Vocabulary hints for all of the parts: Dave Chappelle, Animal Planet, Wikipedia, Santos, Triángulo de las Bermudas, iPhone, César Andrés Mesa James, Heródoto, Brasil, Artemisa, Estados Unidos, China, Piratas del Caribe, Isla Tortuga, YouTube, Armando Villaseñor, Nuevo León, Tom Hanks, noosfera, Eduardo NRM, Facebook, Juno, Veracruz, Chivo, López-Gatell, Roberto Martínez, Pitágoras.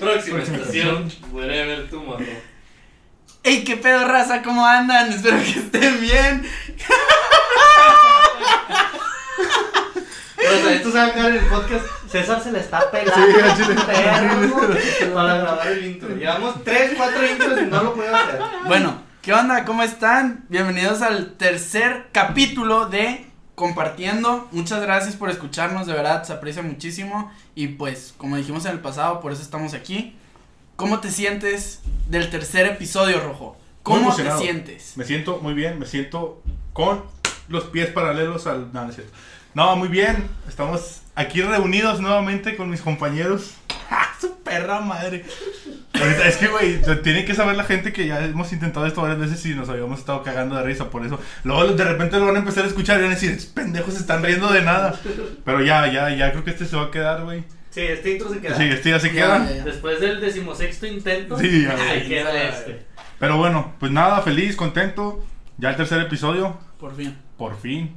Próxima estación, whatever tomorrow. Ey, qué pedo, raza, ¿cómo andan? Espero que estén bien. Pero, o sea, tú sabes que en el podcast César se le está pelando. Sí, perro, para grabar el intro. Llevamos 3-4 intros y no lo puedo hacer. Bueno, ¿qué onda? ¿Cómo están? Bienvenidos al tercer capítulo de Compartiendo. Muchas gracias por escucharnos, de verdad, se aprecia muchísimo. Y pues, como dijimos en el pasado, por eso estamos aquí. ¿Cómo te sientes del tercer episodio, Rojo? ¿Cómo te sientes? Me siento muy bien, me siento con los pies paralelos al... No, no es cierto. No, muy bien, estamos aquí reunidos nuevamente con mis compañeros. ¡Ah, su perra madre! Ahorita, es que, güey, tiene que saber la gente que ya hemos intentado esto varias veces y nos habíamos estado cagando de risa por eso. Luego de repente lo van a empezar a escuchar y van a decir, pendejos, se están riendo de nada. Pero ya creo que este se va a quedar, güey. Sí, este intro se queda. Sí, este ya se queda. Ya. Después del 16º intento, sí, ya, se queda este. Pero bueno, pues nada, feliz, contento. Ya el tercer episodio. Por fin.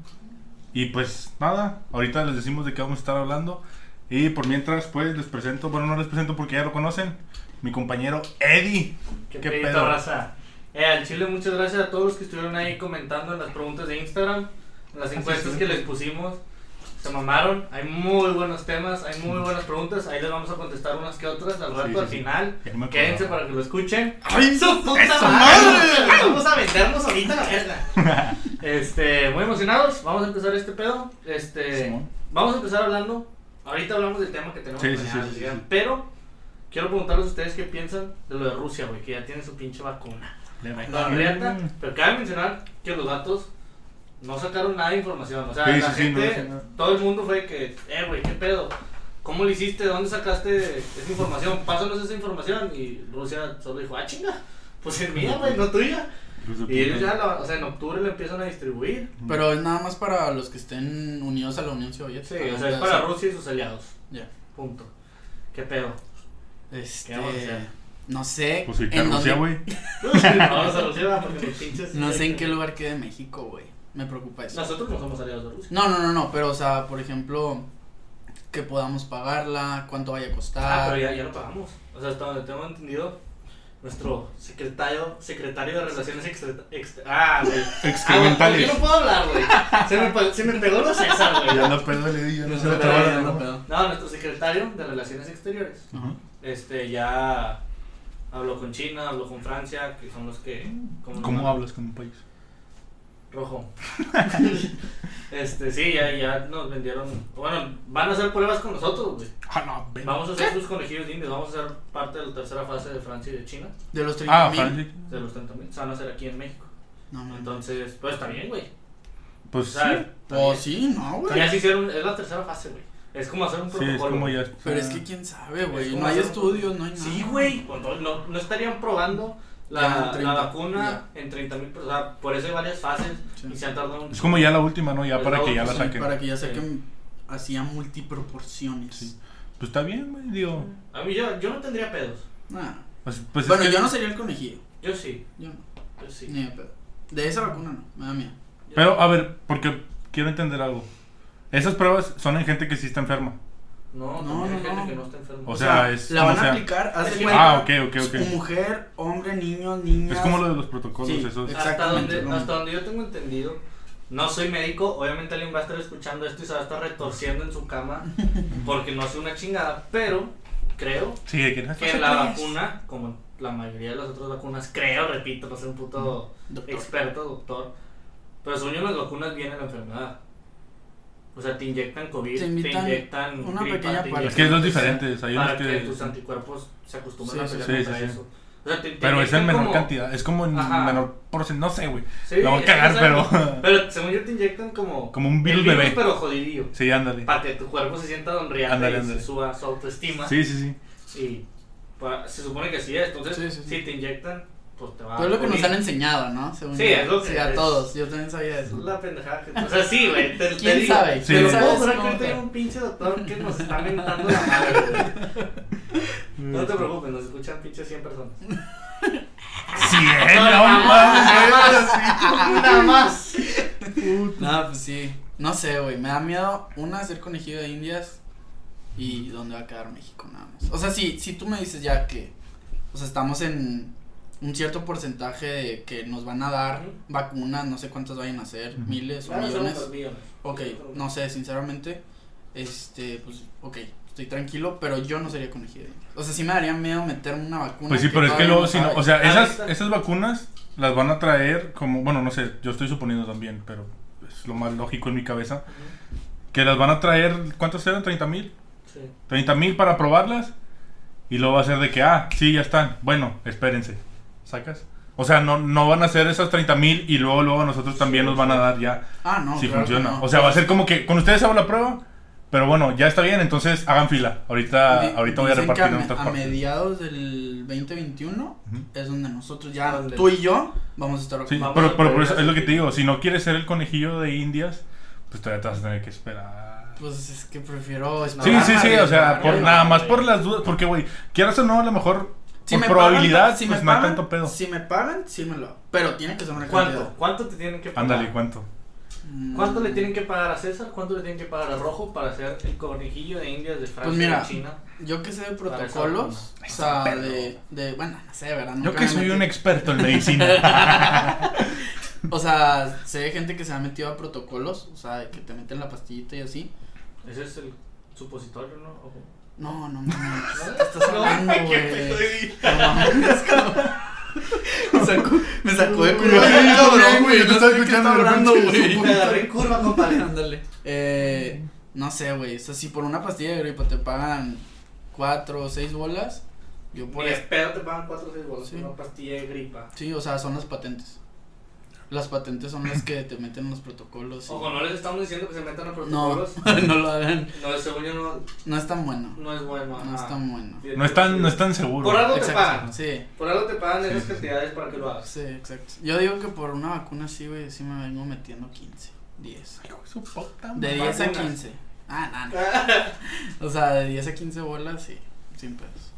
Y pues nada, ahorita les decimos de qué vamos a estar hablando. Y por mientras, pues les presento, bueno, no les presento porque ya lo conocen, mi compañero Eddie. ¿Qué pedo, raza? Al chile, muchas gracias a todos los que estuvieron ahí comentando en las preguntas de Instagram, en las encuestas que les pusimos. Se mamaron, hay muy buenos temas, hay muy buenas preguntas, ahí les vamos a contestar unas que otras al rato, sí, al final. Quédense para que lo escuchen. ¡Ay, su puta madre! Vamos a vendernos ahorita la verga. Muy emocionados, vamos a empezar este pedo. Vamos a empezar hablando. Ahorita hablamos del tema que tenemos planeado. Pero quiero preguntarles a ustedes qué piensan de lo de Rusia, güey, que ya tiene su pinche vacuna. La neta, pero cabe mencionar que los datos no sacaron nada de información, o sea, sí, la gente, no, todo el mundo fue que, güey, ¿qué pedo? ¿Cómo lo hiciste? ¿De dónde sacaste esa información? Pásanos esa información. Y Rusia solo dijo, chinga, pues es mía, güey, no tuya. Y ellos ya, en octubre le empiezan a distribuir. Pero es nada más para los que estén unidos a la Unión Soviética. Sí, es para Rusia y sus aliados. Ya. Punto. ¿Qué pedo? ¿Qué vamos a hacer? No sé. Pues en Rusia, güey. Vamos a Rusia porque los pinches. No sé en qué lugar quede México, güey. Me preocupa eso. Nosotros no somos aliados de Rusia. No, pero, o sea, por ejemplo, que podamos pagarla, cuánto vaya a costar. Pero ya lo pagamos. O sea, hasta donde tengo entendido, nuestro secretario de Relaciones Excrementales. Yo no puedo hablar, güey. Se me pegó lo César, güey. Ya no pedo, le di. No, nuestro secretario de Relaciones Exteriores. Uh-huh. Ya habló con China, habló con Francia, que son los que... ¿Cómo hablas con un país? Rojo. Sí, ya nos vendieron. Bueno, van a hacer pruebas con nosotros, güey. Vamos a hacer sus conejillos de indios. Vamos a hacer parte de la tercera fase de Francia y de China. De los 30,000. De los 30,000. Se van a hacer aquí en México. No, entonces, pues está bien, güey. Pues sí. Pues sí, no, güey. Ya se hicieron. Es la tercera fase, güey. Es como hacer un protocolo. Sí, es como ya, pero es que quién sabe, güey. No hay estudios, no hay nada. Sí, güey. No estarían probando la vacuna en 30,000 personas, o sea, por eso hay varias fases, sí. Y se han tardado es como ya la última, ¿no? Ya para que ya la saquen. Para que ya saquen así a multiproporciones. Sí. Pues está bien, güey, digo. A mí yo no tendría pedos. Nah. Pues bueno, yo no sería el conejillo. Yo sí. Yo no. Yo sí. Ni de pedo. De esa vacuna no, me da miedo. Pero, a ver, porque quiero entender algo. Esas pruebas son en gente que sí está enferma. No, hay gente que no está enferma. O sea es, la van a aplicar, hace cuenta. Okay. Mujer, hombre, niño, niña. Es como lo de los protocolos, sí, eso es. Hasta donde yo tengo entendido. No soy médico, obviamente alguien va a estar escuchando esto y se va a estar retorciendo en su cama porque no hace una chingada. Pero creo que la vacuna, como la mayoría de las otras vacunas, repito, no soy un puto experto, doctor, pero según yo las vacunas viene la enfermedad. O sea, te inyectan COVID, te inyectan una gripa, pequeña parte. Es que hay dos diferentes. Hay unos que tus anticuerpos se acostumbran a pelear contra eso. O sea, pero es en menor cantidad, es como en menor porcentaje, no sé, güey. Sí, la voy a cagar, pero según yo te inyectan como un virus bebé, pero jodidillo. Sí, ándale. Para que tu cuerpo se sienta donreante y se suba su autoestima. Sí. Y se supone que sí es, entonces si te inyectan, pues te va a... Pero es lo que nos han enseñado, ¿no? Según es lo que... Sí, a todos, yo también sabía eso. Es la pendejada que... O sea, sí, güey, ¿Quién sabe? Sí. Pero puedo jurar que ahorita hay un pinche doctor que nos está mentando la madre, güey. No te preocupes, nos escuchan pinches 100 personas. ¡100! ¡Nada más! Puta. No, pues sí, no sé, güey, me da miedo, una, ser conejillo de indias. y dónde va a quedar México nada más. O sea, si tú me dices ya que, o sea, estamos en un cierto porcentaje de que nos van a dar vacunas, no sé cuántas vayan a ser, miles o millones. Millones. Okay, no sé, sinceramente, pues, okay, estoy tranquilo, pero yo no sería conejillo de indias. O sea, sí me daría miedo meterme una vacuna. Pues sí, pero es que luego, si no, o sea, esas vacunas las van a traer como, bueno, no sé, yo estoy suponiendo también, pero es lo más lógico en mi cabeza, que las van a traer, ¿cuántos eran? ¿30,000? Sí. 30,000 para probarlas y luego va a ser de que, sí, ya están, bueno, espérense. ¿Sacas? O sea, no van a ser esas 30,000 y luego nosotros también nos van a dar ya. No, si claro funciona. No. O sea, va a ser como que con ustedes hago la prueba, pero bueno, ya está bien, entonces hagan fila. Ahorita voy a repartir en otras partes. A mediados del 2021 es donde nosotros ya, tú y yo, vamos a estar ocupados. Sí, pero por eso es lo que te digo, si no quieres ser el conejillo de indias, pues todavía te vas a tener que esperar. Pues es que prefiero esperar. Sí, o sea, por nada más por las dudas, porque güey, quieras o no, a lo mejor si por probabilidad, pues no hay tanto pedo. Si me pagan, sí me lo. Pero tiene que ser una cantidad. ¿Cuánto te tienen que pagar? Ándale, ¿cuánto? ¿Cuánto le tienen que pagar a César? ¿Cuánto le tienen que pagar a Rojo para ser el conejillo de indias de Francia, pues mira, de China? Yo que sé de protocolos, o sea, de bueno, no sé, ¿verdad? Nunca yo que soy un experto en medicina. O sea, sé de gente que se ha metido a protocolos, o sea, que te meten la pastillita y así. Ese es el supositorio, ¿no? Ojo. No. Estás hablando, güey. Me sacó de curva. Cabrón, güey. No estaba escuchando hablando, güey. Me agarré en curva, compadre. Ándale. No sé, güey. O sea, si por una pastilla de gripa te pagan 4 o 6 bolas, yo por. Espero te pagan 4 o 6 bolas por una pastilla de gripa. Sí, o sea, son las patentes. Las patentes son las que te meten en los protocolos. Ojo, no les estamos diciendo que se metan a protocolos. No lo hagan. No, según yo no. No es tan bueno. No es bueno. No es tan bueno. No es tan seguro. Por algo exacto, te pagan. Sí. Por algo te pagan esas cantidades para que lo hagas. Sí, exacto. Yo digo que por una vacuna sí, güey, sí me vengo metiendo 15, 10. Ay, su puta madre. De 10 a 15. No. O sea, de 10 a 15 bolas, sí. Sin pedos.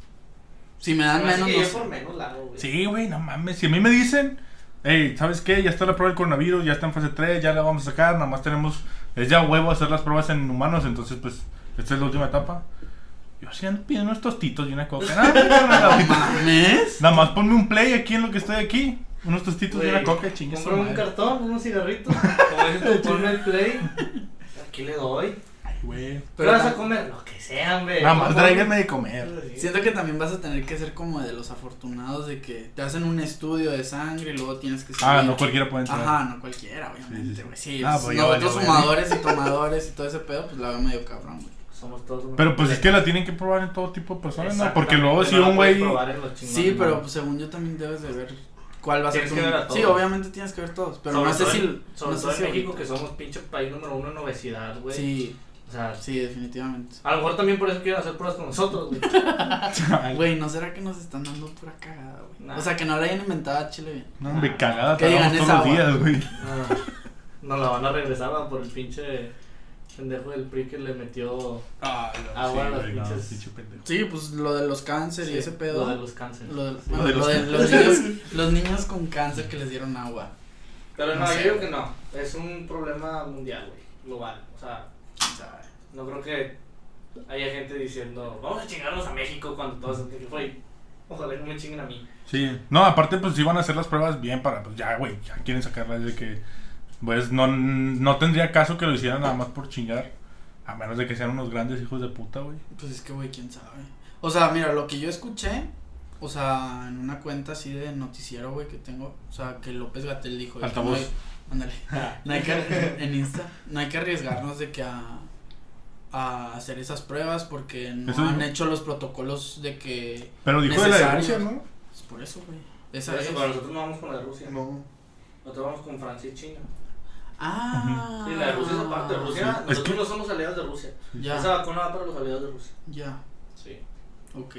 Si me dan menos. Sí, por menos largo, güey. Sí, güey, no mames. Si a mí me dicen. Hey, ¿sabes qué? Ya está la prueba del coronavirus, ya está en fase 3, ya la vamos a sacar, nada más tenemos, es ya huevo hacer las pruebas en humanos, entonces pues, esta es la última etapa. Yo sí ando pidiendo unos tostitos y una coca. Nada más ponme un play aquí en lo que estoy aquí, unos tostitos y una coca, chingues. Compré un cartón, unos cigarritos, como dices tú, ponme el play, aquí le doy. Güey. Pero vas a comer lo que sea, güey. Nada más tráiganme de comer. Siento que también vas a tener que ser como de los afortunados de que te hacen un estudio de sangre y luego tienes que seguir. No cualquiera puede entrar. No cualquiera, obviamente, güey. Sí, pues nosotros fumadores y tomadores y todo ese pedo, pues la veo medio cabrón, güey. Somos todos. Pero pues es que la tienen que probar en todo tipo de personas, ¿no? Porque luego si un güey. Sí, pero pues, según yo también debes de ver. ¿Cuál va a ser tu? Sí, obviamente tienes que ver todos, pero sobre no sé si. Sobre todo en México que somos pinche país número 1 en obesidad, güey. Sí. O sea, sí, definitivamente. A lo mejor también por eso quieren hacer pruebas con nosotros, güey. Güey, ¿no será que nos están dando pura cagada, güey? Nah. O sea, que no la hayan inventado a Chile bien. No, hombre, cagada te damos todos los días, güey. No la van a regresar, va, por el pinche pendejo del PRI que le metió agua a las pinches. Sí, pues lo de los cáncer y ese pedo. Lo de los cáncer. Los niños con cáncer que les dieron agua. Pero no, yo digo que no. Es un problema mundial, güey. Global, o sea. No creo que haya gente diciendo vamos a chingarnos a México cuando todos güey, ojalá no me chinguen a mí. Sí, no, aparte pues si van a hacer las pruebas bien para, pues ya güey, ya quieren sacarlas de que pues no tendría caso que lo hicieran nada más por chingar, a menos de que sean unos grandes hijos de puta, güey. Pues es que güey, quién sabe. O sea, mira, lo que yo escuché, o sea, en una cuenta así de noticiero, güey, que tengo, o sea, que López-Gatell dijo, altavoz, güey, ándale, no hay que en Insta, no hay que arriesgarnos de que a hacer esas pruebas porque no eso han hecho los protocolos de que. Pero dijo de la de Rusia, ¿no? Es por eso, güey. Esa es. Pero nosotros no vamos con la de Rusia. No. Nosotros vamos con Francia y China. Sí, la de Rusia es aparte. Rusia, sí. Nosotros no somos aliados de Rusia. Ya. Esa vacuna va para los aliados de Rusia. Ya. Sí. Ok.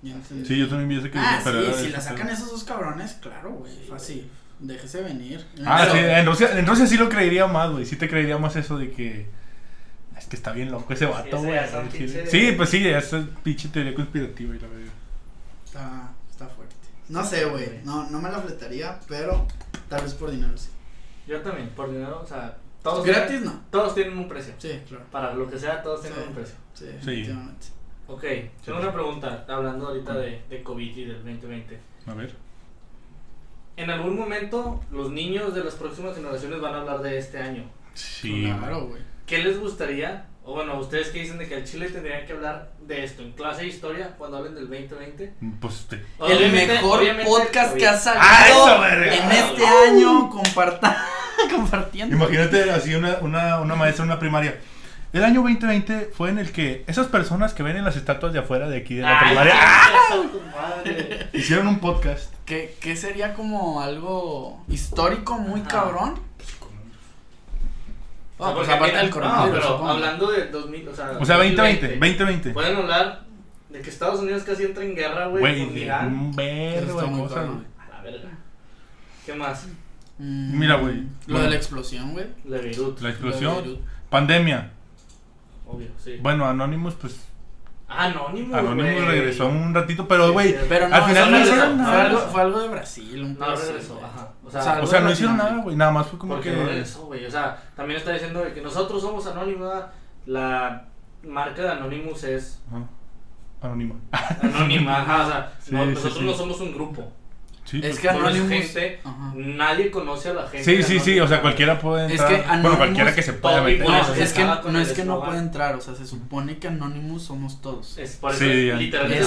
Ya entendí. Sí, yo también vi ese que. Sí, si la sacan esos dos cabrones, claro, güey. Fácil. Déjese venir. Sí, en Rusia sí lo creería más, güey. Sí te creería más eso de que. Es que está bien loco ese vato, güey. Sí, pues sí, esa es pinche teoría conspirativa y la verdad. Está fuerte. No sé, güey. No me la fletaría, pero tal vez por dinero sí. Yo también, por dinero, o sea, Todos gratis no. Todos tienen un precio. Sí, claro. Para lo que sea, todos tienen un precio. Sí, definitivamente. Ok, tengo una pregunta, hablando ahorita de COVID y del 2020. A ver. En algún momento, los niños de las próximas generaciones van a hablar de este año. Sí. Claro, güey. ¿Qué les gustaría? O bueno, ustedes que dicen de que al Chile tendrían que hablar de esto en clase de historia cuando hablen del 2020. Pues usted. El mejor podcast que ha salido en este año, compartiendo. Imagínate así una maestra en una primaria. El año 2020 fue en el que esas personas que ven en las estatuas de afuera de aquí de la primaria hicieron un podcast. ¿Qué sería como algo histórico muy cabrón? Pues aparte del coronavirus, pero hablando de 2000, o sea 2020. Pueden hablar de que Estados Unidos casi entra en guerra, güey, con Irán. La verga. ¿Qué más? Mira, güey. Lo de la explosión, güey. La de Beirut. La explosión. Pandemia. Obvio, sí. Bueno, Anonymous, pues. Anonymous regresó un ratito, pero güey, al final no hicieron nada. Fue algo de Brasil, regresó, ajá. O sea no hicieron nada, güey, nada más fue como porque que no regresó, güey. O sea, también está diciendo que nosotros somos Anonymous. La marca de Anonymous es Anónima, ajá, o sea, nosotros no somos un grupo. Sí, es que Anonymous, gente, nadie conoce a la gente. Sí, o sea, cualquiera puede entrar. Es que Anonymous, bueno, cualquiera que se pueda meter. No puede entrar, o sea, se supone que Anonymous somos todos. Es por eso, literalmente.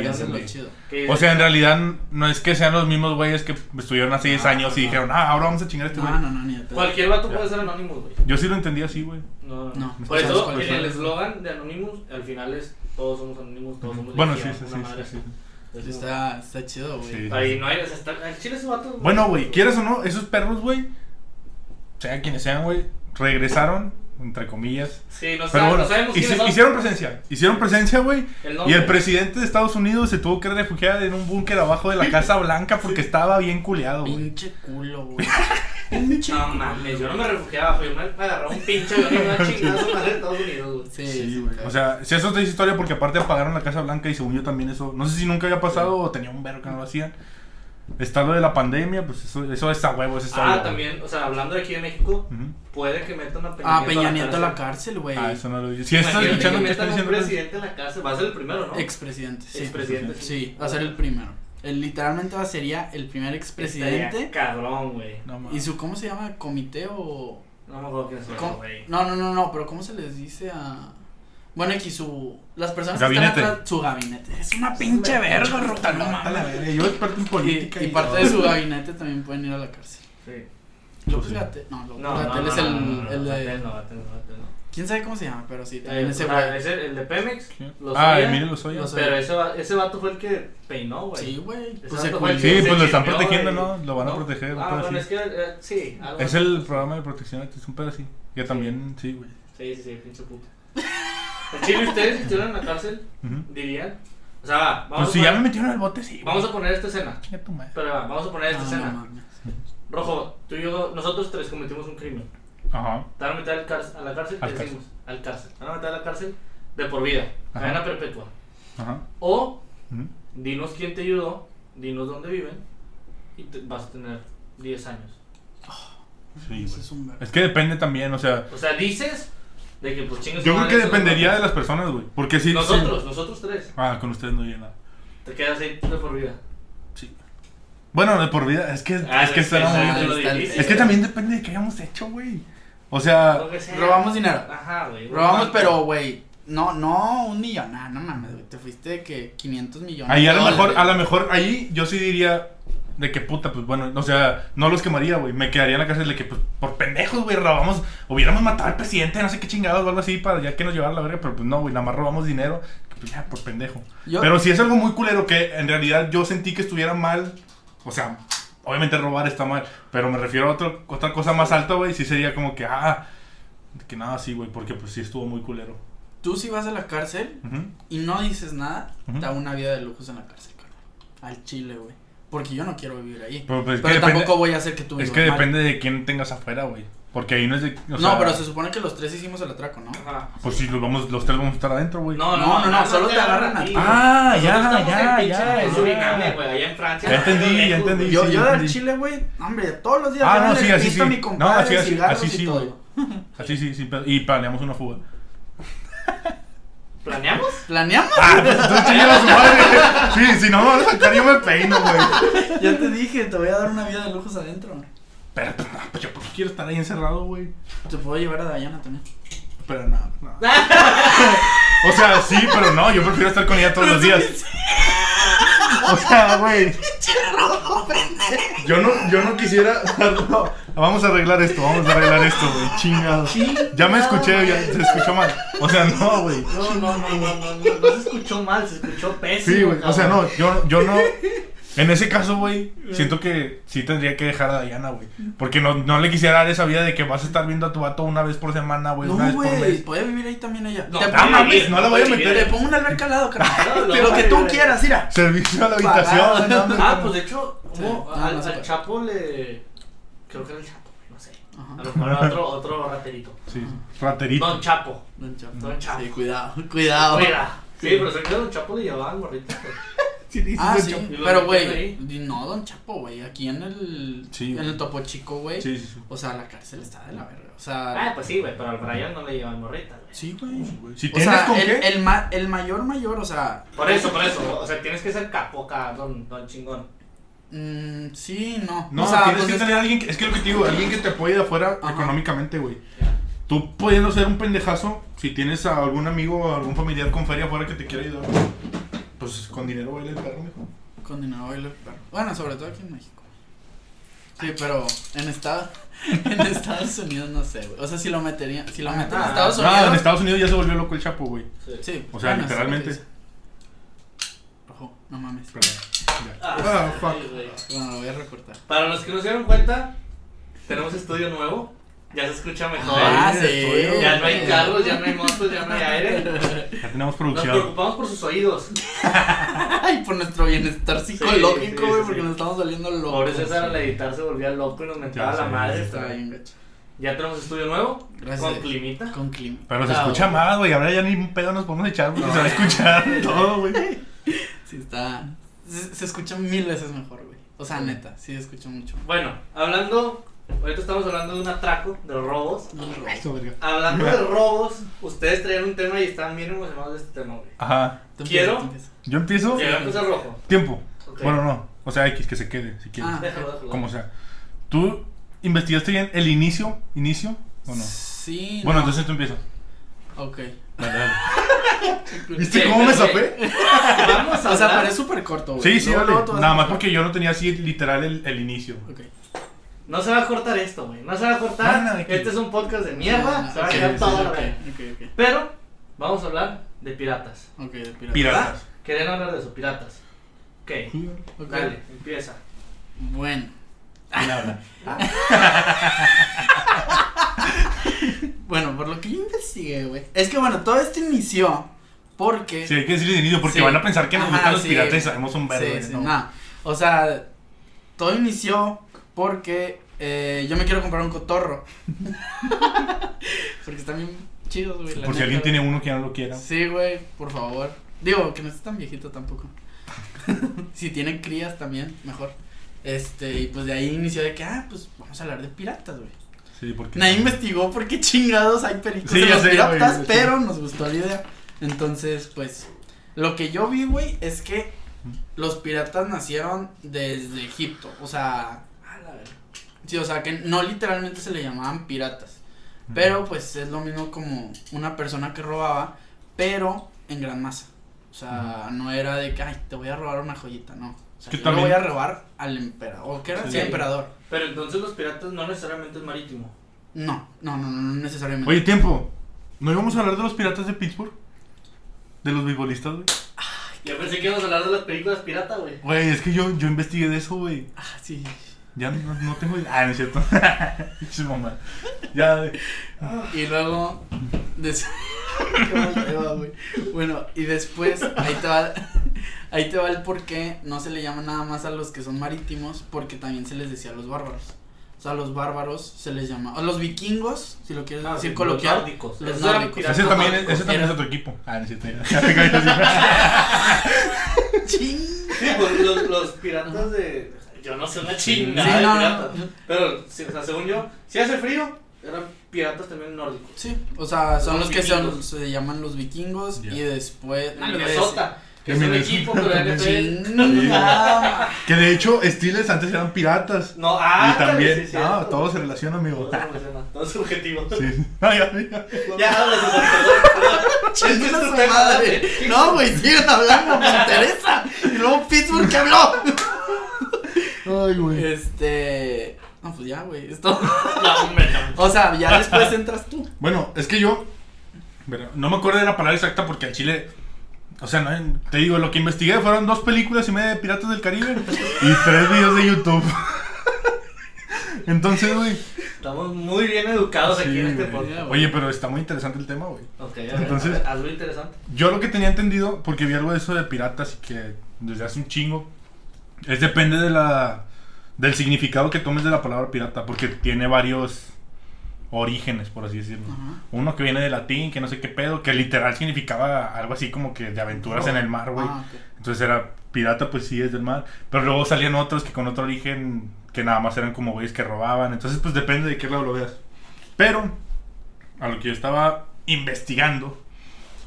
Eso es lo chido. O sea, en realidad no es que sean los mismos güeyes que estuvieron hace 10 años y dijeron, ahora vamos a chingar a este güey. No, ni de pedo. Cualquier vato puede ser Anonymous, güey. Yo sí lo entendí así, güey. No. Por eso, el eslogan de Anonymous al final es todos somos Anonymous, todos somos. Bueno, sí. Está chido, güey. Ahí no hay, o sea, el chile es un vato. Bueno, güey, quieres o no, esos perros, güey, sea quienes sean, güey, regresaron, entre comillas. Sí, no sabemos quiénes son. Hicieron presencia, güey. Y el presidente de Estados Unidos se tuvo que refugiar en un búnker abajo de la Casa Blanca porque estaba bien culeado, güey. Pinche culo, güey. No mames, yo no me refugiaba, yo me agarraba un pinche y una chingada su madre de Estados Unidos, güey. Sí, güey. O sea, si eso te dice historia, porque aparte apagaron la Casa Blanca y según yo también eso. No sé si nunca había pasado o tenía un verbo que no lo hacían. Está lo de la pandemia, pues eso es a huevo, eso es a huevo. También, o sea, hablando de aquí de México, puede que metan a Peña Nieto a la cárcel, güey. Eso no lo digo. Si estás escuchando que están diciendo presidente a la cárcel, va a ser el primero, ¿no? Expresidente. Sí, va a ser el primero. Él literalmente sería el primer expresidente. Cabrón, güey. ¿Y su cómo se llama? ¿Comité o...? No me acuerdo quién es, güey. No, pero ¿cómo se les dice a...? Bueno, aquí las personas gabinete. Que están atrás, su gabinete, es una pinche verga, rota, no mames. Yo experto en política. Y parte de su gabinete también pueden ir a la cárcel. Sí. López Gatell, no, es el de... No. ¿Quién sabe cómo se llama? Pero sí, también ese güey. ¿Es el de Pemex? Emilio Lozoya. Pero ese vato fue el que peinó, güey. Sí, güey. Pues lo están protegiendo, ¿no? Lo van a proteger. Es que, sí. Es el programa de protección, es un pedo así. Ya también, sí, güey. Sí, pinche puta. Chile, ustedes si estuvieran en la cárcel, dirían, o sea, vamos a poner, ya me metieron al bote, sí. Vamos a poner esta escena. Pero vamos a poner esta escena. Rojo, tú y yo, nosotros tres cometimos un crimen. Ajá. Te van a meter a la cárcel, te decimos, al cárcel. Te van a meter a la cárcel de por vida, cadena perpetua. Ajá. O, dinos quién te ayudó, dinos dónde viven y vas a tener 10 años. Sí, es que depende también, o sea, dices... De que, pues, yo creo que dependería de las personas, güey. Porque si nosotros tres. Con ustedes no llega nada. Te quedas ahí de por vida. Sí. Bueno, de por vida, es que también depende de qué hayamos hecho, güey. O sea, robamos dinero. Ajá, güey. Robamos, pero, güey, no, un millón, no mames, güey. Te fuiste de que 500 millones. Ahí a lo mejor ahí yo sí diría de que puta, pues bueno, o sea, no los quemaría, güey. Me quedaría en la cárcel de que, pues, por pendejos, güey, robamos. Hubiéramos matado al presidente, no sé qué chingados o algo así, para ya que nos llevara la verga. Pero pues no, güey, nada más robamos dinero, pues ya, por pendejo. Pero si es algo muy culero que en realidad yo sentí que estuviera mal. O sea, obviamente robar está mal, pero me refiero a otra cosa más alta, güey. Sí sería como que, que nada así, güey, porque pues sí estuvo muy culero. Tú si vas a la cárcel y no dices nada, te da una vida de lujos en la cárcel, cabrón. Al chile, güey. Porque yo no quiero vivir ahí. Pero tampoco voy a hacer que tú vivas. Es que depende de quién tengas afuera, güey. Porque ahí no es de... O sea, no, pero se supone que los tres hicimos el atraco, ¿no? Ajá. Pues sí, los tres vamos a estar adentro, güey. No, solo te agarran a ti. Ah, ya. En Suriname, güey, allá en Francia. Ya entendí. Yo del Chile, güey, hombre, todos los días. Ah, no, sí, así sí. No, así sí, güey. Así sí, sí. Y planeamos una fuga. ¿Planeamos? Ah, pues tú chingas a su madre. Sí, si no me van a sacar, yo me peino, güey. Ya te dije, te voy a dar una vida de lujos adentro, güey. Pero, pues yo, ¿por qué quiero estar ahí encerrado, güey? Te puedo llevar a Daviana también. Pero no. O sea, sí, pero no, yo prefiero estar con ella todos los días. O sea, güey. Yo no quisiera. No. Vamos a arreglar esto, güey. Chingado. Ya me escuché, ya se escuchó mal. O sea, no, güey. No se escuchó mal, se escuchó pésimo. Sí, güey. O sea, no, yo no. En ese caso, güey, siento que sí tendría que dejar a Daviana, güey. Porque no le quisiera dar esa vida de que vas a estar viendo a tu vato una vez por semana, güey. No, güey, puede vivir ahí también ella. No la voy a meter. Te pongo una alberca al lado, carajo. Lo que tú quieras, mira. Servicio a la habitación. Pues de hecho, al Chapo le... Creo que era el Chapo, no sé. A lo mejor era otro raterito. Sí, raterito. Don Chapo. Sí, cuidado. Sí, pero se quedó Don Chapo le llevaba al gorrito, güey. Sí, pero güey, no, Don Chapo, güey, aquí en el Topo Chico, güey, sí. O sea, la cárcel está de la verga, o sea. Ah, pues sí, güey, pero al Brian no le llevan morritas, güey. Sí, güey, si tienes, o sea, con el mayor, o sea. Por eso, o sea, tienes que ser capoca, don chingón. Sí, no. No, o sea, tienes que tener alguien, es que lo que te digo, alguien que te apoye de afuera económicamente, güey. Tú pudiendo ser un pendejazo, si tienes a algún amigo o algún familiar con feria afuera que te quiera ayudar, pues con dinero baila el perro, mijo. Con dinero baila el perro. Bueno, sobre todo aquí en México. Sí, pero en Estados Unidos no sé, güey. O sea, si lo meterían en Estados Unidos. No, en Estados Unidos ya se volvió loco el Chapo, güey. Sí. O sea, literalmente. Ojo, no mames. Fuck. Bueno, lo voy a recortar. Para los que no se dieron cuenta, tenemos estudio nuevo. Ya se escucha mejor. Sí. Ya no hay carros, ya no hay motos, ya no hay aire. Ya tenemos producción. Nos preocupamos por sus oídos. Y por nuestro bienestar psicológico, güey, porque nos estamos saliendo locos. Pobre César al editar se volvía loco y nos mentaba la madre. Estaba bien gacho. Ya tenemos estudio nuevo. Gracias. Con climita. Pero se escucha más, güey. Ahora ya ni un pedo nos podemos echar porque se va a escuchar todo, güey. Sí, está. Se escucha 1000 veces mejor, güey. O sea, neta, sí se escucha mucho. Bueno, ahorita estamos hablando de un atraco, de los robos. Hablando de robos, ustedes traían un tema y están bien emocionados de este tema, güey. Ajá. ¿Yo empiezo? Yo empiezo rojo. Tiempo. Okay. Bueno, no. O sea, X, que se quede, si quieres. Déjalo. Como sea. ¿Tú investigaste bien el inicio o no? Sí. Bueno, entonces tú empiezas. Ok. Vale. ¿Viste cómo me zapé? Vamos a o sea, pero es súper corto, güey. Sí, vale. Nada más porque yo no tenía así literal el inicio. Ok. No se va a cortar esto, güey. Este es un podcast de mierda. Se va a quedar todo la vez. Pero vamos a hablar de piratas. Ok, de piratas. Querían hablar de eso, piratas. Ok. Dale, empieza. Bueno. ¿Quién habla? Bueno, por lo que yo investigué, güey. Es que bueno, todo esto inició porque. Sí, hay que decir el inicio porque van a pensar que nos gustan los piratas y sabemos un verde. Sí, no. O sea, todo inició. Porque yo me quiero comprar un cotorro. Porque están bien chidos, güey. Por si alguien tiene uno que no lo quiera. Sí, güey, por favor. Digo, que no esté tan viejito tampoco. Si tienen crías también, mejor. Y pues de ahí inició de que, pues vamos a hablar de piratas, güey. Sí, porque... Nadie investigó por qué chingados hay pericos en los piratas, güey, pero nos gustó la idea. Entonces, pues, lo que yo vi, güey, es que los piratas nacieron desde Egipto, o sea... Sí, o sea, que no literalmente se le llamaban piratas, pero pues es lo mismo como una persona que robaba, pero en gran masa. O sea, no era de que, te voy a robar una joyita, no. O sea, yo también... le voy a robar al emperador, o que era el emperador. Pero entonces los piratas no necesariamente es marítimo. No necesariamente. Oye, tiempo, ¿no íbamos a hablar de los piratas de Pittsburgh? ¿De los beisbolistas, güey? Yo pensé que íbamos a hablar de las películas pirata, güey. Güey, es que yo investigué de eso, güey. Sí. Ya no tengo idea. No es cierto. Es mamá. Ya, güey. Y luego. Bueno, y después. Ahí te va el por qué no se le llama nada más a los que son marítimos. Porque también se les decía a los bárbaros. O sea, los bárbaros se les llama. O los vikingos, si lo quieres decir coloquial. Nórdicos. Los nórdicos. Ese también es otro equipo. Ah, necesito. Sí, pues los piratas de. Yo no sé una chingada de piratas. Pero, o sea, según yo, si hace frío, eran piratas también nórdicos. Sí, o sea, son los que se llaman los vikingos. Yeah. Y después. Minnesota. Que es un equipo, pero era que de hecho, Steelers antes eran piratas. No, y también, sí, todo se relaciona, amigo. Todo es subjetivo. Sí. Ya hablas. No, güey, siguen hablando, me interesa. Y luego Pittsburgh que habló. Ay, güey. No, pues ya, güey, esto. O sea, ya después entras tú. Bueno, es que yo no me acuerdo de la palabra exacta porque en Chile. O sea, no, te digo, lo que investigué fueron 2 películas y media de Piratas del Caribe y 3 videos de YouTube. Entonces, güey, estamos muy bien educados aquí en este podcast. Oye, pero está muy interesante el tema, güey. Okay, entonces, algo interesante. Yo lo que tenía entendido, porque vi algo de eso de piratas y que desde hace un chingo, es depende de del significado que tomes de la palabra pirata, porque tiene varios orígenes, por así decirlo. Uh-huh. Uno que viene de latín, que no sé qué pedo, que literal significaba algo así como que de aventuras en el mar, güey. Okay. Entonces era pirata, pues sí, es del mar. Pero luego salían otros que con otro origen, que nada más eran como güeyes que robaban. Entonces, pues depende de qué lado lo veas. Pero, a lo que yo estaba investigando,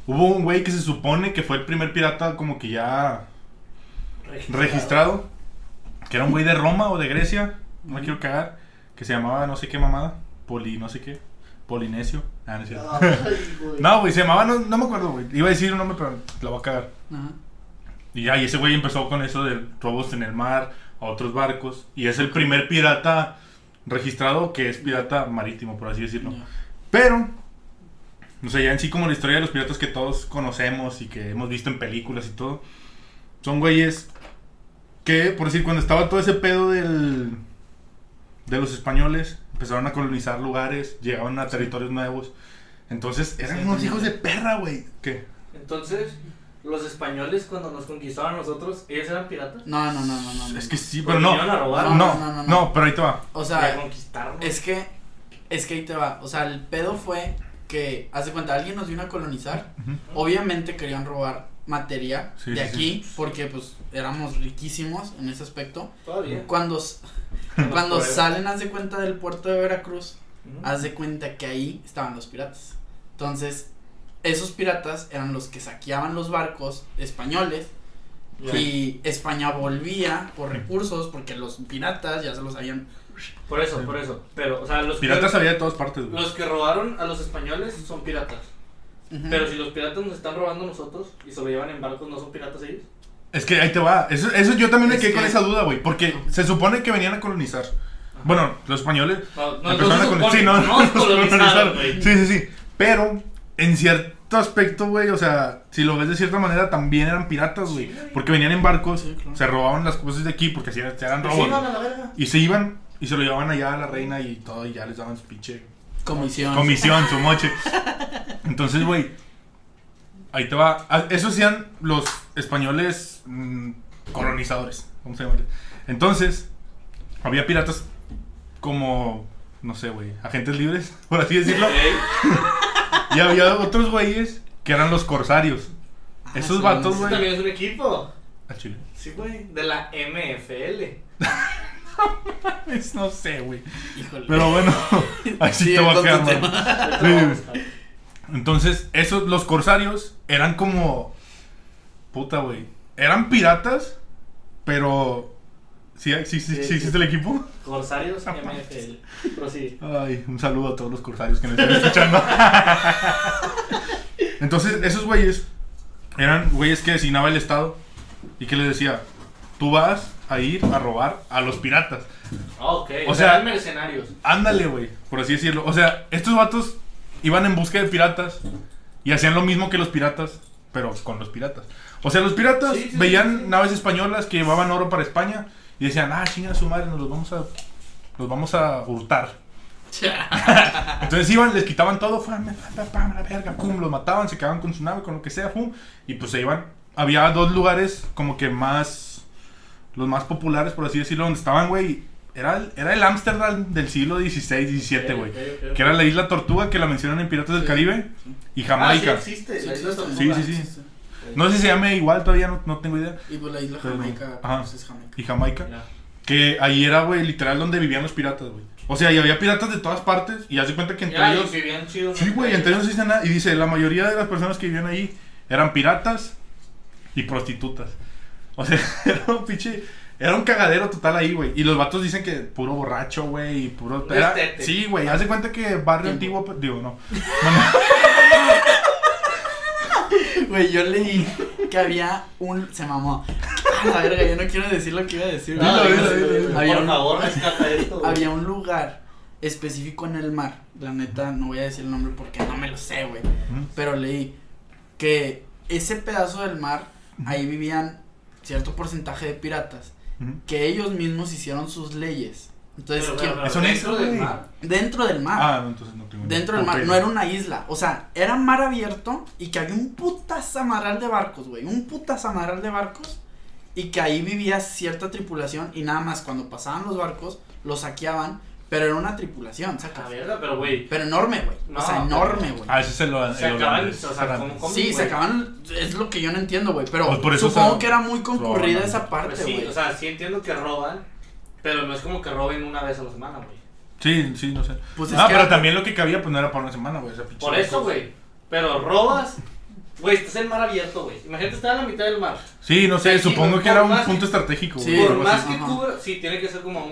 hubo un güey que se supone que fue el primer pirata como que ya registrado, que era un güey de Roma o de Grecia, no me quiero cagar, que se llamaba no sé qué mamada. Polinesio. Ah, no es cierto. No, güey, se llamaba, no me acuerdo, güey. Iba a decir un nombre, pero la voy a cagar. Ajá. Y ya, y ese güey empezó con eso de robos en el mar, a otros barcos. Y es el primer pirata registrado que es pirata marítimo, por así decirlo. Yeah. Pero, no sé, ya en sí como la historia de los piratas que todos conocemos y que hemos visto en películas y todo, son güeyes que, por decir, cuando estaba todo ese pedo de los españoles, empezaron a colonizar lugares, llegaban a territorios nuevos. Entonces, eran unos hijos de perra, güey. ¿Qué? Entonces, los españoles cuando nos conquistaban a nosotros, ¿ellos eran piratas? No. Es que sí, pero no. ¿Vinieron a robar? No, pero ahí te va. O sea, es que ahí te va. O sea, el pedo fue que, haz de cuenta, alguien nos vino a colonizar. Uh-huh. Obviamente querían robar materia de aquí, porque pues éramos riquísimos en ese aspecto. Todavía. Cuando salen, haz de cuenta, del puerto de Veracruz, haz de cuenta que ahí estaban los piratas. Entonces, esos piratas eran los que saqueaban los barcos españoles, y España volvía por recursos, porque los piratas ya se los habían. Por eso. Pero, o sea, los piratas había de todas partes. Los que robaron a los españoles son piratas. Uh-huh. Pero si los piratas nos están robando a nosotros y se lo llevan en barcos, ¿no son piratas ellos? Es que ahí te va, eso yo también me quedé con esa duda, güey, porque se supone que venían a colonizar. Ajá. Bueno, los españoles empezaron a colonizar. Sí, no colonizaron, güey. Sí, pero en cierto aspecto, güey, o sea, si lo ves de cierta manera, también eran piratas, güey, porque venían en barcos, se robaban las cosas de aquí, porque si eran robos. Y se iban y se lo llevaban allá a la reina y todo, y ya les daban su pinche comisión, su moche. Entonces, güey, ahí te va. Eso hacían los españoles colonizadores, ¿cómo se llama? Entonces, había piratas como, no sé, güey, agentes libres, por así decirlo. Y había otros güeyes que eran los corsarios. Esos vatos, güey. También es un equipo. ¿A Chile? Sí, güey, de la MFL. No sé, güey. Híjole. Pero bueno, así te va a quedar, man. Entonces, esos, los corsarios eran como. Puta, güey. Eran piratas, pero. ¿Sí existe el equipo? Corsarios MFL. Prosigue. Ay, un saludo a todos los corsarios que me están escuchando. Entonces, esos güeyes eran güeyes que designaba el Estado y que les decía: tú vas a ir a robar a los piratas. Ok, o sea, eran mercenarios. Ándale, güey, por así decirlo. O sea, estos vatos iban en busca de piratas y hacían lo mismo que los piratas, pero con los piratas. O sea, los piratas veían naves españolas que llevaban oro para España y decían: ah, chinga su madre, nos los vamos a hurtar. Entonces iban, les quitaban todo, la verga, pum, los mataban, se quedaban con su nave, con lo que sea, pum, y pues se iban. Había dos lugares como que más, los más populares, por así decirlo, donde estaban, güey, Era el Ámsterdam del siglo XVI, XVII, güey. Okay. Que era la Isla Tortuga, que la mencionan en Piratas del Caribe. Sí. Y Jamaica. Ah, sí existe. La Isla Tortuga. Sí. No sé si se llame igual, todavía no tengo idea. Y pues la Isla Jamaica. Ajá. Pues es Jamaica. Y Jamaica. Mira. Que ahí era, güey, literal donde vivían los piratas, güey. O sea, y había piratas de todas partes. Y hace cuenta que entre ellos... vivían chidos. Sí, güey, entre ellos no existe nada. Y dice, la mayoría de las personas que vivían ahí eran piratas y prostitutas. O sea, era un pinche... Era un cagadero total ahí, güey. Y los vatos dicen que puro borracho, güey, y puro... Era... Sí, güey, haz de cuenta que barrio antiguo... Digo, no. Güey, yo leí que había un... Se mamó. A la verga, yo no quiero decir lo que iba a decir. Por favor, rescata esto. Había un lugar específico en el mar. La neta, no voy a decir el nombre porque no me lo sé, güey. Pero leí que ese pedazo del mar, ahí vivían cierto porcentaje de piratas. Que ellos mismos hicieron sus leyes. Entonces, dentro del mar. Ah, entonces no tengo dentro del mar, no era una isla. O sea, era mar abierto y que había un putazamaral de barcos, güey. Y que ahí vivía cierta tripulación. Y nada más cuando pasaban los barcos, los saqueaban. Pero era una tripulación, ¿sacas? La verdad, pero güey. Pero enorme, güey. No, o sea, enorme, güey. Ah, eso se lo... Se acaban, o sea, como... Sí, se acaban... Es lo que yo no entiendo, güey. Pero pues por eso supongo que era muy concurrida esa parte, güey. Pues sí, o sea, sí entiendo que roban, pero no es como que roben una vez a la semana, güey. Sí, no sé. Pues es que pero también lo que cabía, pues no era para una semana, güey. Por eso, güey. Pero robas... Güey, estás en mar abierto, güey. Imagínate estar en la mitad del mar. Sí, no sé, supongo que era un punto estratégico. Sí, por más que cubra, sí, tiene que ser como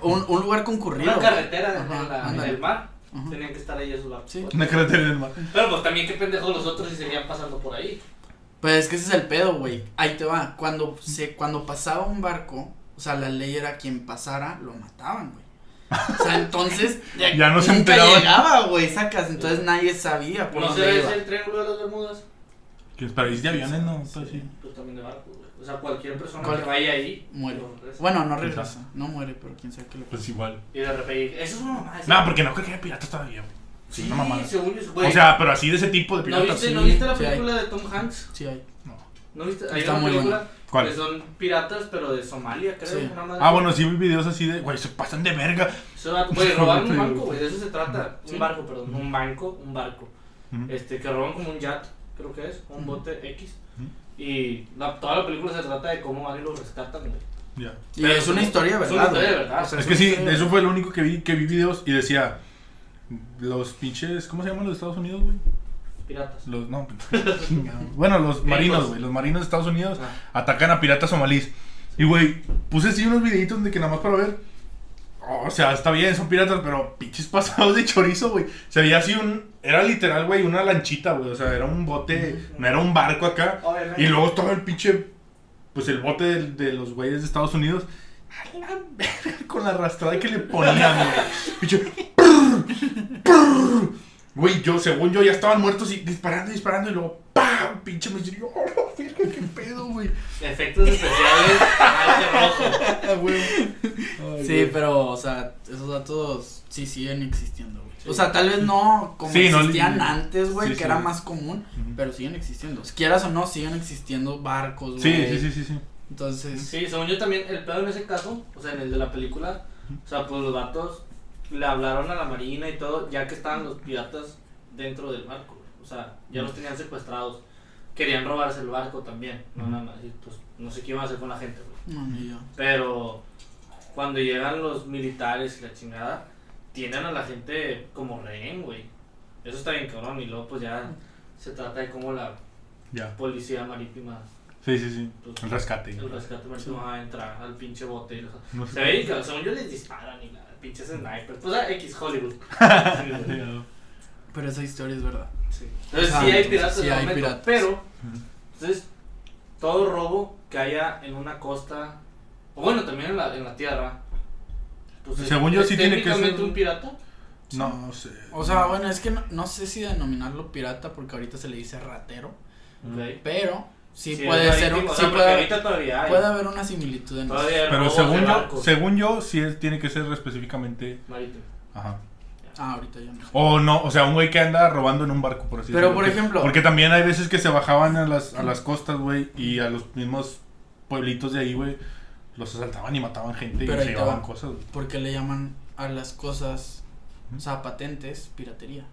un lugar concurrido. Una carretera en el mar. Tenían que estar ahí a su lado. Sí, una carretera en el mar. Pero pues también qué pendejos los otros si seguían pasando por ahí. Pues es que ese es el pedo, güey. Ahí te va. Cuando pasaba un barco, o sea, la ley era quien pasara, lo mataban, güey. O sea, entonces ya no se enteraban. Llegaba, güey, sacas. Entonces nadie sabía. ¿No se ve el triángulo de las Bermudas? Que parís de aviones, ¿no? Sí. Pues también de barco, güey. O sea, cualquier persona que vaya ahí muere. Bueno, no regresa. No muere, pero quién sabe qué le pasa. Pues igual. Y de repente, eso es una mamada. No, porque no creo que haya piratas todavía, güey. Sí, una mamada. Según yo, güey. O sea, pero así de ese tipo de piratas. ¿No viste la película de Tom Hanks? Sí, hay. ¿No viste? Hay una película que son piratas, pero de Somalia, creo. Sí. Bueno, sí vi videos así de, güey, se pasan de verga. Güey, robaron un banco, güey. De eso se trata. ¿Sí? Un barco, perdón. Un barco. Que roban como un yacht. Creo que es, un bote X. Y toda la película se trata de cómo alguien lo rescata, güey. Ya. Pero es una historia, ¿verdad? Es una historia de verdad. O sea, es que sí, eso fue lo único que vi videos y decía, los pinches, ¿cómo se llaman los de Estados Unidos, güey? Piratas. Bueno, los marinos, güey. Los marinos de Estados Unidos atacan a piratas somalíes. Y, güey, puse así unos videitos de que nada más para ver. O sea, está bien, son piratas, pero pinches pasados de chorizo, güey. Se veía así Era literal, güey, una lanchita, güey. O sea, era un bote, no era un barco acá. Obviamente. Y luego todo el pinche... Pues el bote de los güeyes de Estados Unidos. A la verga, con la arrastrada que le ponían, güey. Pinche... Güey, según yo, ya estaban muertos y disparando. Y luego, ¡pam! Pinche misterio. ¡Oh, la verga, qué pedo, güey! Efectos especiales. Ay, sí, güey. Pero, o sea, esos datos sí siguen existiendo, güey. Sí. O sea, tal vez no como existían antes, güey, que era más común, pero siguen existiendo. Si quieras o no, siguen existiendo barcos, güey. Sí. Entonces... Sí, según yo también, el pedo en ese caso, o sea, en el de la película, o sea, pues los vatos... Le hablaron a la marina y todo, ya que estaban los piratas dentro del barco, güey. O sea, ya los tenían secuestrados. Querían robarse el barco también, no nada más. Y pues no sé qué iban a hacer con la gente, güey. No, ni yo. Pero cuando llegan los militares y la chingada, tienen a la gente como rehén, güey. Eso está bien cabrón. Y luego pues ya se trata de cómo la policía marítima. Sí. Pues, el rescate marítimo va a entrar al pinche bote. O sea, no se ve que según yo les disparan y nada. Pinches snipers, pues a X Hollywood. Pero esa historia es verdad. Sí. Entonces sí hay piratas en el momento, piratas. Pero entonces todo robo que haya en una costa, o bueno, también en la tierra, pues según yo sí tiene que ser un pirata. No sé. O sea, bueno, es que no sé si denominarlo pirata porque ahorita se le dice ratero. Okay. Pero sí, puede ser un... Sí, puede haber una similitud en eso. Pero según yo, sí tiene que ser específicamente... Marítimo. Ajá. Ahorita ya no. O no, o sea, un güey que anda robando en un barco, por así decirlo. Pero, por ejemplo... Porque también hay veces que se bajaban a las costas, güey, y a los mismos pueblitos de ahí, güey. los asaltaban y mataban gente y se llevaban cosas. ¿Por qué le llaman a las cosas, o sea, patentes, piratería?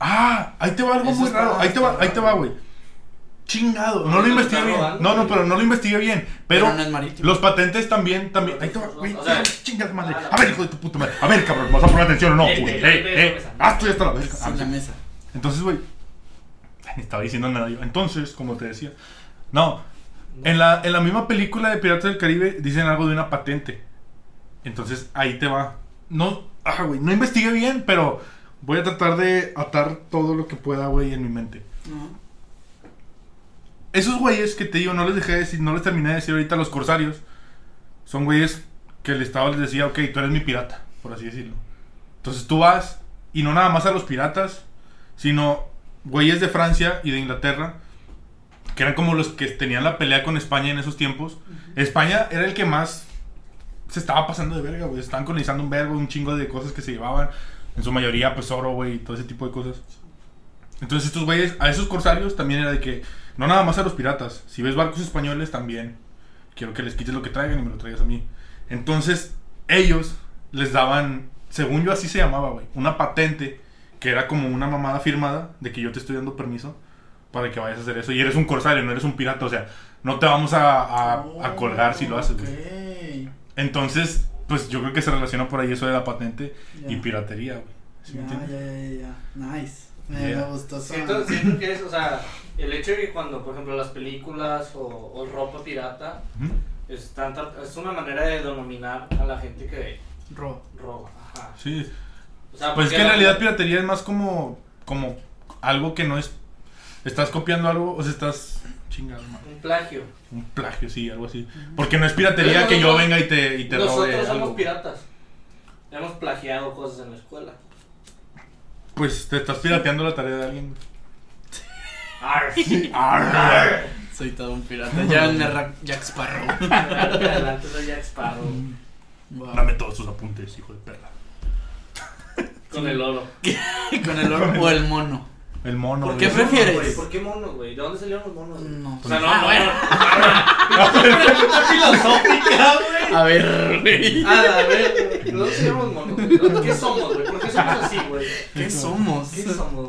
Ah, ahí te va algo muy raro. Ahí te va, güey. Chingado, no lo investigué bien. No, pero no lo investigué bien. Pero no es marítimo. Los patentes también. Ahí te va, güey. Chingas madre. A ver, hijo de tu puta madre. A ver, cabrón, vas a poner atención o no, güey. Estoy hasta la verga. Sin la mesa. Entonces, güey. Ni estaba diciendo nada yo. Entonces, como te decía. En la misma película de Piratas del Caribe dicen algo de una patente. Entonces, ahí te va. No investigué bien, pero voy a tratar de atar todo lo que pueda, güey, en mi mente. Uh-huh. Esos güeyes que te digo, no les terminé de decir ahorita, los corsarios, son güeyes que el Estado les decía, ok, tú eres mi pirata, por así decirlo. Entonces tú vas, y no nada más a los piratas, sino güeyes de Francia y de Inglaterra, que eran como los que tenían la pelea con España en esos tiempos. Uh-huh. España era el que más se estaba pasando de verga, güey. Estaban colonizando un vergo, un chingo de cosas que se llevaban. En su mayoría, pues oro, güey, y todo ese tipo de cosas. Entonces, estos güeyes, a esos corsarios también era de que, no nada más a los piratas. Si ves barcos españoles, también quiero que les quites lo que traigan y me lo traigas a mí. Entonces, ellos les daban, según yo así se llamaba, güey, una patente que era como una mamada firmada de que yo te estoy dando permiso para que vayas a hacer eso. Y eres un corsario, no eres un pirata, o sea, no te vamos a colgar si lo haces, güey. Okay. Entonces, pues yo creo que se relaciona por ahí eso de la patente y piratería, güey. ¿Sí me entiendes? Ya. Nice. Me gustó. Siento que es, o sea, el hecho de que cuando, por ejemplo, las películas o ropa pirata, ¿mm? es una manera de denominar a la gente que roba. Ajá. Sí. O sea, pues es que en realidad piratería es más como algo que no es. Estás copiando algo, o sea, estás. Chingado, un plagio, sí, algo así. Uh-huh. Porque no es piratería que yo venga y te robe algo. Nosotros somos piratas. Hemos plagiado cosas en la escuela. Pues te estás pirateando la tarea de alguien. Arr. Sí. Arr. Soy todo un pirata. Ya en Jack Sparrow. Adelante soy Jack Sparrow. Wow. Dame todos tus apuntes, hijo de perra. Con el oro. Con el oro o el mono. El mono. ¿Por qué prefieres? Mono, ¿por qué mono, güey? ¿De dónde salieron los monos? No. O sea, bueno. Pregunta filosófica, güey. A ver, güey. ¿De dónde salieron los monos, güey? ¿Qué somos, güey? ¿Por qué somos así, güey? ¿Qué somos, güey?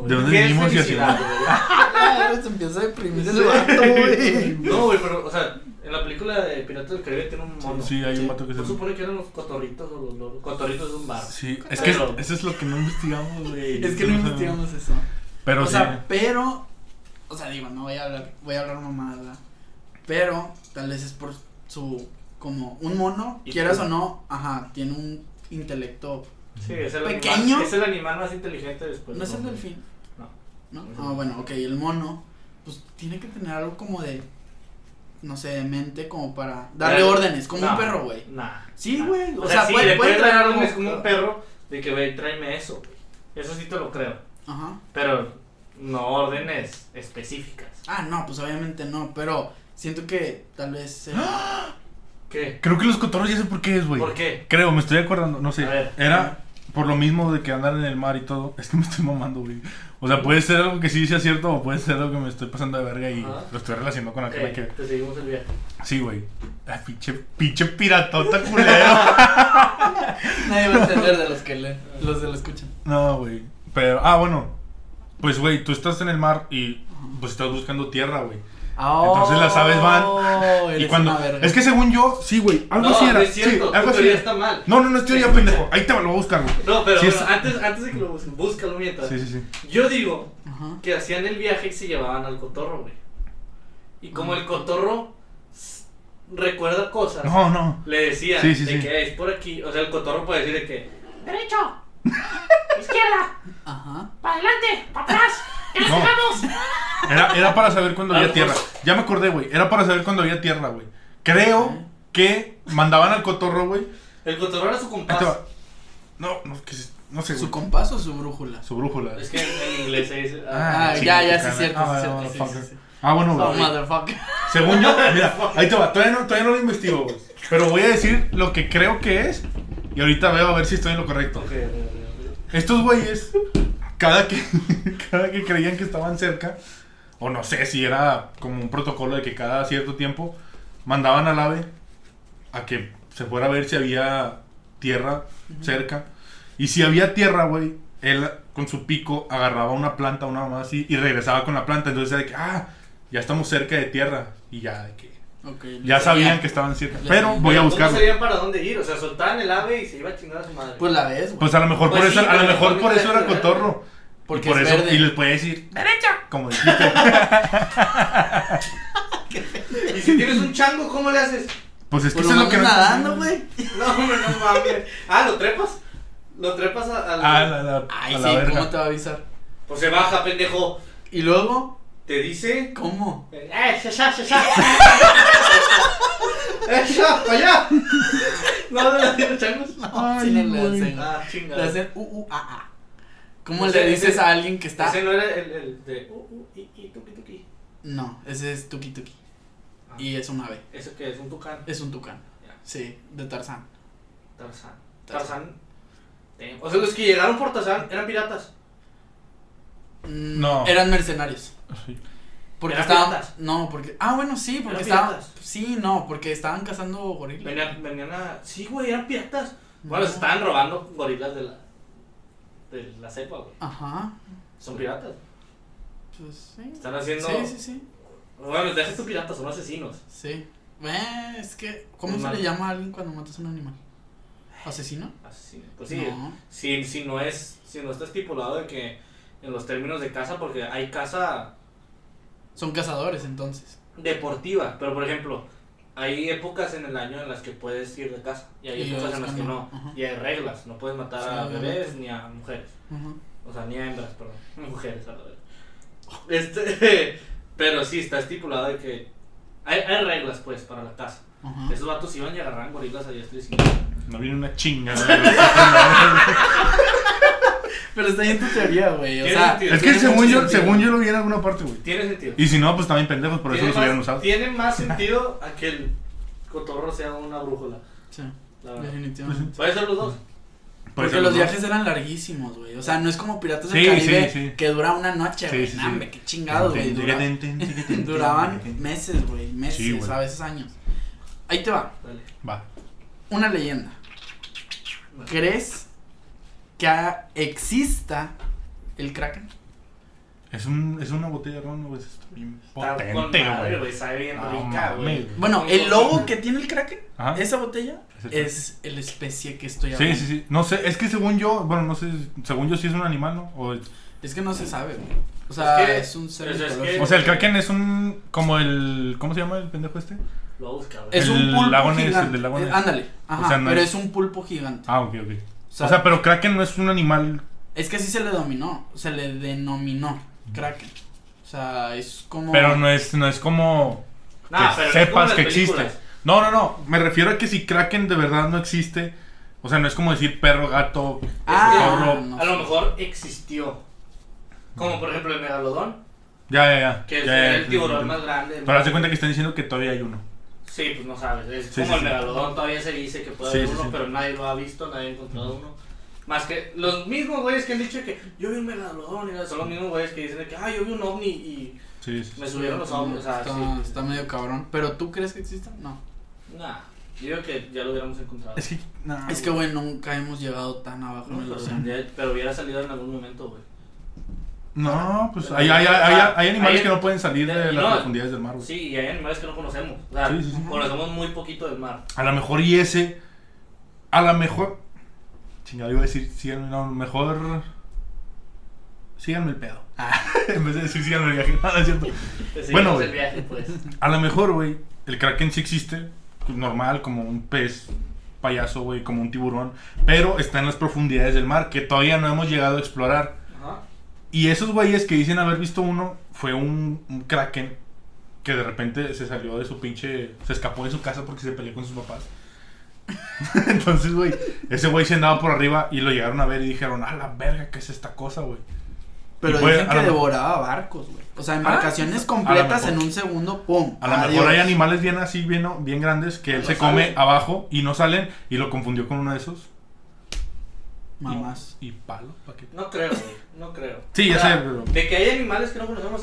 ¿De dónde venimos y así? Ahora se empieza a deprimir el vato, güey. No, güey, pero, o sea, en la película de Piratas del Caribe tiene un mono. Sí, hay un vato que se supone que eran los cotorritos o los loros. Cotorritos de un bar. Sí, es que eso es lo que no investigamos, güey. Es que no investigamos eso. Pero o sí. sea, pero, o sea, digo, no voy a hablar mamada, pero tal vez es por su, como un mono, quieras o no, ajá, tiene un intelecto sí, es el pequeño. Es el animal más inteligente después. No es el delfín. No. Ah, bueno, ok, el mono, pues tiene que tener algo como de, no sé, de mente como para darle órdenes, como un perro, güey. Sí, güey, o sea, sí, puede traer algo como un perro de que, güey, tráeme eso, güey. Eso sí te lo creo. Ajá. Pero no órdenes específicas. Ah, no, pues obviamente no, pero siento que tal vez ¿Qué? Creo que los cotorros ya sé por qué es, güey. ¿Por qué? Creo, me estoy acordando, no sé. Ver, era por lo mismo de que andar en el mar y todo. Es que me estoy mamando, güey. O sea, puede ser algo que sí sea cierto o puede ser algo que me estoy pasando de verga y ajá. Lo estoy relacionando con aquella que te seguimos el viaje. Sí, güey. Ay, pinche piratota culero. Nadie va a entender de los que leen, los de lo escuchan. No, güey. Pero, bueno, pues, güey, tú estás en el mar y, pues, estás buscando tierra, güey. Entonces las aves van y cuando... Es que según yo, sí, güey, algo así era. No, es cierto, sí, algo tu teoría así. Está mal. No, es teoría, pendejo, ahí te lo voy a buscar, güey. No, pero sí, bueno, antes de que lo busquen, búscalo mientras. Sí. Yo digo que hacían el viaje y se llevaban al cotorro, güey. Y como el cotorro recuerda cosas, le decían sí. que es por aquí. O sea, el cotorro puede decir de que... ¡Derecho! Izquierda, para adelante, para atrás, que nos dejamos. Era para saber cuando había tierra. Ya me acordé, güey. Era para saber cuando había tierra, güey. Creo que mandaban al cotorro, güey. El cotorro era su compás. No sé. ¿Su compás o su brújula? Su brújula. Es que en inglés se dice. Ya, sí es cierto. Sí. Bueno, güey. Según yo, mira, ahí te va. Todavía no lo investigo, güey. Pero voy a decir lo que creo que es. Y ahorita veo a ver si estoy en lo correcto. Estos güeyes, cada que creían que estaban cerca, o no sé si era como un protocolo de que cada cierto tiempo mandaban al ave a que se fuera a ver si había tierra cerca. Y si había tierra, güey, él con su pico agarraba una planta, una mamá así, y regresaba con la planta. Entonces era de que, ah, ya estamos cerca de tierra. Y ya de que okay, ya sabían que estaban cerca. Pero voy a buscarlo. No sabían para dónde ir. O sea, soltaban el ave y se iba a chingar a su madre. Pues la ves, güey. Pues a lo mejor, pues por, sí, eso, a lo mejor por eso era cotorro. Porque y por es eso, verde. Y les podía decir, derecha, como dijiste. Y si tienes un chango, ¿cómo le haces? Pues es que eso es lo que nadando, güey. No mames. Ah, ¿lo trepas? ¿Lo trepas a la... Ay, a la sí, verga. ¿Cómo te va a avisar? Pues se baja, pendejo. ¿Y luego? ¿Te dice? ¿Cómo? ¡Ya! ¡Ya, para allá! ¿No le hacen los changos? No, sí le hacen. Ah, chingada. Le hacen ah. ¿Cómo le dices a alguien que está...? Ese no era el de y tuki tuki. No, ese es tuki tuki. Y es un ave. ¿Eso qué es? ¿Un tucán? Es un tucán, yeah. Sí, de Tarzan. Tarzan. O sea, los que llegaron por Tarzan eran piratas. No. Eran mercenarios. Sí. Porque ¿eran estaban piratas? No, porque... Ah, bueno, sí, porque estaban... Piratas. Sí, no, porque estaban cazando gorilas. Venían a... Sí, güey, eran piratas. Bueno, se estaban robando gorilas de la cepa, güey. Ajá. Son piratas. Pues sí. Están haciendo... Sí. Bueno, deja estos piratas, son asesinos. Sí. Es que, ¿cómo se le llama a alguien cuando matas a un animal? ¿Asesino? Asesino. Pues sí, no. Si no está estipulado de que en los términos de caza, porque hay caza. Son cazadores, entonces. Deportiva, pero por ejemplo, hay épocas en el año en las que puedes ir de caza y hay épocas en las que no. Ajá. Y hay reglas, no puedes matar a bebés ni a mujeres. Ajá. O sea, ni a hembras, perdón. Mujeres, a la vez. Pero sí, está estipulado de que hay reglas, pues, para la caza. Uh-huh. Esos vatos iban y agarraban gorilas a diestra y siniestra. No viene una chingada. Pero está ahí en tu teoría, güey. O sea, sentido. Es que según yo lo vi en alguna parte, güey. Tiene sentido. Y si no, pues también pendejos, por eso los hubieran usado. Tiene más sentido a que el cotorro sea una brújula. Sí, la verdad. Definitivamente. Puede ser los dos. Porque los viajes eran larguísimos, güey. O sea, no es como Piratas del Caribe que dura una noche, güey. Sí. Nambe, qué chingados, güey. Duraban meses, güey. Meses, sí, a veces años. Ahí te va. Dale. Va. Una leyenda. Vale. ¿Crees que exista el Kraken? Es una botella de ron, güey. Está bien potente, güey. Sabe bien rica, güey. Bueno, el logo que tiene el Kraken, ajá, esa botella, es el especie que estoy hablando. Sí. No sé, es que según yo sí es un animal, ¿no? O es que no se sabe, güey. O sea, es un ser mitológico. O sea, el Kraken es un, como el, ¿cómo se llama el pendejo este? Lo busca, güey. Es un pulpo gigante. Ándale, ajá, o sea, no pero es un pulpo gigante. Ah, ok. O sea, pero Kraken no es un animal. Es que así se le denominó Kraken. O sea, es como... Pero no es como que sepas que existe. No, me refiero a que si Kraken de verdad no existe, o sea, no es como decir perro, gato, perro. No. A lo mejor existió. Como por ejemplo el megalodón. Ya. Que es el tiburón más grande. Pero haz de cuenta que están diciendo que todavía hay uno. Sí, pues no sabes. Es como el megalodón, todavía se dice que puede haber uno, pero nadie lo ha visto, nadie ha encontrado uno. Más que los mismos güeyes que han dicho que yo vi un megalodón, son los mismos güeyes que dicen que yo vi un ovni y me subieron los ovnis. Está medio cabrón. ¿Pero tú crees que exista? No. Nah, yo creo que ya lo hubiéramos encontrado. Es que güey, nunca hemos llegado tan abajo en el océano. Pero hubiera salido en algún momento, güey. No, pues hay animales que no pueden salir de las profundidades del mar, güey. Sí, y hay animales que no conocemos. O sea, conocemos muy poquito del mar. Chingado, iba a decir, síganme el pedo. En vez de decir síganme el viaje. Nada, es cierto. Bueno, güey, el viaje, pues. A lo mejor, güey, el Kraken sí existe, normal, como un pez payaso, güey, como un tiburón, pero está en las profundidades del mar, que todavía no hemos llegado a explorar. Ajá. Y esos güeyes que dicen haber visto uno, fue un Kraken que de repente se salió de su pinche, se escapó de su casa porque se peleó con sus papás. Entonces, güey, ese güey se andaba por arriba y lo llegaron a ver y dijeron, ah, la verga, ¿qué es esta cosa, güey? Pero dicen que devoraba barcos, güey. O sea, embarcaciones completas en un segundo, pum. A lo mejor hay animales bien así, bien grandes, que él se come abajo y no salen, y lo confundió con uno de esos. Mamás. ¿Y palo? ¿Para qué? No creo. Sí, ya sé, pero... De que hay animales que no conocemos,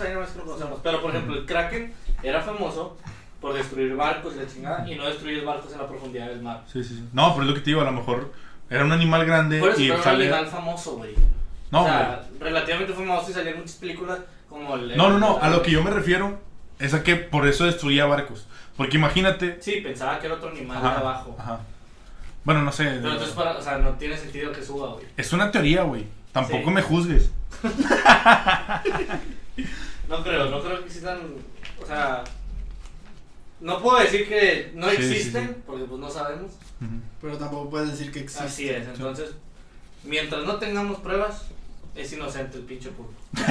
pero por ejemplo, el Kraken era famoso por destruir barcos y la chingada, y no destruyes barcos en la profundidad del mar. Sí, sí, sí. No, pero es lo que te digo, a lo mejor era un animal grande por eso, y pero salía... un animal famoso, güey. No, o sea, güey, relativamente famoso y salían muchas películas como... No, a lo que yo me refiero es a que por eso destruía barcos. Porque imagínate... Sí, pensaba que era otro animal de abajo. Ajá. Bueno, no sé. Pero entonces, para, o sea, no tiene sentido que suba, güey. Es una teoría, güey. Tampoco me juzgues. No creo que existan... O sea... No puedo decir que no existen, porque pues no sabemos. Uh-huh. Pero tampoco puedes decir que existen. Así es, entonces... Mientras no tengamos pruebas, es inocente el pinche puto. No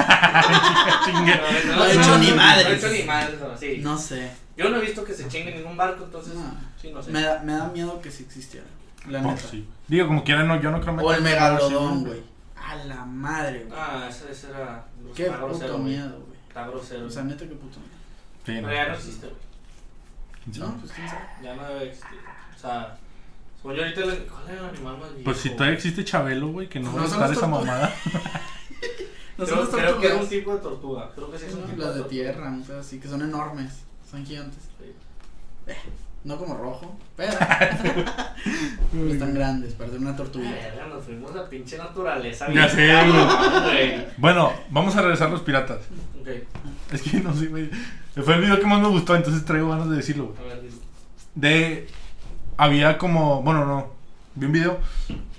he hecho ni madres. No he hecho ni madres, sí. No sé. Yo no he visto que se chingue ningún barco, entonces... No. Sí, no sé. Me da miedo que si existiera. La neta. Sí. Digo, como quieran, no, yo no creo... O el megalodón, güey. A la madre, güey. Ah, ese era... Qué puto miedo, güey. Está grosero. O sea, neta, qué puto miedo. Sí, no, pero ya no existe, güey. ¿No? Pues quién sabe. Ya no debe existir. O sea... Pues yo ahorita, ¿cuál era el animal más viejo? Pues si todavía existe Chabelo, güey, que no va a estar esa mamada. Creo que era un tipo de tortuga. Creo que sí es un tipo de tortuga. Las de tierra, o sea, así que son enormes, son gigantes. Sí. No como rojo, pero están grandes, parecen una tortuga. Nos fuimos a pinche naturaleza. Ya sé, güey. Bueno, vamos a regresar los piratas. Ok. Es que no sé, güey. Fue el video que más me gustó, entonces traigo ganas de decirlo, güey. A ver, había como, bueno, no, vi un video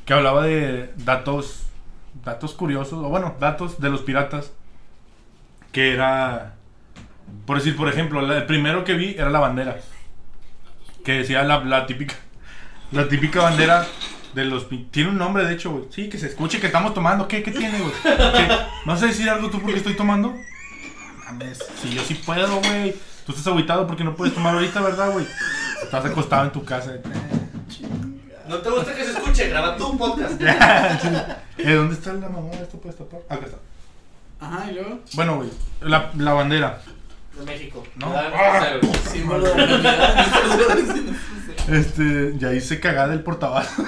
que hablaba de datos curiosos, o bueno, datos de los piratas, que era, por decir, por ejemplo, el primero que vi era la bandera, que decía la típica bandera de los, tiene un nombre de hecho, güey, sí, que se escuche que estamos tomando, ¿qué tiene, güey? ¿No sé decir algo tú porque estoy tomando? Si yo sí puedo, güey. Tú estás agüitado porque no puedes tomar ahorita, ¿verdad, güey? Estás acostado en tu casa. No te gusta que se escuche, graba tú un podcast. ¿Dónde está la mamá? ¿Esto puedes tapar? Acá está. Ajá, ¿y luego? Bueno, güey, la bandera de México. ¿No? Símbolo de la humanidad. Ya hice cagada el portavasos.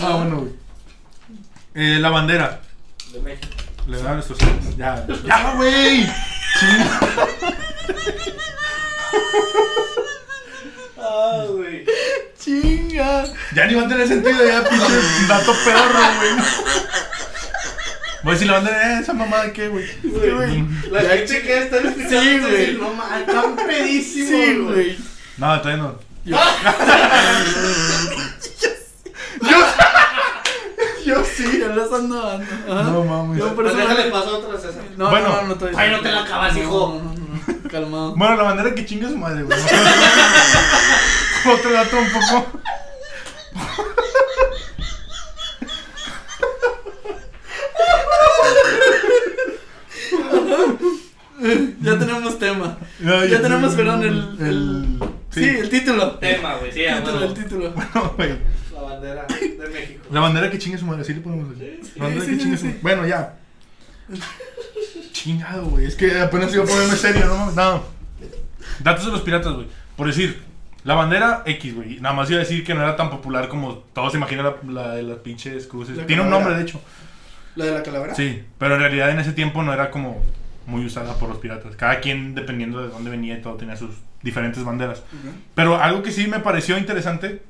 Ah, bueno, güey. La bandera de México. Le dan estos. Ya, güey. Ah, güey. Chinga. Ya ni va a tener sentido, ya pinche dato pedorro, güey. Voy si la bandera, esa mamada de qué, güey. La gente que está en sí, güey. No mames, tan pedísimo. Sí, güey. No, todavía no. Yo sí, ya las ando dando. No mames. No, pero déjale pasar otra vez. No, todavía. Ay, no te la acabas, hijo. No, calmado. Bueno, la bandera que chingue su madre, güey. Otro dato un poco. Ya tenemos tema. Ya tenemos, perdón, el sí, el título. Tema, güey. Sí, el título. Bueno, güey. La bandera de México. La bandera que chingue su madre, sí le ponemos aquí. La bandera que chingue su madre. Bueno, ya. Chingado, güey. Es que apenas iba a ponerme serio, no mames. No. Datos de los piratas, güey. Por decir, la bandera X, güey. Nada más iba a decir que no era tan popular como todos se imaginan la de las pinches cruces. La Tiene calavera. Un nombre, de hecho. ¿La de la calavera? Sí, pero en realidad en ese tiempo no era como muy usada por los piratas. Cada quien, dependiendo de dónde venía y todo, tenía sus diferentes banderas. Uh-huh. Pero algo que sí me pareció interesante.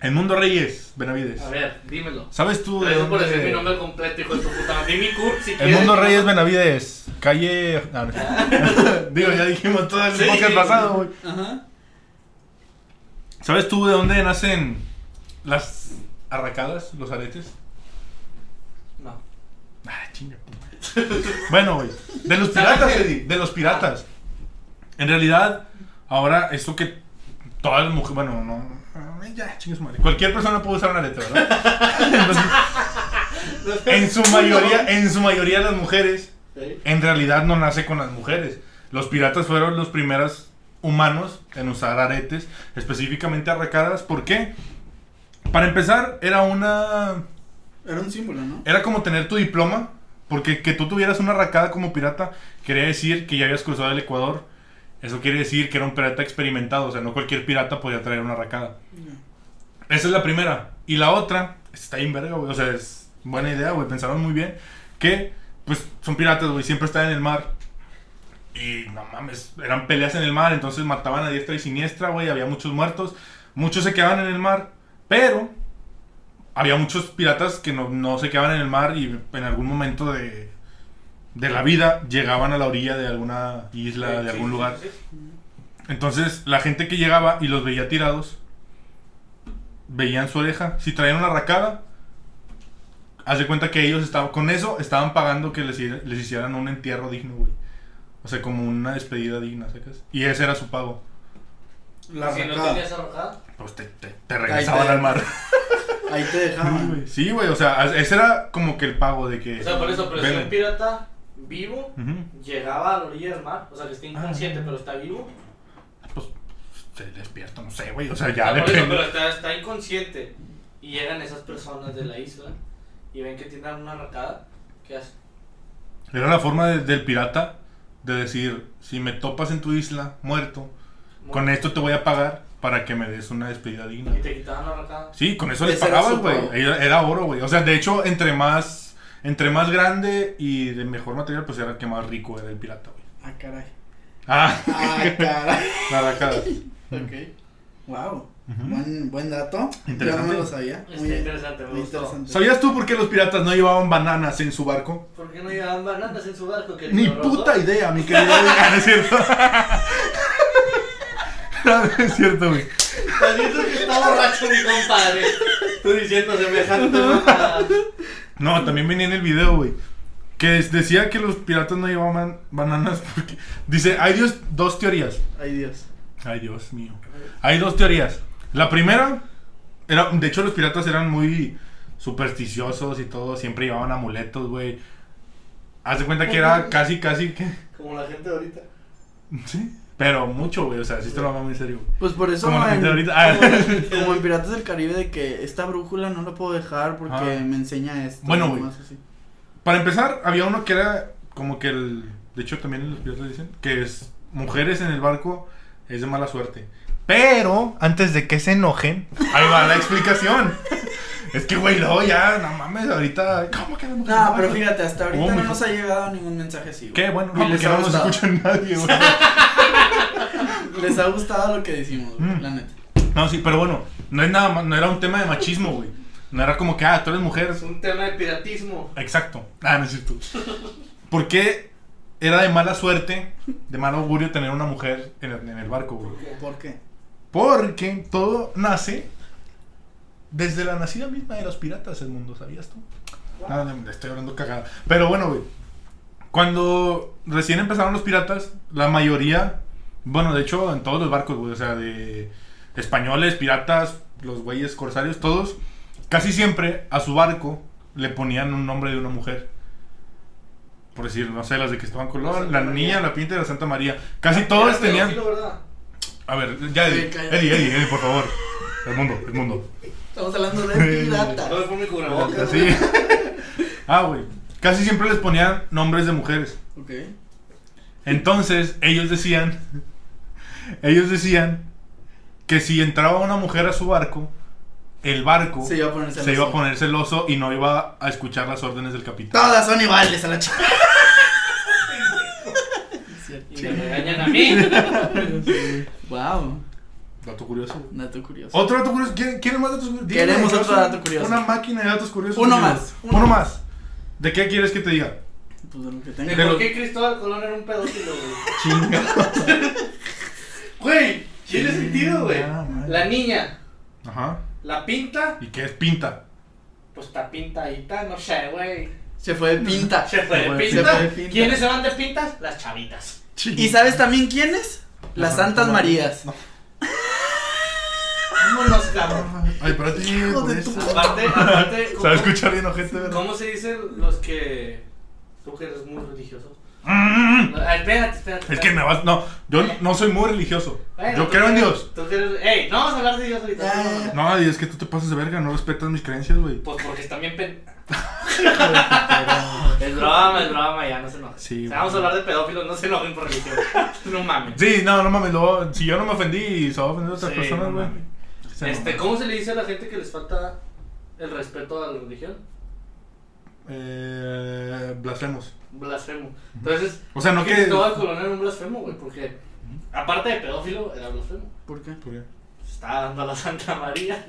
El Mundo Reyes Benavides. A ver, dímelo. ¿Sabes tú de dónde? Por decir mi nombre completo, hijo de tu puta. Dime mi curso si quieres. El Mundo Reyes Benavides. Calle. No, no. Digo, ya dijimos todo el podcast pasado, güey. Ajá. ¿Sabes tú de dónde nacen las arracadas, los aretes? No. Ah, chinga. Bueno, güey. De los piratas, Eddie. De los piratas. En realidad, ahora, esto que todas las mujeres. Bueno, no. Ya, chingues madre. Cualquier persona puede usar un arete, ¿verdad? Entonces, en su mayoría las mujeres, en realidad no nace con las mujeres. Los piratas fueron los primeros humanos en usar aretes, específicamente arracadas. ¿Por qué? Para empezar, era un símbolo, ¿no? Era como tener tu diploma, porque que tú tuvieras una arracada como pirata quería decir que ya habías cruzado el Ecuador. Eso quiere decir que era un pirata experimentado, o sea, no cualquier pirata podía traer una arracada. No. Esa es la primera. Y la otra, está bien verga, güey, o sea, es buena idea, güey, pensaron muy bien que, pues, son piratas, güey, siempre están en el mar. Y no mames, eran peleas en el mar, entonces mataban a diestra y siniestra, güey. Había muchos muertos, muchos se quedaban en el mar, pero había muchos piratas que no se quedaban en el mar y en algún momento de la vida llegaban a la orilla de alguna isla, de algún lugar. Entonces la gente que llegaba y los veía tirados, veían su oreja. Si traían una arracada, haz de cuenta que ellos estaban, con eso estaban pagando que les hicieran un entierro digno, güey. O sea, como una despedida digna, ¿sabes? Y ese era su pago. ¿La si arracada? No tenías arracada, pues te regresaban al mar. Ahí te dejaban. Güey. Sí, güey, o sea, ese era como que el pago de que... O sea, por eso, pero si un pirata vivo llegaba a la orilla del mar, o sea, que está inconsciente, pero está vivo... Pues, se despierta, no sé, güey, o sea, ya depende. Por eso, pero está inconsciente y llegan esas personas de la isla y ven que tienen una arracada, ¿qué hacen? Era la forma del pirata de decir, si me topas en tu isla, muerto, con esto te voy a pagar para que me des una despedida digna. ¿Y te quitaban la arracada? Sí, con eso les pagaban, güey. Era oro, güey. O sea, de hecho, entre más grande y de mejor material, pues era el que más rico era el pirata, güey. Ah, caray. La arracada. Ok. Wow. Buen dato. Interesante. Yo no lo sabía. Muy interesante. ¿Sabías tú por qué los piratas no llevaban bananas en su barco? ¿Por qué no llevaban bananas en su barco? Ni puta idea, mi querido. Es cierto. Es cierto, güey. Estás diciendo que está borracho, mi compadre. Tú diciendo semejante. No, también venía en el video, güey, que decía que los piratas no llevaban bananas porque... Dice, hay dos teorías. Ay, Dios mío. Hay dos teorías. La primera era... De hecho, los piratas eran muy supersticiosos y todo. Siempre llevaban amuletos, güey. Haz de cuenta que era casi que... Como la gente ahorita. Sí. Pero mucho, güey, o sea, sí te lo hago muy serio. Pues por eso, como como en Piratas del Caribe, de que esta brújula no la puedo dejar porque me enseña esto. Bueno, güey, para empezar, había uno que era como que el... De hecho, también los piratas dicen que es mujeres en el barco es de mala suerte. Pero, antes de que se enojen, ahí va la explicación. Es que, güey, luego ya, no mames, ahorita... ¿Cómo que las mujeres? No, pero fíjate, hasta ahorita no nos ha llegado ningún mensaje así, güey. Qué bueno, no, porque no nos escucha nadie, güey. Les ha gustado lo que decimos, güey, la neta. No, sí, pero bueno, no es nada, no era un tema de machismo, güey. No era como que, tú eres mujer. Es un tema de piratismo. Exacto. No es cierto. ¿Por qué era de mala suerte, de mal augurio, tener una mujer en el barco, güey? ¿Por qué? Porque todo nace desde la nacida misma de los piratas del mundo, ¿sabías tú? Wow. Nada, me estoy hablando cagada. Pero bueno, güey, cuando recién empezaron los piratas, la mayoría... Bueno, de hecho, en todos los barcos, güey, o sea, de españoles, piratas, los güeyes corsarios, todos, casi siempre a su barco le ponían un nombre de una mujer. Por decir, no sé, las de Cristóbal Colón, la niña, la Pinta y la Santa María. Casi todos tenían... A ver, ya, Eddie, por favor. El mundo. Estamos hablando de piratas. Todo fue mi cubrebocas. Sí. Güey, casi siempre les ponían nombres de mujeres. Ok. Entonces, ellos decían que si entraba una mujer a su barco, el barco se iba a poner celoso y no iba a escuchar las órdenes del capitán. Todas son iguales a la chica. Y me regañan a mí. Wow. Dato curioso. Otro dato curioso. ¿Quieren más datos curiosos? Queremos otro dato curioso. Una máquina de datos curiosos. Uno más. ¿De qué quieres que te diga? Pues de lo que tenga. ¿Por qué Cristóbal Colón era un pedófilo, güey? Chingado. Güey, tiene sentido, güey. La niña. Ajá. La Pinta. ¿Y qué es Pinta? Pues está pintadita, no sé, güey. Se fue de pinta. ¿Quiénes se van de pintas? Las chavitas. Chingado. ¿Y sabes también quiénes? Las Santas Marías. No. Vámonos, cabrón. Ay, pero aparte. Se va a escuchar bien, gente, ¿verdad? ¿Cómo se dicen los que... Tú que eres muy religioso. Espérate. Es que me vas... No, yo no soy muy religioso. Bueno, yo creo en Dios. Tú que eres... Ey, no vamos a hablar de Dios ahorita. No, y es que tú te pasas de verga, no respetas mis creencias, güey. Pues porque están bien Es broma, ya, no se enojen. Sí, vamos a hablar de pedófilos, no se enojen por religión. No mames. Sí, no mames, luego, si yo no me ofendí, se va a ofender a otras personas, güey. No, ¿cómo se le dice a la gente que les falta el respeto a la religión? Blasfemos. Blasfemo. Entonces, o sea, no que Cristóbal Colón era un blasfemo, güey, porque aparte de pedófilo, era blasfemo. ¿Por qué? ¿Por qué? Se estaba dando a la Santa María.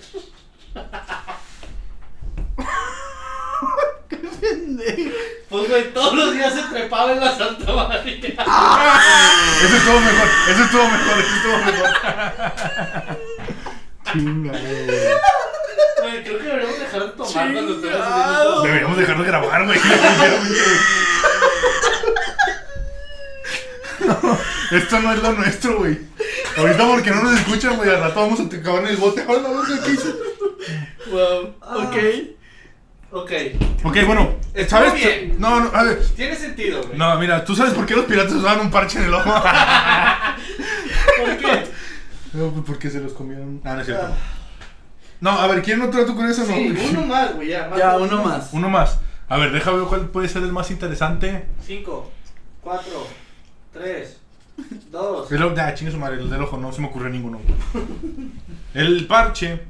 ¡Qué pendejo! Pues, güey, todos los días se trepaba en la Santa María. Eso estuvo mejor, eso estuvo mejor, eso estuvo mejor. Chinga, güey. Güey, creo que deberíamos dejar de tomar cuando estemos haciendo todo. Deberíamos dejar de grabar, güey. No, esto no es lo nuestro, güey. Ahorita porque no nos escuchan, güey. Al rato vamos a acabar en el bote. Ahora no sé qué hice. Wow, ok. Ok. Ok, bueno, ¿sabes? Bien. No, no, a ver. Tiene sentido, güey. No, mira, ¿tú sabes por qué los piratas usaban un parche en el ojo? ¿Por qué? No, pues porque se los comieron. Ah, no es cierto. No, a ver, ¿quién no trato con eso? Sí, no, uno más, güey, ya. Ya, uno más. Uno más. A ver, déjame ver cuál puede ser el más interesante. 5, 4, 3, 2. Ah, chingue su madre, el del ojo, no se me ocurre ninguno. El parche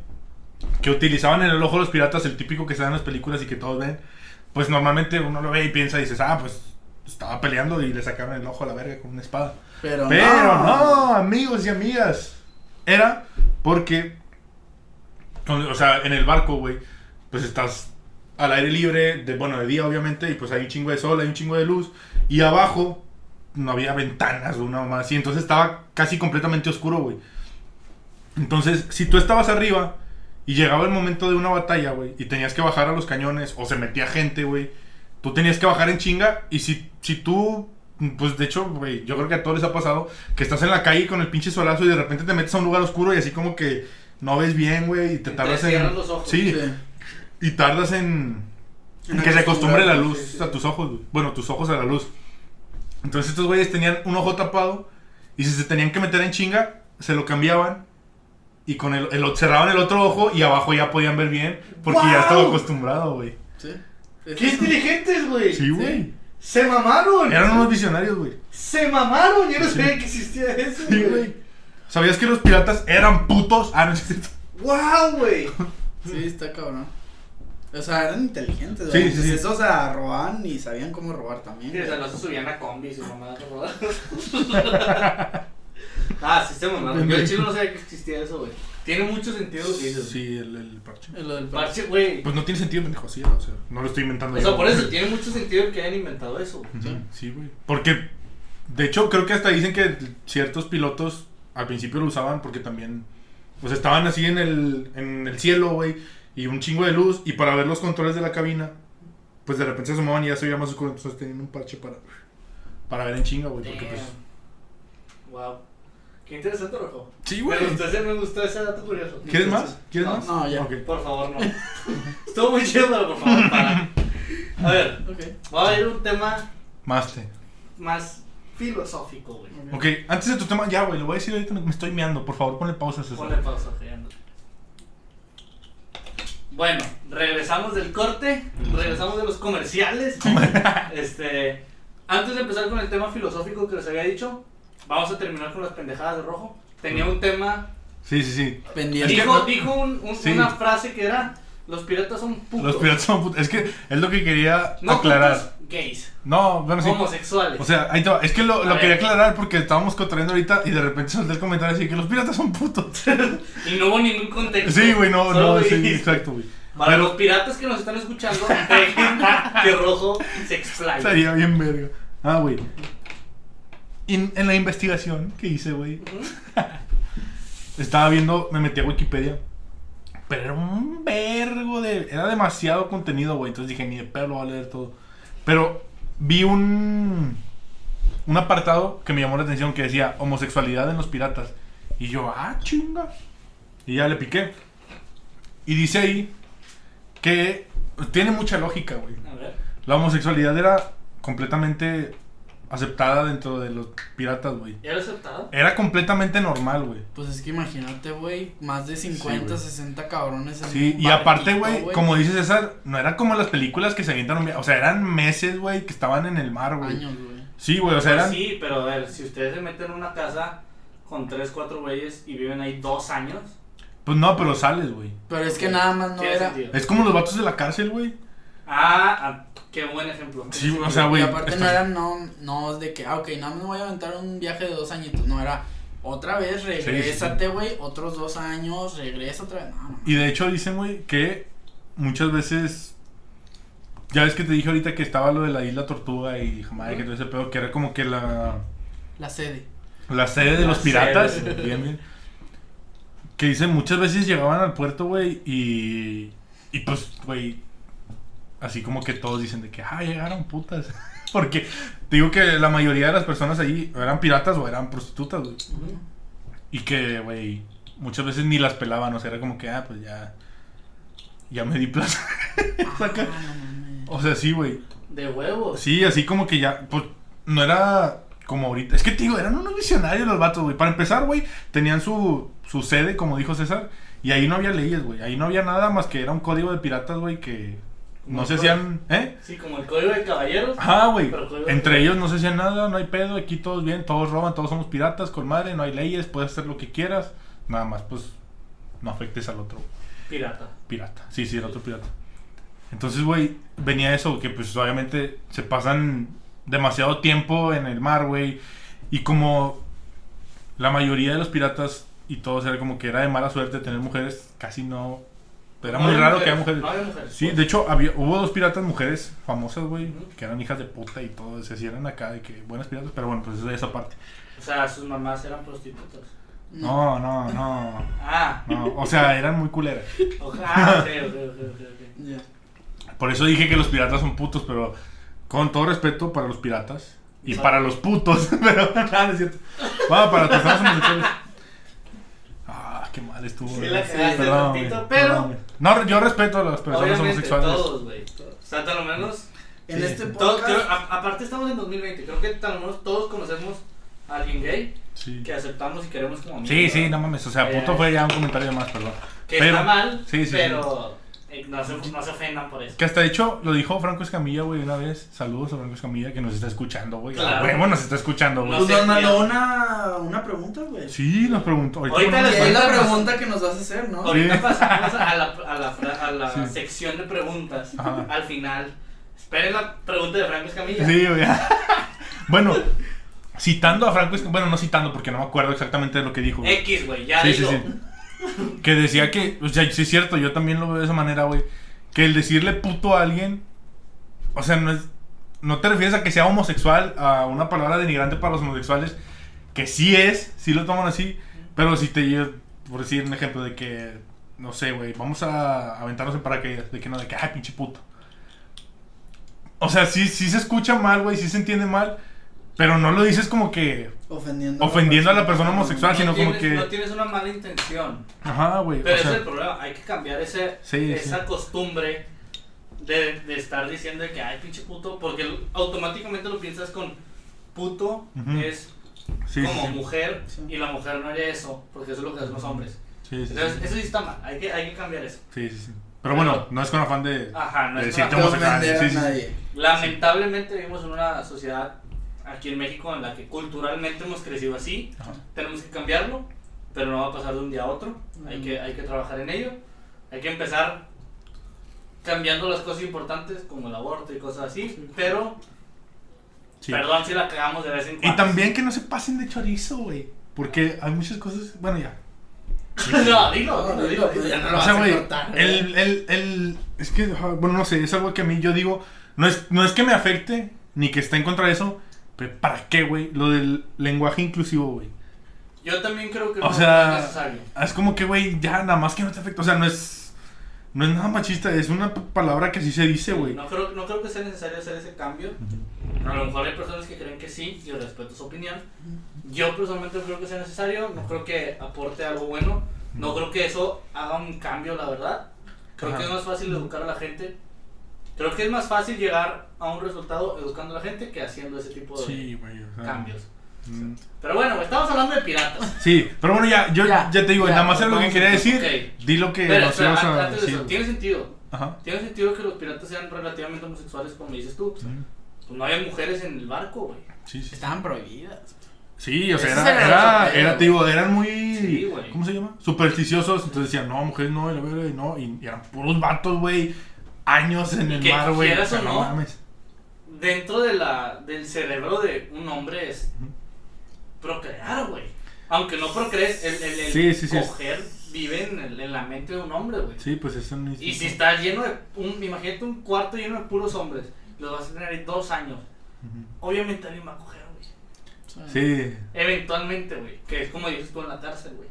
que utilizaban en el ojo los piratas, el típico que se dan en las películas y que todos ven, pues normalmente uno lo ve y piensa y dices, ah, pues estaba peleando y le sacaron el ojo a la verga con una espada. Pero no, amigos y amigas. Era porque... O sea, en el barco, güey, pues estás al aire libre, de día obviamente, y pues hay un chingo de sol, hay un chingo de luz, y abajo no había ventanas o una mamá así, entonces estaba casi completamente oscuro, güey. Entonces, si tú estabas arriba y llegaba el momento de una batalla, güey, y tenías que bajar a los cañones, o se metía gente, güey, tú tenías que bajar en chinga, y si tú... Pues de hecho, güey, yo creo que a todos les ha pasado que estás en la calle con el pinche solazo y de repente te metes a un lugar oscuro y así como que no ves bien, güey, y te tardas en... Los ojos, sí, sí, y tardas en que se acostumbre la luz, sí, sí, a tus ojos, güey. Bueno, tus ojos a la luz. Entonces estos güeyes tenían un ojo tapado y si se tenían que meter en chinga, se lo cambiaban y con el cerraban el otro ojo y abajo ya podían ver bien porque ¡wow! ya estaba acostumbrado, güey. Sí. ¡Qué inteligentes, güey! Sí, güey. Sí. ¡Se mamaron! Eran unos visionarios, güey. ¡Se mamaron! Yo no sabía que existía eso, güey. Sí, ¿sabías que los piratas eran putos? Ah, no es cierto. ¡Wow, güey! Sí, está cabrón. O sea, eran inteligentes, güey. Sí, sí, sí. Esos, o sea, robaban y sabían cómo robar también. Sí, o sea, no se subían a combis y mamadas robadas. Ah, sí, se mamaron. Yo en Chile no sabía que existía eso, güey. Tiene mucho sentido lo que dices. Sí, el parche. El parche, güey. Pues no tiene sentido, pendejo, sí, o sea, no lo estoy inventando. O sea, por eso tiene mucho sentido que hayan inventado eso. Uh-huh. Sí, güey. Porque, de hecho, creo que hasta dicen que ciertos pilotos al principio lo usaban porque también, pues estaban así en el cielo, güey, y un chingo de luz, y para ver los controles de la cabina, pues de repente se asomaban y ya se veía más oscuro, entonces tenían un parche para ver en chinga, güey, porque pues... Wow. Qué interesante, rojo. Sí, güey. Me gustó ese dato curioso. ¿Quieres más? No, ya. Okay. Por favor, no. Estuvo muy chido, pero por favor, para. A ver, okay. Va a ir un tema más filosófico, güey. Okay. Antes de tu tema, ya, güey, lo voy a decir ahorita, me estoy meando. Por favor, ponle pausa. Ponle pausa, Fernando. Bueno, regresamos del corte, regresamos de los comerciales. Antes de empezar con el tema filosófico que les había dicho, vamos a terminar con las pendejadas de rojo. Tenía un tema... Sí. Pendiente. Dijo una frase que era... Los piratas son putos. Los piratas son putos. Es que es lo que quería aclarar. No putos gays. No, bueno, sí. Homosexuales. O sea, ahí te va. Es que lo quería aclarar porque estábamos contrayendo ahorita y de repente solté el comentario así que los piratas son putos. Y no hubo ningún contexto. Sí, güey, no, sí, exacto, güey. Para los piratas que nos están escuchando, dejen que rojo se explaya. Sería bien verga. Ah, güey. En la investigación que hice, güey, estaba viendo, me metí a Wikipedia, pero era un vergo era demasiado contenido, güey, entonces dije, ni de pedo lo voy a leer todo, pero vi un apartado que me llamó la atención que decía, homosexualidad en los piratas, y yo, ah, chinga, y ya le piqué, y dice ahí que tiene mucha lógica, güey, la homosexualidad era completamente... aceptada dentro de los piratas, güey. ¿Era aceptada? Era completamente normal, güey. Pues es que imagínate, güey, más de 50, sí, 60 cabrones en un barquito, y aparte, güey, como dice César, no era como las películas que se avientan o sea, eran meses, güey, que estaban en el mar, güey. Años, güey. Sí, güey, o sea, eran... Sí, pero a ver, si ustedes se meten en una casa con 3-4 güeyes y viven ahí 2 años... Pues no, pero sales, güey. Pero es que nada más no era... Sentido. Es como los vatos de la cárcel, güey. Ah, qué buen ejemplo. Sí, o sea, güey. Y aparte no era, no es de que, ok, no me voy a aventar un viaje de 2 añitos, no era... Otra vez, regrésate, güey, sí. Otros 2 años, regresa otra vez. No. Y de hecho dicen, güey, que muchas veces, ya ves que te dije ahorita que estaba lo de la Isla Tortuga y Jamaica, que todo ese pedo, que era como que la sede. La sede de los piratas, bien, bien. Que dicen, muchas veces llegaban al puerto, güey, y pues, güey, así como que todos dicen de que, ah, llegaron putas. Porque te digo que la mayoría de las personas allí eran piratas o eran prostitutas, güey. Uh-huh. Y que, güey, muchas veces ni las pelaban, o sea, era como que, ah, pues ya me di plaza. O sea, sí, güey. De huevos. Sí, así como que ya, pues, no era como ahorita. Es que te digo, eran unos visionarios los vatos, güey. Para empezar, güey, tenían su sede, como dijo César, y ahí no había leyes, güey. Ahí no había nada más que era un código de piratas, güey, que... No se hacían, ¿eh? Sí, como el código de caballeros. Ah, güey. Entre ellos no se hacían nada, no hay pedo, aquí todos bien, todos roban, todos somos piratas, con madre, no hay leyes, puedes hacer lo que quieras. Nada más, pues, no afectes al otro. Pirata. Sí, el otro pirata. Entonces, güey, venía eso, que pues obviamente se pasan demasiado tiempo en el mar, güey. Y como la mayoría de los piratas y todos era como que era de mala suerte tener mujeres, casi no... Era muy raro mujeres, que haya mujeres. No había mujeres. Sí, de hecho, hubo 2 piratas mujeres famosas, güey, que eran hijas de puta y todo. Se hicieron acá de que buenas piratas, pero bueno, pues eso es esa parte. O sea, sus mamás eran prostitutas. No. Ah. No, o sea, eran muy culeras. Ojalá, ok. Yeah. Por eso dije que los piratas son putos, pero con todo respeto para los piratas y para los putos, pero nada, no es cierto. Va, para tratarnos homosexuales. Qué mal estuvo. Sí, la quedaste un ratito, pero... No, yo respeto a las personas homosexuales. Todos, güey. O sea, tal o menos... En este podcast... Aparte estamos en 2020. Creo que tal o menos todos conocemos a alguien gay. Sí. Que aceptamos y queremos como amigos. Sí, no mames. O sea, puto fue ya un comentario más, perdón. Que pero, está mal, sí, pero... No se ofendan por eso. Que hasta de hecho lo dijo Franco Escamilla, güey, una vez. Saludos a Franco Escamilla que nos está escuchando, güey. Claro. Bueno, nos está escuchando, güey. Nos mandó una pregunta, güey. Sí, nos preguntó. Ahorita les doy la pregunta que nos vas a hacer, ¿no? Ahorita sí. Pasamos a la sí. Sección de preguntas. Ajá. Al final. Esperen la pregunta de Franco Escamilla. Sí, güey. Bueno, citando a Franco Escamilla. Bueno, no citando porque no me acuerdo exactamente de lo que dijo. Güey. X, güey, ya sí, digo. Sí. Que decía que, o sea, sí es cierto, yo también lo veo de esa manera, güey. Que el decirle puto a alguien, o sea, no te refieres a que sea homosexual, a una palabra denigrante para los homosexuales, que sí lo toman así, pero si te llevas, por decir un ejemplo de que, no sé, güey, vamos a aventarnos en paracaídas, de que no, de que, ay, pinche puto. O sea, sí se escucha mal, güey, sí se entiende mal. Pero no lo dices como que ofendiendo a la persona homosexual, sino como que... No tienes una mala intención. Ajá, güey. Pero ese es el problema, hay que cambiar esa costumbre de estar diciendo que ay, pinche puto, porque automáticamente lo piensas con puto, uh-huh. Es sí, como sí, mujer, sí. Y la mujer no haría eso, porque eso es lo que hacen los hombres. Sí, entonces, sí. Eso sí está mal, hay que cambiar eso. Sí. Pero bueno, no es con afán de... Ajá, no de es con afán de ofender a nadie. Lamentablemente vivimos en una sociedad... Aquí en México, en la que culturalmente hemos crecido así. Ajá. Tenemos que cambiarlo, pero no va a pasar de un día a otro. Hay que trabajar en ello. Hay que empezar cambiando las cosas importantes, como el aborto y cosas así. Pero, perdón si la cagamos de vez en cuando. Y también que no se pasen de chorizo, güey. Porque hay muchas cosas... Bueno, ya. No, dilo. Ya no lo vas a cortar. Es que, bueno, no sé, es algo que a mí yo digo... No es que me afecte, ni que esté en contra de eso... ¿Para qué, güey? Lo del lenguaje inclusivo, güey. Yo también creo que no es necesario. Es como que, güey, ya nada más que no te afecta. O sea, no es nada machista. Es una palabra que así se dice, güey. No creo que sea necesario hacer ese cambio. A lo mejor hay personas que creen que sí. Yo respeto su opinión. Yo personalmente no creo que sea necesario. No creo que aporte algo bueno. No creo que eso haga un cambio, la verdad. Creo que es más fácil educar a la gente. Creo que es más fácil llegar a un resultado educando a la gente que haciendo ese tipo de cambios. Pero bueno, estamos hablando de piratas. Sí, pero bueno, ya te digo, nada más era lo que quería decir. Okay. Di lo que nos ibas a decir. Eso, tiene sentido. Ajá. Tiene sentido que los piratas sean relativamente homosexuales, como dices tú. Sí. Pues no había mujeres en el barco, güey. Sí. Estaban prohibidas. Sí, o sea, era digo, eran muy, ¿cómo se llama? Supersticiosos. Entonces decían, no, mujeres no, y eran puros vatos, güey. años en el mar, güey. ¿Quieras o no? Mames. Dentro de del cerebro de un hombre es procrear, güey. Aunque no procrees, el coger vive en la mente de un hombre, güey. Sí, pues eso no es. Y si estás lleno de imagínate un cuarto lleno de puros hombres, los vas a tener ahí 2 años. Uh-huh. Obviamente alguien va a coger, güey. Sí. Eventualmente, güey. Que es como dices tú en la cárcel, güey.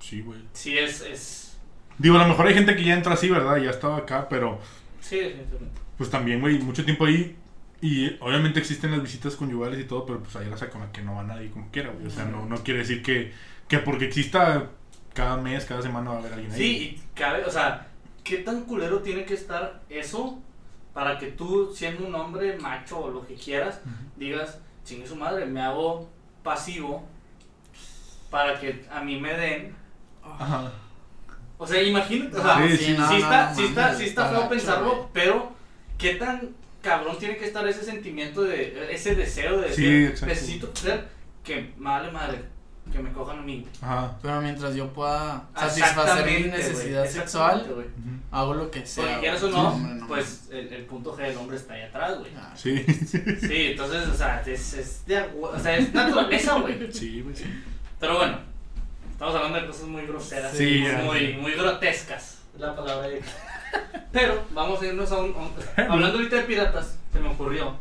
Sí, güey. Sí, es. Digo, a lo mejor hay gente que ya entra así, ¿verdad? Ya estaba acá, pero. Sí, definitivamente. Pues también, güey, mucho tiempo ahí. Y obviamente existen las visitas conyugales y todo, pero pues ahí las con la que no va nadie como quiera, güey. O sea, no quiere decir que porque exista cada mes, cada semana va a haber alguien ahí. Sí, y cabe, o sea, ¿qué tan culero tiene que estar eso para que tú, siendo un hombre macho o lo que quieras, digas, chingue su madre, me hago pasivo para que a mí me den? Ajá. O sea, imagínate, o sea, sí está feo pensarlo, pero ¿qué tan cabrón tiene que estar ese sentimiento de ese deseo de decir, sí, necesito ser que madre, que me cojan a mí? Ajá. Pero mientras yo pueda satisfacer mi necesidad sexual, hago lo que sea. Porque quieras o no, sí, pues el punto G del hombre está ahí atrás, güey. Ah, sí. Sí, entonces, o sea, es naturaleza, güey. Sí, güey, sí. Pero bueno, estamos hablando de cosas muy groseras, sí, muy grotescas, es la palabra ahí. Pero vamos a irnos hablando ahorita de piratas, se me ocurrió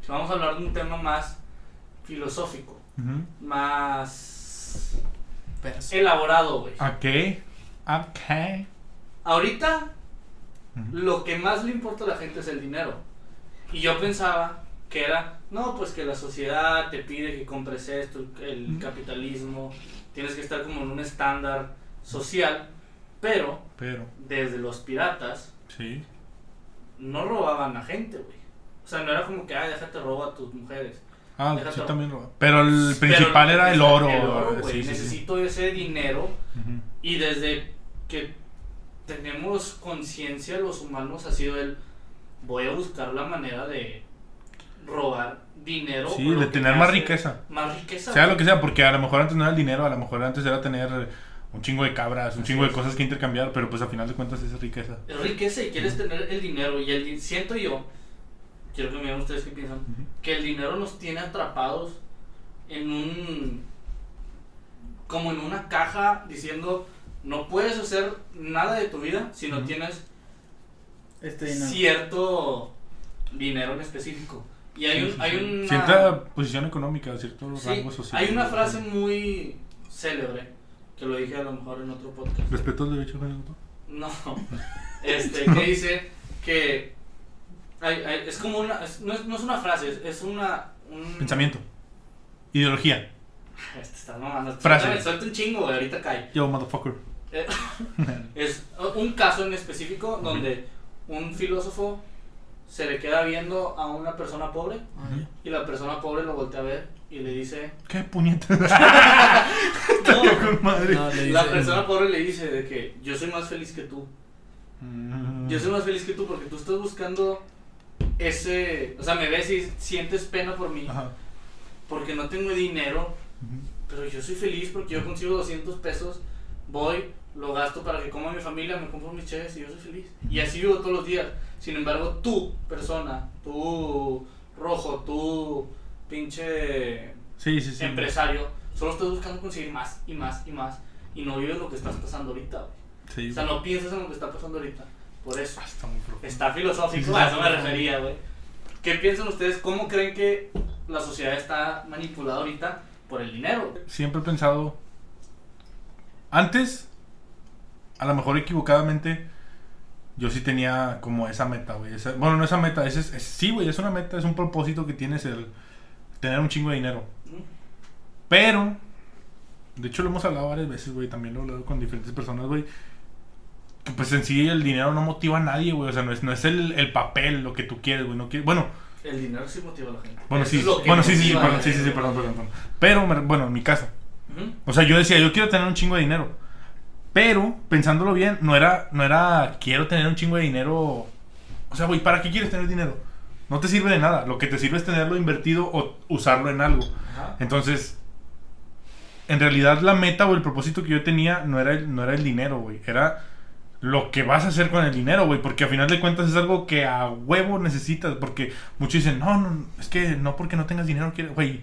que vamos a hablar de un tema más filosófico, más elaborado, güey. Ok. Ahorita lo que más le importa a la gente es el dinero. Y yo pensaba que era, no, pues que la sociedad te pide que compres esto, el capitalismo, tienes que estar como en un estándar social. Pero desde los piratas, sí, no robaban a gente, güey. O sea, no era como que, déjate robo a tus mujeres. Ah, sí, también roba. Pero el principal era el oro. El oro, güey. Sí, necesito ese dinero. Y desde que tenemos conciencia los humanos ha sido voy a buscar la manera de robar dinero. Sí, de tener más riqueza. Más riqueza. Sea, güey, lo que sea, porque a lo mejor antes no era el dinero, a lo mejor antes era tener un chingo de cabras, un chingo de cosas que intercambiar, pero pues a final de cuentas es riqueza. Es riqueza y quieres tener el dinero. Y siento yo, quiero que me digan ustedes qué piensan, que el dinero nos tiene atrapados como en una caja diciendo, no puedes hacer nada de tu vida si no tienes cierto dinero en específico. Y hay una cierta posición económica, cierto rango social. Hay una frase muy célebre que lo dije a lo mejor en otro podcast. ¿Respeto el derecho al autor? No. Que dice que es como una, no es una frase, es un pensamiento, ideología. Estás mamando. Frase. Suelta un chingo, güey, ahorita cae. Yo, motherfucker. Es un caso en específico donde un filósofo se le queda viendo a una persona pobre y la persona pobre lo voltea a ver y le dice, ¿qué puñetas? La persona pobre le dice de que yo soy más feliz que tú. Yo soy más feliz que tú porque tú estás buscando ese, o sea, me ves y sientes pena por mí porque no tengo dinero, pero yo soy feliz porque yo consigo 200 pesos, voy, lo gasto para que coma mi familia, me compro mis cheves y yo soy feliz. Y así vivo todos los días. Sin embargo, tú, persona, tú, rojo, tú, pinche empresario, solo estás buscando conseguir más y más y más y no vives lo que estás pasando ahorita, güey. O sea, no piensas en lo que está pasando ahorita. Por eso está filosófico, a eso me refería, güey. ¿Qué piensan ustedes? ¿Cómo creen que la sociedad está manipulada ahorita por el dinero? Siempre he pensado, antes, a lo mejor equivocadamente, yo sí tenía como esa meta, güey. Bueno, no esa meta, sí, güey, es una meta, es un propósito que tienes, el tener un chingo de dinero. Pero, de hecho lo hemos hablado varias veces, güey, también lo he hablado con diferentes personas, güey, que pues en sí el dinero no motiva a nadie, güey. O sea, no es el papel lo que tú quieres, güey, no quieres, bueno. El dinero sí motiva a la gente. Bueno, perdón. Pero, bueno, en mi caso, o sea, yo decía, yo quiero tener un chingo de dinero. Pero, pensándolo bien, no era quiero tener un chingo de dinero. O sea, güey, ¿para qué quieres tener dinero? No te sirve de nada. Lo que te sirve es tenerlo invertido o usarlo en algo. Ajá. Entonces, en realidad la meta o el propósito que yo tenía no era el dinero, güey. Era lo que vas a hacer con el dinero, güey, porque a final de cuentas es algo que a huevo necesitas, porque muchos dicen, no, es que no porque no tengas dinero, güey,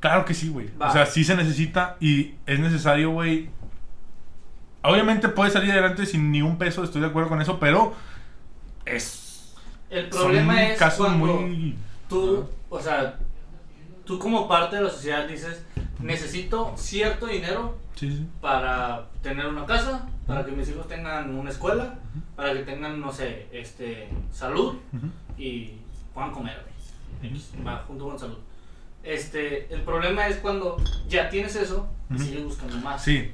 claro que sí, güey, o sea, sí se necesita y es necesario, güey. Obviamente puedes salir adelante sin ni un peso, estoy de acuerdo con eso, pero es... El problema es cuando muy... tú, o sea, tú como parte de la sociedad dices, necesito cierto dinero para tener una casa, para que mis hijos tengan una escuela, para que tengan, no sé, salud y puedan comer, va junto con salud. El problema es cuando ya tienes eso y sigues buscando más. Sí.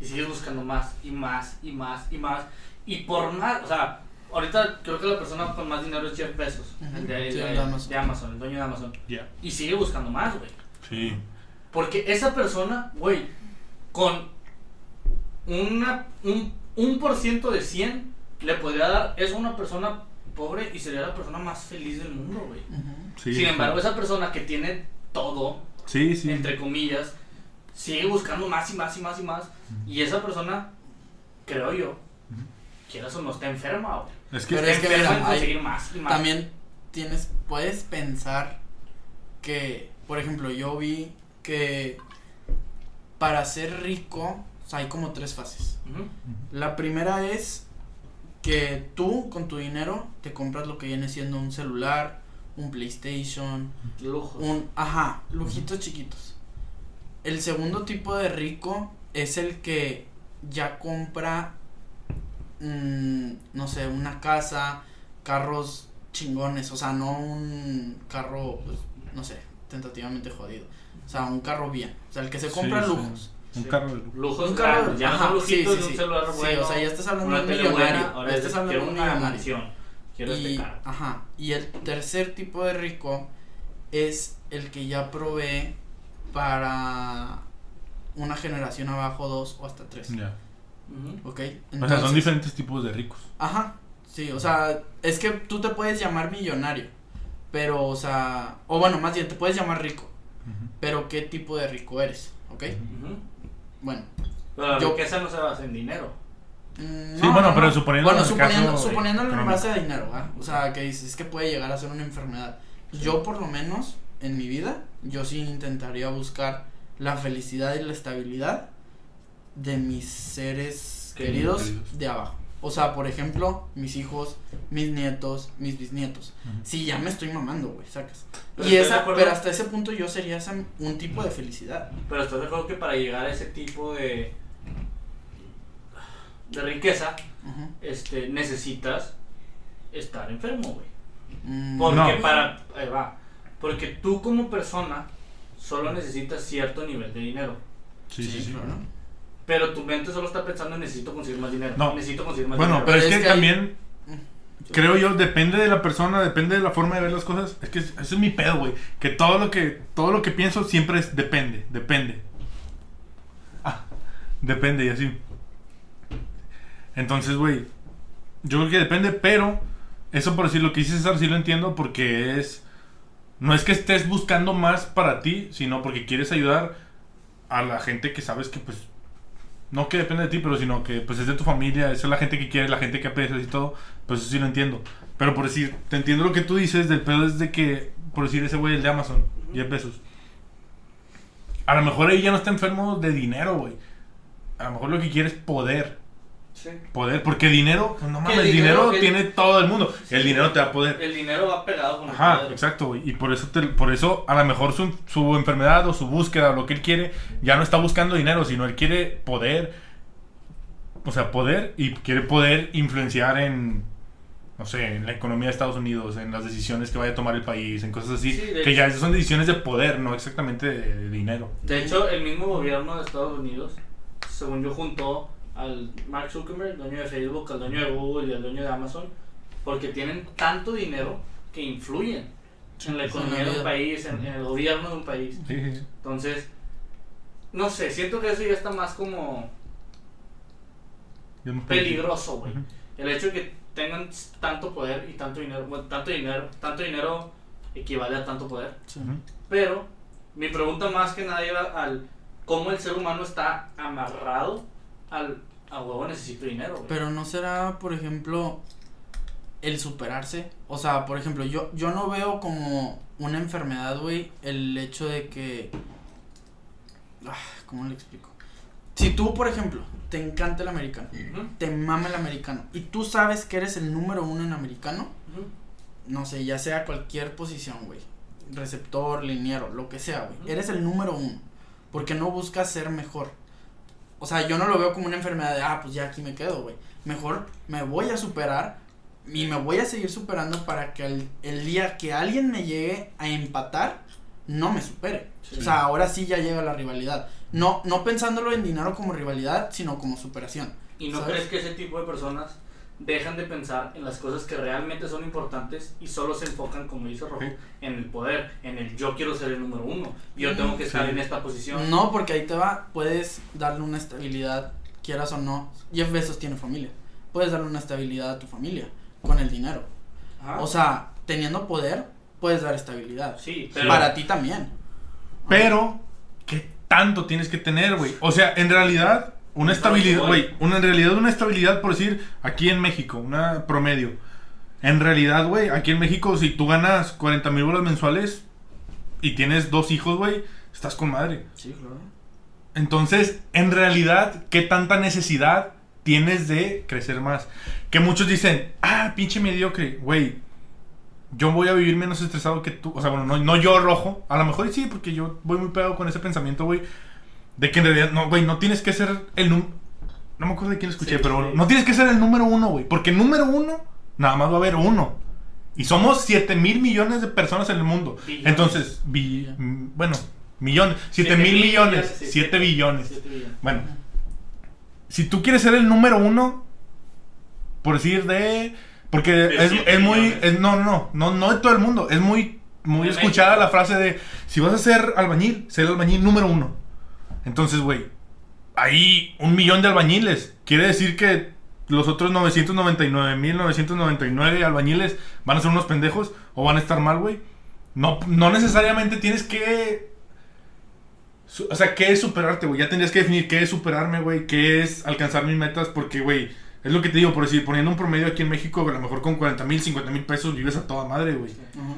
Y sigues buscando más y más y más y más. Y por más, o sea, ahorita creo que la persona con más dinero es Jeff Bezos, de Amazon, el dueño de Amazon. Yeah. Y sigue buscando más, güey. Sí. Porque esa persona, güey, con un 1% de 100 le podría dar eso a una persona pobre y sería la persona más feliz del mundo, güey. Sí, sin embargo, esa persona que tiene todo, entre comillas, sigue buscando más y más y más y más. Y esa persona, creo yo, quieras o no, está enferma, güey. Es que, pero es que mira, hay, más y más. También puedes pensar que, por ejemplo, yo vi que para ser rico, o sea, hay como tres fases. La primera es que tú con tu dinero te compras lo que viene siendo un celular, un PlayStation, lujos. Lujitos chiquitos. El segundo tipo de rico es el que ya compra, no sé, una casa, carros chingones, o sea, no un carro, pues, no sé, tentativamente jodido, o sea, un carro bien, o sea, el que se compra lujos. Un carro de lujos. Un carro de lujos. Un celular bueno. Sí, o sea, ya estás hablando de un millonario. Ya estás hablando de un millonario. Quiero este carro. Y el tercer tipo de rico es el que ya provee para una generación abajo, 2 o hasta 3. Ya. Okay, entonces, o sea, son diferentes tipos de ricos. Sí, o sea, es que tú te puedes llamar millonario, pero, o sea, o bueno, más bien te puedes llamar rico, pero ¿qué tipo de rico eres? ¿Okay? Bueno, pero la riqueza no se basa en dinero. Pero suponiendo, bueno, suponiendo la base de dinero, ¿verdad? O sea, que dices, es que puede llegar a ser una enfermedad. Yo, por lo menos, en mi vida, yo sí intentaría buscar la felicidad y la estabilidad de mis seres queridos de abajo. O sea, por ejemplo, mis hijos, mis nietos, mis bisnietos. Sí, ya me estoy mamando, güey, sacas. Pero y esa, pero hasta ese punto yo sería un tipo de felicidad. Pero estás de acuerdo que para llegar a ese tipo de riqueza, necesitas estar enfermo, güey. Porque no. Porque tú como persona solo necesitas cierto nivel de dinero. Sí, claro. Pero tu mente solo está pensando en necesito conseguir más dinero. Bueno, pero es que también, creo yo, depende de la persona, depende de la forma de ver las cosas. Es que ese es mi pedo, güey. Que todo lo que pienso siempre es depende. Depende y así. Entonces, güey, yo creo que depende, pero eso por decir lo que dice César sí lo entiendo porque es... No es que estés buscando más para ti, sino porque quieres ayudar a la gente que sabes que pues... No que depende de ti, pero sino que pues es de tu familia, es la gente que quieres, la gente que aprecias y todo, pues eso sí lo entiendo. Pero por decir, te entiendo lo que tú dices, del pedo es de que, por decir, ese güey, el de Amazon, Jeff Bezos. A lo mejor ahí ya no está enfermo de dinero, güey. A lo mejor lo que quiere es poder. Sí. Poder, porque dinero, pues no mames, el dinero tiene todo el mundo. Sí, el dinero te da poder. El dinero va pegado con el poder. Exacto, güey. Y por eso a lo mejor su enfermedad o su búsqueda, lo que él quiere, ya no está buscando dinero, sino él quiere poder. O sea, poder y quiere poder influenciar en, no sé, en la economía de Estados Unidos, en las decisiones que vaya a tomar el país, en cosas así. Sí, que ya son decisiones de poder, no exactamente de dinero. De hecho, el mismo gobierno de Estados Unidos, según yo, juntó al Mark Zuckerberg, dueño de Facebook, al dueño de Google y al dueño de Amazon, porque tienen tanto dinero que influyen en la economía de un país, en el gobierno de un país. Entonces, no sé, siento que eso ya está más como peligroso, güey. El hecho de que tengan tanto poder y tanto dinero, bueno, tanto dinero equivale a tanto poder. Pero mi pregunta más que nada iba al cómo el ser humano está amarrado a huevo necesito dinero, güey. Pero no será, por ejemplo, el superarse. O sea, por ejemplo, yo no veo como una enfermedad, güey, el hecho de que... ¿Cómo le explico? Si tú, por ejemplo, te encanta el americano, uh-huh, te mama el americano, y tú sabes que eres el número uno en americano, uh-huh, no sé, ya sea cualquier posición, güey, receptor, liniero, lo que sea, güey, uh-huh, eres el número uno, porque no buscas ser mejor. O sea, yo no lo veo como una enfermedad de, pues ya aquí me quedo, güey, mejor me voy a superar y me voy a seguir superando para que el día que alguien me llegue a empatar, no me supere. Sí. O sea, ahora sí ya llega la rivalidad. No pensándolo en dinero como rivalidad, sino como superación. ¿Y no crees que ese tipo de personas dejan de pensar en las cosas que realmente son importantes y solo se enfocan, como dice Rojo, en el poder, en el yo quiero ser el número uno, yo tengo que estar en esta posición? No, porque ahí te va, puedes darle una estabilidad, quieras o no. Jeff Bezos tiene familia, puedes darle una estabilidad a tu familia con el dinero. Ajá. O sea, teniendo poder puedes dar estabilidad. Sí, pero... para ti también. Pero, ¿qué tanto tienes que tener, güey? O sea, en realidad, una estabilidad, güey, en realidad una estabilidad, por decir, aquí en México, una promedio. En realidad, güey, aquí en México, si tú ganas 40,000 bolas mensuales y tienes 2 hijos, güey, estás con madre. Sí, claro. Entonces, en realidad, ¿qué tanta necesidad tienes de crecer más? Que muchos dicen, pinche mediocre, güey. Yo voy a vivir menos estresado que tú. O sea, bueno, no yo, Rojo. A lo mejor sí, porque yo voy muy pegado con ese pensamiento, güey, de que en realidad, no, güey, no tienes que ser el no me acuerdo de quién lo escuché, sí, pero sí. No tienes que ser el número uno, güey, porque el número uno nada más va a haber uno. Y somos 7,000 millones de personas en el mundo. Billones. Entonces, bueno, millones, 7,000 millones, 7 billones. Bueno, si tú quieres ser el número uno, por decir de... Porque es muy... No de todo el mundo. Es muy escuchada la frase de... Si vas a ser albañil, sé el albañil número uno. Entonces, güey... Hay 1,000,000 de albañiles. Quiere decir que los otros 999,999 albañiles... ¿Van a ser unos pendejos? ¿O van a estar mal, güey? No necesariamente tienes que... O sea, ¿qué es superarte, güey? Ya tendrías que definir qué es superarme, güey. ¿Qué es alcanzar mis metas? Porque, güey... Es lo que te digo, por decir, poniendo un promedio aquí en México, a lo mejor con 40,000, 50,000 pesos vives a toda madre, güey. Uh-huh.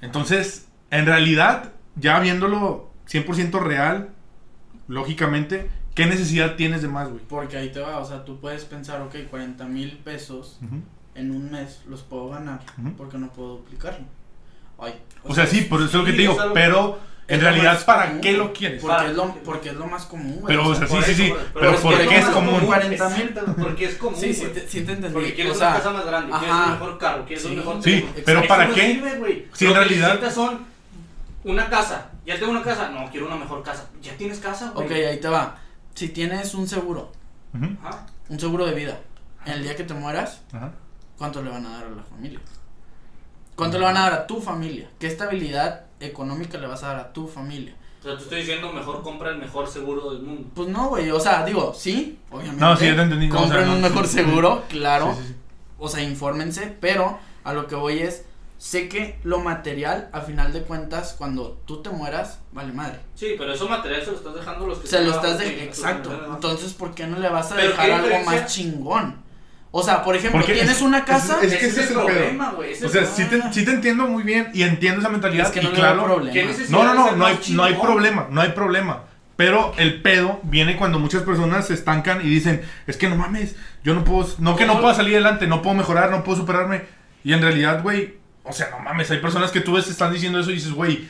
Entonces, en realidad, ya viéndolo 100% real, lógicamente, ¿qué necesidad tienes de más, güey? Porque ahí te va, o sea, tú puedes pensar, ok, 40,000 pesos uh-huh, en un mes los puedo ganar, uh-huh, porque no puedo duplicarlo. Ay, o sea, sí, por eso es lo que te digo, pero... En realidad, ¿para común, qué lo quieres? Porque es lo más común, güey. Pero, o sea, sí. Pero porque es común. 40,000. Porque es común. Sí, sí te entendí. Porque quieres una casa más grande, quieres un mejor carro, quieres un mejor teléfono. Sí, pero ¿para qué? Sirve, sí, en realidad. Lo que necesitas son una casa. Ya tengo una casa. No, quiero una mejor casa. Ya tienes casa, güey. Ok, ahí te va. Si tienes un seguro, uh-huh, un seguro de vida, en el día que te mueras, uh-huh, ¿cuánto le van a dar a la familia? ¿Cuánto le van a dar a tu familia? ¿Qué estabilidad económica le vas a dar a tu familia? O sea, te estoy diciendo, mejor compra el mejor seguro del mundo. Pues no, güey, o sea, digo, sí, obviamente. No, sí, yo te entendí. Compren un mejor seguro, claro. Sí. O sea, infórmense, pero a lo que voy es, sé que lo material, a final de cuentas, cuando tú te mueras, vale madre. Sí, pero eso material se lo estás dejando a los que... Se lo estás dejando, exacto. Entonces, ¿por qué no le vas a dejar algo más chingón? O sea, por ejemplo, porque tienes una casa... Es que ese es el problema, güey. O sea, sí te entiendo muy bien y entiendo esa mentalidad. Es que no, y claro, no hay problema. Pero el pedo viene cuando muchas personas se estancan y dicen, es que no mames, yo no puedo... No que no pueda salir adelante, no puedo mejorar, no puedo superarme. Y en realidad, güey, o sea, no mames, hay personas que tú ves están diciendo eso y dices, güey...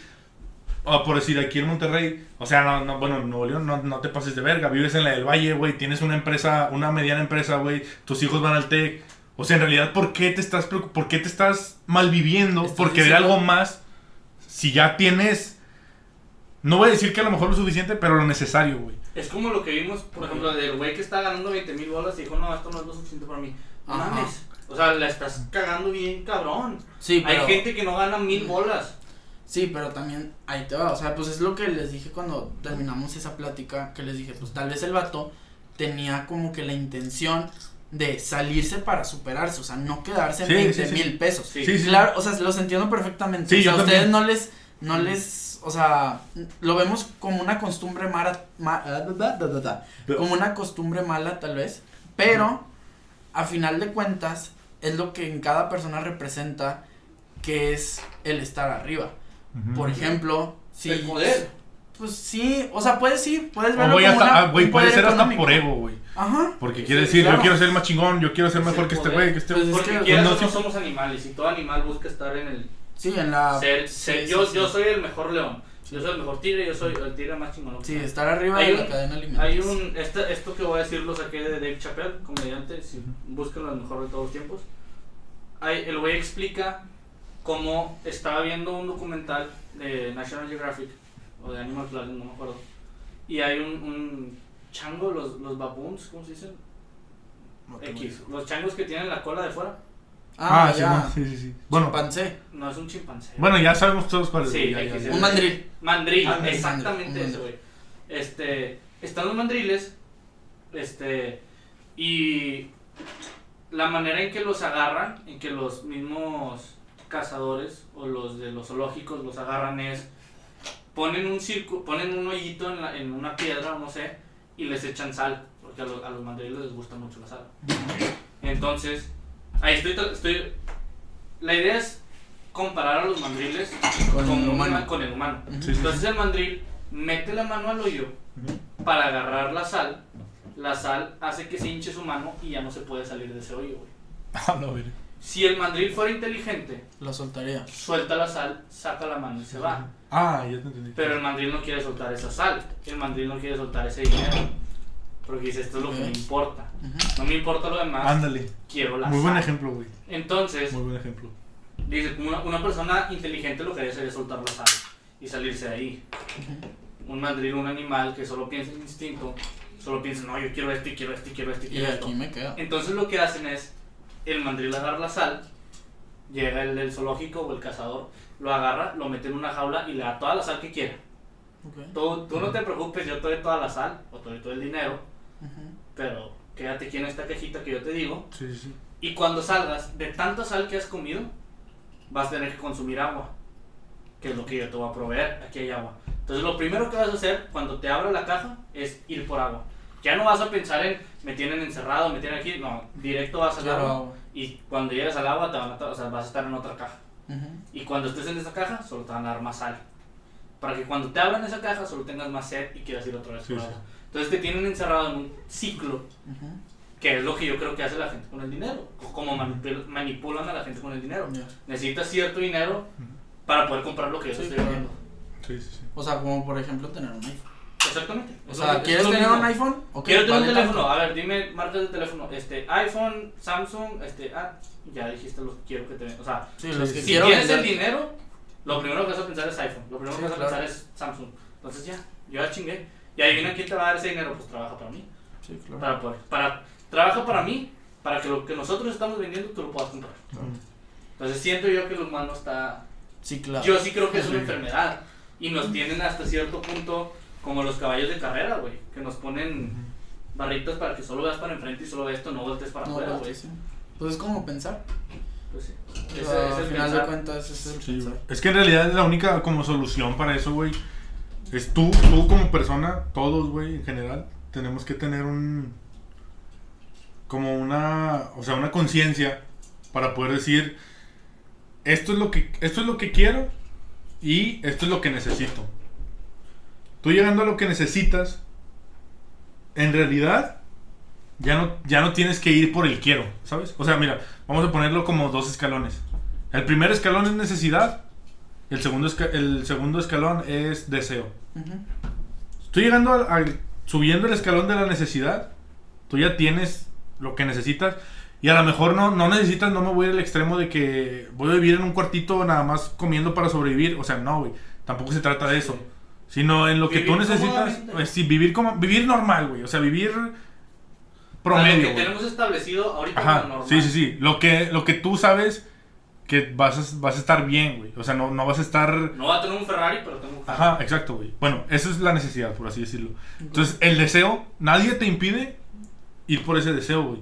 por decir, aquí en Monterrey, o sea, bueno, en Nuevo León, no te pases de verga, vives en la del Valle, güey, tienes una empresa, una mediana empresa, güey, tus hijos van al TEC, o sea, en realidad, ¿por qué te estás malviviendo por querer algo más si ya tienes, no voy a decir que a lo mejor lo suficiente, pero lo necesario, güey? Es como lo que vimos, por ejemplo, del güey que está ganando 20,000 bolas y dijo, no, esto no es lo suficiente para mí. No mames, o sea, la estás cagando bien, cabrón. Sí, pero... Hay gente que no gana 1,000 bolas. Sí, pero también ahí te va, o sea, pues es lo que les dije cuando terminamos esa plática, que les dije, pues tal vez el vato tenía como que la intención de salirse para superarse, o sea, no quedarse en 20,000 pesos. Sí. Claro, o sea, los entiendo perfectamente, sí, o sea, a ustedes también. no les, o sea, lo vemos como una costumbre mala, tal vez, Pero, a final de cuentas, es lo que en cada persona representa que es el estar arriba. Uh-huh. Por ejemplo, si... El poder. Pues sí, o sea, puedes sí, puedes verlo como una... Güey, puede ser económico. Hasta por ego, güey. Ajá. Porque quiere decir, claro, yo quiero ser más chingón, yo quiero ser mejor que este güey, que este... Pues porque es que quieras, no somos animales, y todo animal busca estar en el... Sí, en la... Yo soy el mejor león. Yo soy el mejor tigre, yo soy el tigre más chingón. Sí, estar arriba de la cadena alimenticia. Hay un... Esto que voy a decir lo saqué de Dave Chappelle, comediante, si buscan lo mejor de todos los tiempos. El güey explica cómo estaba viendo un documental de National Geographic, o de Animal Planet, no me acuerdo. Y hay un chango, los baboons, ¿cómo se dicen? No, los changos que tienen la cola de fuera. Ah, ya. Bueno, sí. Bueno, chimpancé. No, es un chimpancé. Bueno, ya sabemos todos cuál es. Sí, ya. Un mandril. Mandril, exactamente eso, güey. Están los mandriles, y la manera en que los agarran, en que los mismos cazadores o los de los zoológicos los agarran es, ponen un hoyito en una piedra, no sé, y les echan sal, porque a los mandriles les gusta mucho la sal. Entonces, ahí estoy. La idea es comparar a los mandriles con el humano. Entonces el mandril mete la mano al hoyo para agarrar la sal. La sal hace que se hinche su mano y ya no se puede salir de ese hoyo, güey. Si el mandril fuera inteligente, lo soltaría. Suelta la sal, saca la mano y se va. Ah, ya te entendí. Pero el mandril no quiere soltar esa sal. El mandril no quiere soltar ese dinero. Porque dice, esto es lo que me importa. No me importa lo demás. Ándale. Quiero la sal. Muy buen ejemplo, güey. Entonces, muy buen ejemplo. Dice, una persona inteligente lo que haría sería soltar la sal y salirse de ahí. Un mandril, un animal que solo piensa en instinto, solo piensa, no, yo quiero esto y quiero esto y quiero esto y quiero esto. Y aquí me quedo. Entonces lo que hacen es, el mandril agarra la sal, llega el zoológico o el cazador, lo agarra, lo mete en una jaula y le da toda la sal que quiera. Okay. Tú no te preocupes, yo te doy toda la sal o te doy todo el dinero, pero quédate aquí en esta cajita que yo te digo. Sí. Y cuando salgas, de tanta sal que has comido, vas a tener que consumir agua, que es lo que yo te voy a proveer, aquí hay agua. Entonces lo primero que vas a hacer cuando te abra la caja es ir por agua. Ya no vas a pensar en, me tienen encerrado, me tienen aquí, no, directo vas al agua. Y cuando llegues al agua, vas a estar en otra caja. Y cuando estés en esa caja, solo te van a dar más sal. Para que cuando te abran esa caja, solo tengas más sed y quieras ir otra vez por agua. Entonces te tienen encerrado en un ciclo, que es lo que yo creo que hace la gente con el dinero. Como manipulan a la gente con el dinero. Necesitas cierto dinero para poder comprar lo que yo estoy vendiendo. Sí. O sea, como por ejemplo tener un iPhone. Exactamente. O sea, ¿quieres tener un iPhone? Okay, quiero tener un teléfono. A ver, dime marcas de teléfono. iPhone, Samsung, ya dijiste los que quiero que te den. O sea, si quieres el dinero, lo primero que vas a pensar es iPhone. Lo primero que vas a pensar es Samsung. Entonces ya chingué. Y adivina quién te va a dar ese dinero, pues trabaja para mí. Sí, claro. Trabaja para mí, para que lo que nosotros estamos vendiendo tú lo puedas comprar. Claro. Entonces siento yo que el humano está... Sí, claro. Yo sí creo que es una enfermedad. Y nos tienen hasta cierto punto... Como los caballos de carrera, güey, que nos ponen barritas para que solo veas para enfrente y solo veas esto, no voltees para afuera, güey. Sí. Pues es como pensar. Pues sí. Ese al final de cuentas es el pensar. Es que en realidad la única como solución para eso, güey, es tú como persona, todos, güey, en general, tenemos que tener una conciencia para poder decir, esto es lo que quiero y esto es lo que necesito. Tú llegando a lo que necesitas, en realidad ya no tienes que ir por el quiero, ¿sabes? O sea, mira, vamos a ponerlo como dos escalones. El primer escalón es necesidad, el segundo escalón es deseo. Tú llegando subiendo el escalón de la necesidad, tú ya tienes lo que necesitas y a lo mejor no necesitas, no me voy al extremo de que voy a vivir en un cuartito nada más comiendo para sobrevivir, o sea, no, güey, tampoco se trata de eso. Sino en lo que tú necesitas, vivir normal, güey, o sea, vivir promedio, lo que tenemos establecido ahorita. Ajá, como normal. Sí, lo que tú sabes que vas a estar bien, güey, o sea, no vas a estar... No va a tener un Ferrari, pero tengo un Ferrari. Ajá, exacto, güey. Bueno, esa es la necesidad, por así decirlo. Entonces, el deseo, nadie te impide ir por ese deseo, güey.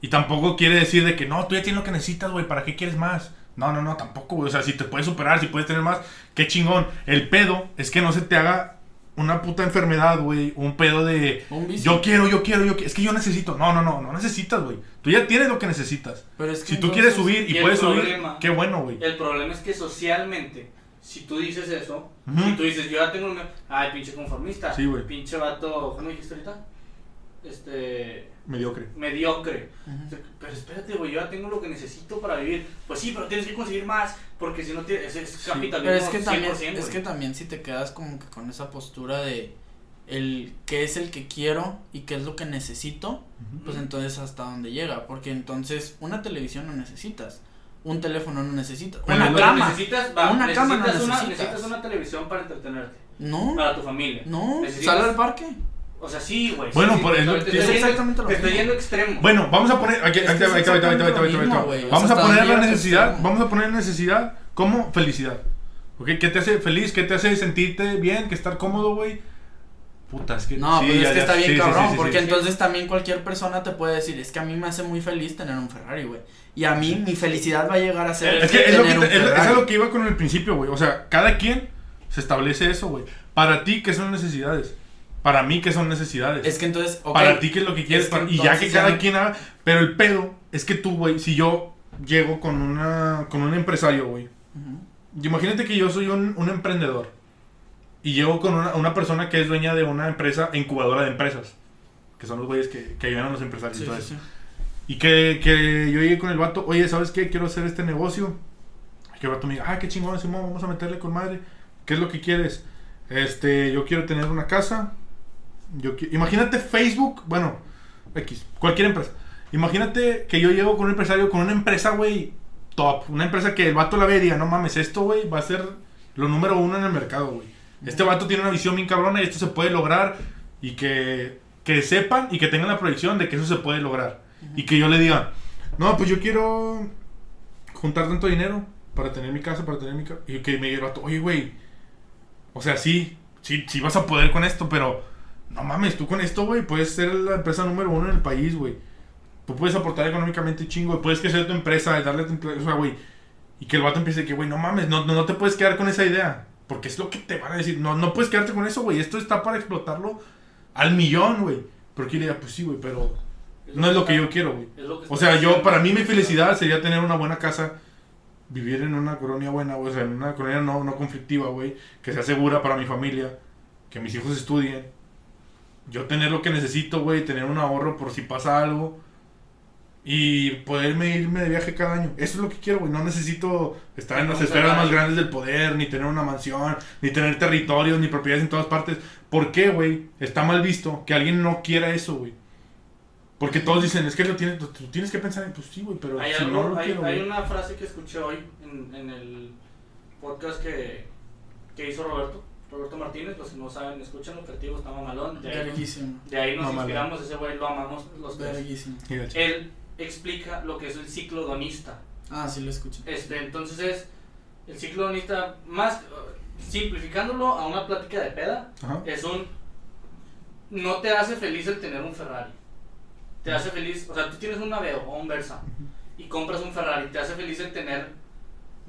Y tampoco quiere decir de que, no, tú ya tienes lo que necesitas, güey, ¿para qué quieres más? No, tampoco, güey. O sea, si te puedes superar, si puedes tener más, qué chingón. El pedo es que no se te haga una puta enfermedad, güey, un pedo de yo quiero, es que yo necesito. No necesitas, güey. Tú ya tienes lo que necesitas. Pero es que si tú entonces, quieres subir y puedes subir, qué bueno, güey. El problema es que socialmente, si tú dices eso, uh-huh. Si tú dices, yo ya tengo un... Ay, pinche conformista. Sí, güey. Pinche vato, ¿cómo dijiste ahorita? Mediocre. Uh-huh. Pero espérate, güey, yo ya tengo lo que necesito para vivir. Pues sí, pero tienes que conseguir más, porque si no tienes, es sí. Capitalismo. Pero es que 100%, también, es que también si te quedas como que con esa postura de el qué es el que quiero y qué es lo que necesito, uh-huh. Pues entonces hasta dónde llega, porque entonces una televisión no necesitas, un teléfono no necesitas, una cama, necesitas una televisión para entretenerte, no, para tu familia, no, sal al parque. O sea, sí, güey. Bueno, sí, por eso estoy yendo extremo. Bueno, vamos a poner vamos a poner la necesidad como felicidad. ¿Okay? ¿Qué te hace feliz? ¿Qué te hace sentirte bien? ¿Qué estar cómodo, güey? Puta, es que no, sí, pero es que está bien, sí, cabrón, sí, porque sí, entonces sí. También cualquier persona te puede decir, es que a mí me hace muy feliz tener un Ferrari, güey. Y a mí mi felicidad va a llegar a ser es que tener un Ferrari. Es a lo que iba con el principio, güey. O sea, cada quien se establece eso, güey. Para ti, ¿qué son necesidades? Para mí, ¿qué son necesidades? Es que entonces, okay, para ti, ¿qué es lo que quieres? Es que entonces, y ya que cada quien haga. Pero el pedo es que tú, güey, si yo llego con un empresario, güey. Uh-huh. Imagínate que yo soy un emprendedor. Y llego con una persona que es dueña de una empresa, incubadora de empresas. Que son los güeyes que ayudan a los empresarios. Sí, entonces, sí, sí. Y que yo llegué con el vato, oye, ¿sabes qué? Quiero hacer este negocio. Y que el vato me diga, ah, qué chingón, Simón, vamos a meterle con madre. ¿Qué es lo que quieres? Yo quiero tener una casa. Imagínate Facebook, bueno, X, cualquier empresa. Imagínate que yo llego con un empresario, con una empresa, güey, top. Una empresa que el vato la ve y diga, no mames, esto, güey, va a ser lo número uno en el mercado, güey. Este vato tiene una visión bien cabrona y esto se puede lograr. Y que sepan y que tengan la proyección de que eso se puede lograr. Uh-huh. Y que yo le diga, no, pues yo quiero juntar tanto dinero para tener mi casa, para tener mi casa. Y que me diga el vato, oye, güey, o sea, sí vas a poder con esto, pero... No mames, tú con esto, güey, puedes ser la empresa número uno en el país, güey. Tú puedes aportar económicamente chingo, puedes crecer tu empresa, darle tu empleo, o sea, güey. Y que el vato empiece que, güey, no mames, no te puedes quedar con esa idea. Porque es lo que te van a decir. No puedes quedarte con eso, güey. Esto está para explotarlo al millón, güey. Porque le diga, pues sí, güey, pero no es lo que yo quiero, güey. O sea, para mí mi felicidad sería tener una buena casa, vivir en una colonia buena, güey. O sea, en una colonia no conflictiva, güey. Que sea segura para mi familia, que mis hijos estudien. Yo tener lo que necesito, güey, tener un ahorro por si pasa algo y poderme irme de viaje cada año. Eso es lo que quiero, güey. No necesito estar en las esferas más grandes del poder, ni tener una mansión, ni tener territorios, ni propiedades en todas partes. ¿Por qué, güey? Está mal visto que alguien no quiera eso, güey. Porque todos dicen, es que tú tienes que pensar en, pues sí, güey, pero si no lo quiero, güey. Hay una frase que escuché hoy en el podcast que hizo Roberto Martínez, los que no saben, escuchan los creativos, está mamalón. De ahí nos inspiramos, ese güey lo amamos los tres. Él explica lo que es el ciclo hedonista. Ah, sí lo escuché. Entonces es el ciclo hedonista, más simplificándolo a una plática de peda. Ajá. Es no te hace feliz el tener un Ferrari. Te hace feliz, o sea, tú tienes un Aveo o un Versa, uh-huh, y compras un Ferrari, te hace feliz el tener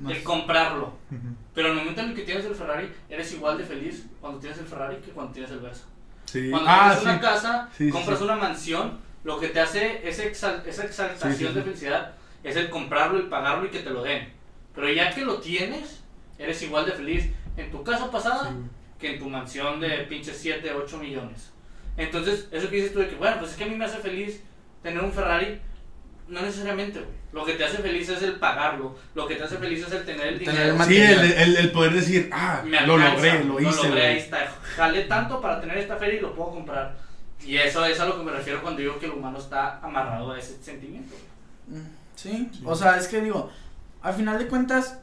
el comprarlo, uh-huh, pero en el momento en el que tienes el Ferrari eres igual de feliz cuando tienes el Ferrari que cuando tienes el Versa. Sí. Cuando tienes una casa, compras una mansión, lo que te hace esa exaltación de felicidad es el comprarlo, el pagarlo y que te lo den. Pero ya que lo tienes, eres igual de feliz en tu casa pasada que en tu mansión de pinches 7, 8 millones. Entonces, eso que dices tú de que, bueno, pues es que a mí me hace feliz tener un Ferrari. No necesariamente, güey. Lo que te hace feliz es el pagarlo. Lo que te hace feliz es el tener el dinero. Sí, el poder decir, lo logré, lo hice. Lo logré, ahí está. Jalé tanto para tener esta feria y lo puedo comprar. Y eso es a lo que me refiero cuando digo que el humano está amarrado a ese sentimiento. Sí. O sea, es que digo, al final de cuentas,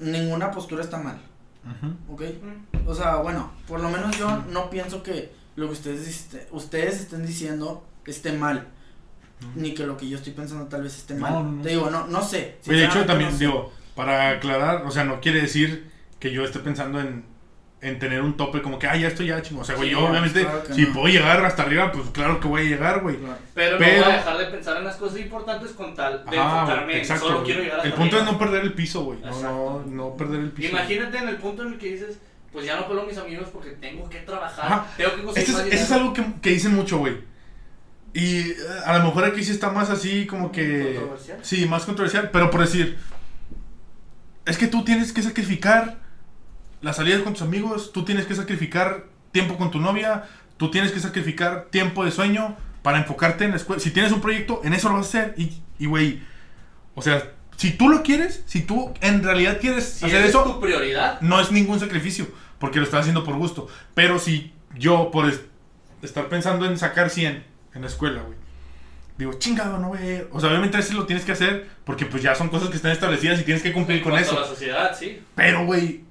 ninguna postura está mal. Uh-huh. ¿Ok? Uh-huh. O sea, bueno, por lo menos yo no pienso que lo que ustedes estén diciendo esté mal. Ni que lo que yo estoy pensando tal vez esté mal. No. Te digo, no sé. Oye, de hecho, también digo, para aclarar, o sea, no quiere decir que yo esté pensando en tener un tope como que, ya estoy ya chingo. O sea, güey, yo obviamente, claro, si puedo llegar hasta arriba, pues claro que voy a llegar, güey. Claro. Pero no voy a dejar de pensar en las cosas importantes con tal de enfocarme en solo quiero llegar hasta arriba. El punto es no perder el piso, güey. No perder el piso. Imagínate en el punto en el que dices, pues ya no peleo a mis amigos porque tengo que trabajar. Ajá. Tengo que conseguir más dinero. Eso es algo que dicen mucho, güey. Y a lo mejor aquí sí está más así como que... ¿Controversial? Sí, más controversial, pero por decir... Es que tú tienes que sacrificar las salidas con tus amigos, tú tienes que sacrificar tiempo con tu novia, tú tienes que sacrificar tiempo de sueño para enfocarte en la escuela. Si tienes un proyecto, en eso lo vas a hacer. Y güey, o sea, si tú lo quieres, si tú en realidad quieres si hacer eso, tu prioridad, no es ningún sacrificio, porque lo estás haciendo por gusto. Pero si yo, por estar pensando en sacar 100 en la escuela, güey, digo, chingado, no voy a ir. O sea, obviamente eso lo tienes que hacer, porque pues ya son cosas que están establecidas y tienes que cumplir con eso. La sociedad, sí. Pero, güey,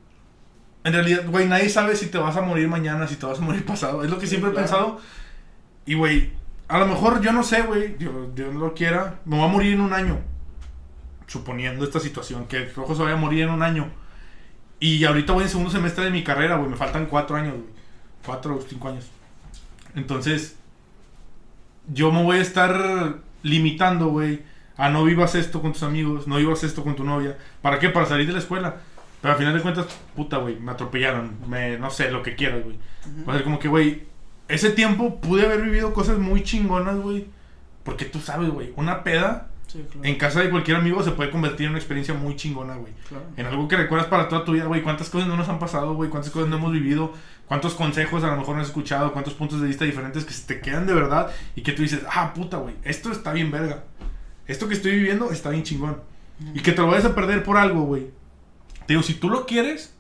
en realidad, güey, nadie sabe si te vas a morir mañana, si te vas a morir pasado. Es lo que sí, siempre claro. He pensado. Y, güey, a lo mejor yo no sé, güey, Dios no lo quiera, me voy a morir en un año. Suponiendo esta situación, que el rojo se vaya a morir en un año. Y ahorita voy en segundo semestre de mi carrera, güey, me faltan 4 años, güey. 4 o 5 años. Entonces... yo me voy a estar limitando, güey, a no vivas esto con tus amigos, no vivas esto con tu novia. ¿Para qué? Para salir de la escuela. Pero al final de cuentas, puta, güey, me atropellaron, no sé, lo que quieras, güey. Uh-huh. Va a ser como que, güey, ese tiempo pude haber vivido cosas muy chingonas, güey. Porque tú sabes, güey, una peda, sí, claro, en casa de cualquier amigo se puede convertir en una experiencia muy chingona, güey. Claro. En algo que recuerdas para toda tu vida, güey. ¿Cuántas cosas no nos han pasado, güey? ¿Cuántas cosas no hemos vivido? ¿Cuántos consejos a lo mejor no has escuchado? ¿Cuántos puntos de vista diferentes que se te quedan de verdad? Y que tú dices, ah, puta, güey, esto está bien verga. Esto que estoy viviendo está bien chingón. Mm. Y que te lo vayas a perder por algo, güey. Te digo, si tú lo quieres,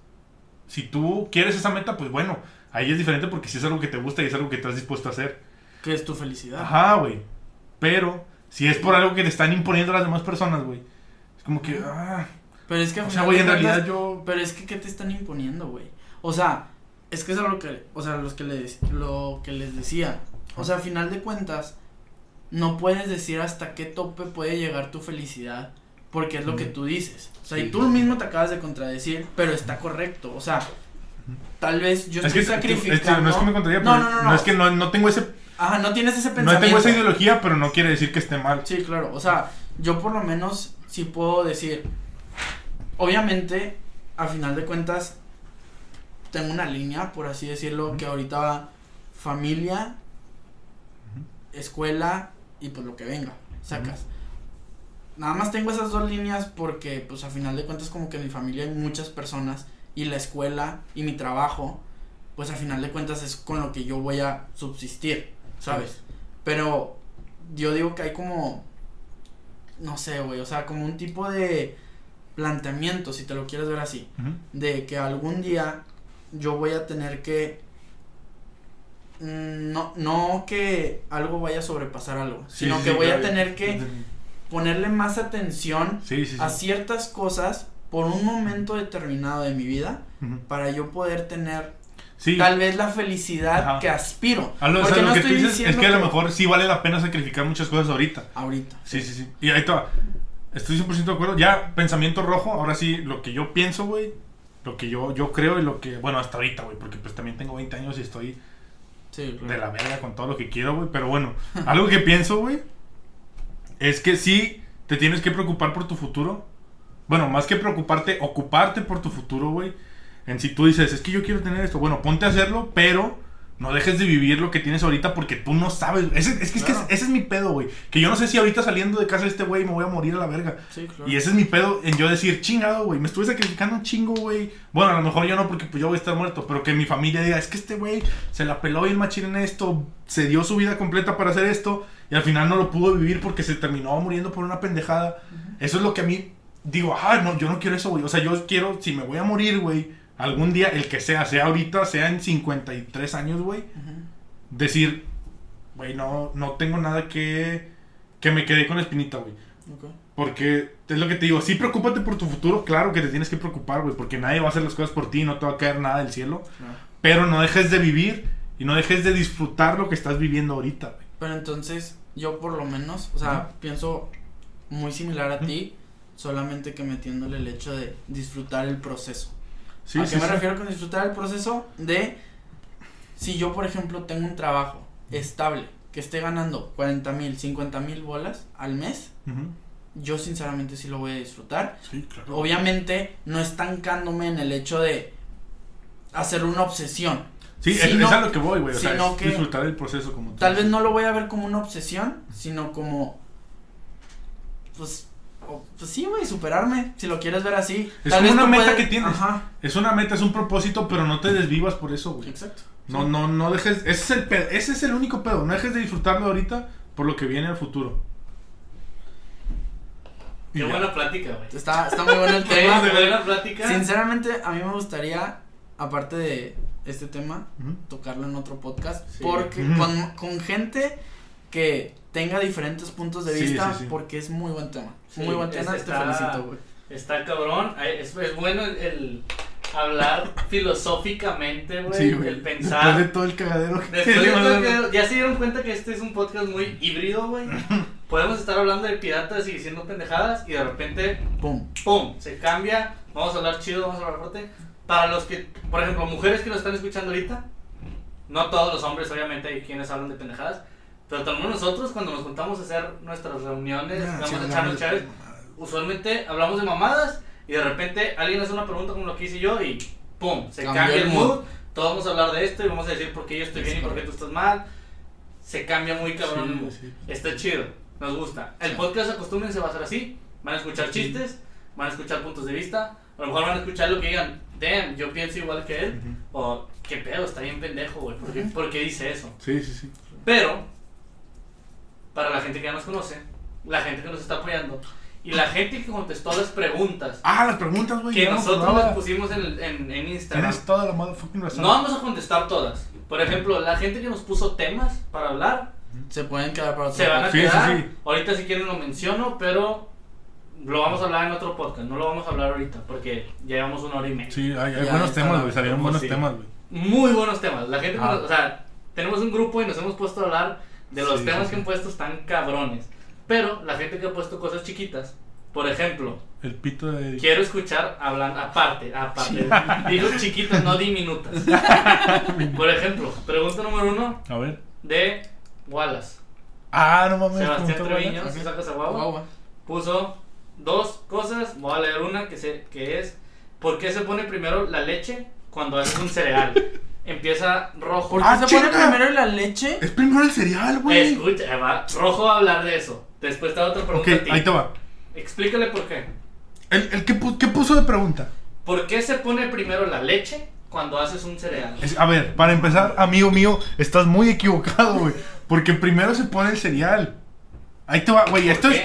si tú quieres esa meta, pues bueno, ahí es diferente porque si es algo que te gusta y es algo que estás dispuesto a hacer. Que es tu felicidad. Ajá, güey. Pero... si es por algo que te están imponiendo a las demás personas, güey, es como que, ah... pero es que... o sea, güey, en realidad yo... pero es que, ¿qué te están imponiendo, güey? O sea, es que eso es lo que... o sea, lo que les decía. O sea, al final de cuentas, no puedes decir hasta qué tope puede llegar tu felicidad, porque es lo que tú dices. O sea, y tú mismo te acabas de contradecir, pero está correcto. O sea, tal vez yo estoy sacrificando... no es que me contradiga, no es que no tengo ese... ajá, no tienes ese pensamiento. No tengo esa ideología, pero no quiere decir que esté mal. Sí, claro, o sea, yo por lo menos sí puedo decir, obviamente, a final de cuentas, tengo una línea, por así decirlo, uh-huh, que ahorita va familia, uh-huh, escuela y pues lo que venga, sacas. Uh-huh. Nada más tengo esas dos líneas porque pues a final de cuentas como que en mi familia hay muchas personas y la escuela y mi trabajo, pues a final de cuentas es con lo que yo voy a subsistir, ¿sabes? Pero yo digo que hay como, no sé, güey, o sea, como un tipo de planteamiento, si te lo quieres ver así, uh-huh, de que algún día yo voy a tener que, no que algo vaya a sobrepasar algo, sí, sino sí, que voy a tener que ponerle más atención a ciertas cosas por un momento determinado de mi vida, uh-huh, para yo poder tener... sí, tal vez la felicidad, ajá, que aspiro. Algo, porque o sea, no lo que tú dices es que a lo mejor sí vale la pena sacrificar muchas cosas ahorita. Ahorita. Sí. Y ahí está. Estoy 100% de acuerdo. Ya, pensamiento rojo. Ahora sí, lo que yo pienso, güey. Lo que yo creo y lo que... bueno, hasta ahorita, güey. Porque pues también tengo 20 años y estoy... sí, claro, de la verga con todo lo que quiero, güey. Pero bueno, algo que pienso, güey, es que sí te tienes que preocupar por tu futuro. Bueno, más que preocuparte, ocuparte por tu futuro, güey. En si tú dices, es que yo quiero tener esto, bueno, ponte a hacerlo, pero no dejes de vivir lo que tienes ahorita porque tú no sabes. Es que ese es mi pedo, güey. Que yo no sé si ahorita saliendo de casa de este güey me voy a morir a la verga. Sí, claro. Y ese es mi pedo en yo decir, chingado, güey, me estuve sacrificando un chingo, güey. Bueno, a lo mejor yo no, porque pues yo voy a estar muerto, pero que mi familia diga, es que este güey se la peló bien machín en esto, se dio su vida completa para hacer esto y al final no lo pudo vivir porque se terminó muriendo por una pendejada. Uh-huh. Eso es lo que a mí digo, ah, no, yo no quiero eso, güey. O sea, yo quiero, si me voy a morir, güey, algún día, el que sea, sea ahorita, sea en 53 años, güey, uh-huh, decir, güey, no tengo nada que me quede con la espinita, güey. Okay. Porque es lo que te digo, sí, preocúpate por tu futuro, claro que te tienes que preocupar, güey, porque nadie va a hacer las cosas por ti, no te va a caer nada del cielo, no, pero no dejes de vivir y no dejes de disfrutar lo que estás viviendo ahorita, güey. Pero entonces, yo por lo menos, o sea, uh-huh, pienso muy similar a uh-huh ti, solamente que metiéndole el hecho de disfrutar el proceso. Sí, ¿a qué me refiero con disfrutar el proceso? De, si yo por ejemplo tengo un trabajo estable que esté ganando 40,000, 50,000 bolas al mes, uh-huh, yo sinceramente sí lo voy a disfrutar. Sí, claro. Obviamente no estancándome en el hecho de hacer una obsesión. Sí, sino, es a lo que voy, güey, o sea, es disfrutar el proceso como tal vez no lo voy a ver como una obsesión, sino como, pues sí, güey, superarme, si lo quieres ver así. Es tal como vez una meta que tienes, ajá. Es una meta, es un propósito, pero no te desvivas por eso, güey. Exacto. No, sí. no dejes, ese es el único pedo, no dejes de disfrutarlo ahorita por lo que viene al futuro. Qué buena plática, güey. Está muy bueno el tema. Sinceramente, a mí me gustaría, aparte de este tema, tocarlo en otro podcast, sí. Porque con gente que tenga diferentes puntos de vista, sí. Porque es muy buen tema. Sí, muy buen tema, te felicito, güey. Está cabrón, es bueno el hablar filosóficamente, güey, sí, el pensar. Después de todo el cagadero. Ya se dieron cuenta que este es un podcast muy híbrido, güey. Podemos estar hablando de piratas y diciendo pendejadas y de repente, pum, se cambia, vamos a hablar chido, vamos a hablar fuerte. Para los que, por ejemplo, mujeres que nos están escuchando ahorita, no todos los hombres, obviamente, hay quienes hablan de pendejadas, pero también nosotros cuando nos juntamos a hacer nuestras reuniones, vamos a echarnos chéveres, usualmente hablamos de mamadas y de repente alguien hace una pregunta como lo que hice yo y pum, se cambia el mood, todos vamos a hablar de esto y vamos a decir por qué yo estoy bien y por qué tú estás mal, se cambia muy cabrón el mood, está chido, nos gusta. El podcast, acostúmbrense, va a ser así, van a escuchar chistes, van a escuchar puntos de vista, a lo mejor van a escuchar lo que digan. Damn, yo pienso igual que él, o qué pedo, está bien pendejo, güey, ¿por qué dice eso? Sí. Pero, para la gente que ya nos conoce, la gente que nos está apoyando, y la gente que contestó las preguntas. Ah, las preguntas, güey. Que nosotros las pusimos en Instagram. Tienes toda la motherfucking razón. No vamos a contestar todas. Por ejemplo, la gente que nos puso temas para hablar. Se pueden quedar para otro. Se van a quedar. Sí. Ahorita si quieren lo menciono, pero... lo vamos a hablar en otro podcast, no lo vamos a hablar ahorita porque ya llevamos 1 hora y media. Sí, hay buenos temas, güey, salieron buenos temas, güey. Muy buenos temas, la gente, o sea, tenemos un grupo y nos hemos puesto a hablar de los temas que han puesto, están cabrones. Pero la gente que ha puesto cosas chiquitas, por ejemplo, el pito de... quiero escuchar hablando aparte, digo chiquitas, no diminutas. Por ejemplo, pregunta número 1, a ver, de Wallace. Ah, no mames. Sebastián Treviño, si sacas a Guagua, puso... 2 cosas, voy a leer una que es: ¿por qué se pone primero la leche cuando haces un cereal? Empieza rojo. ¿Por qué se pone primero la leche? Es primero el cereal, güey. Escucha, va rojo a hablar de eso. Después te da otra pregunta. Okay, ahí te va. Explícale por qué. ¿El qué puso de pregunta? ¿Por qué se pone primero la leche cuando haces un cereal? A ver, para empezar, amigo mío, estás muy equivocado, güey. Porque primero se pone el cereal. Ahí te va, güey. Esto es...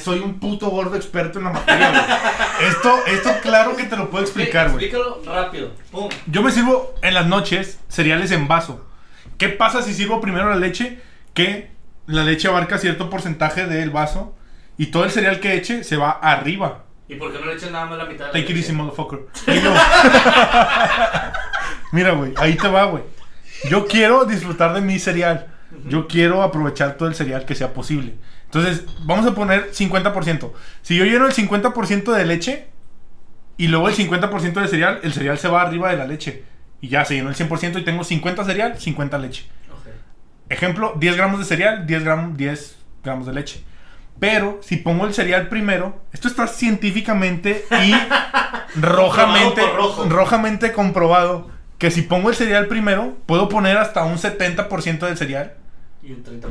soy un puto gordo experto en la materia, güey. Esto claro que te lo puedo explicar, güey. Explícalo rápido. Pum. Yo me sirvo en las noches cereales en vaso. ¿Qué pasa si sirvo primero la leche? Que la leche abarca cierto porcentaje del vaso y todo el cereal que eche se va arriba. ¿Y por qué no le echas nada más la mitad de la leche? Take it easy, motherfucker. Mira, güey, ahí te va, güey. Yo quiero disfrutar de mi cereal. Yo quiero aprovechar todo el cereal que sea posible. Entonces, vamos a poner 50%. Si yo lleno el 50% de leche y luego el 50% de cereal, el cereal se va arriba de la leche. Y ya se llenó el 100% y tengo 50 cereal, 50 leche. Okay. Ejemplo, 10 gramos de cereal, 10 gramos de leche. Pero si pongo el cereal primero, esto está científicamente y rojamente comprobado que si pongo el cereal primero, puedo poner hasta un 70% del cereal.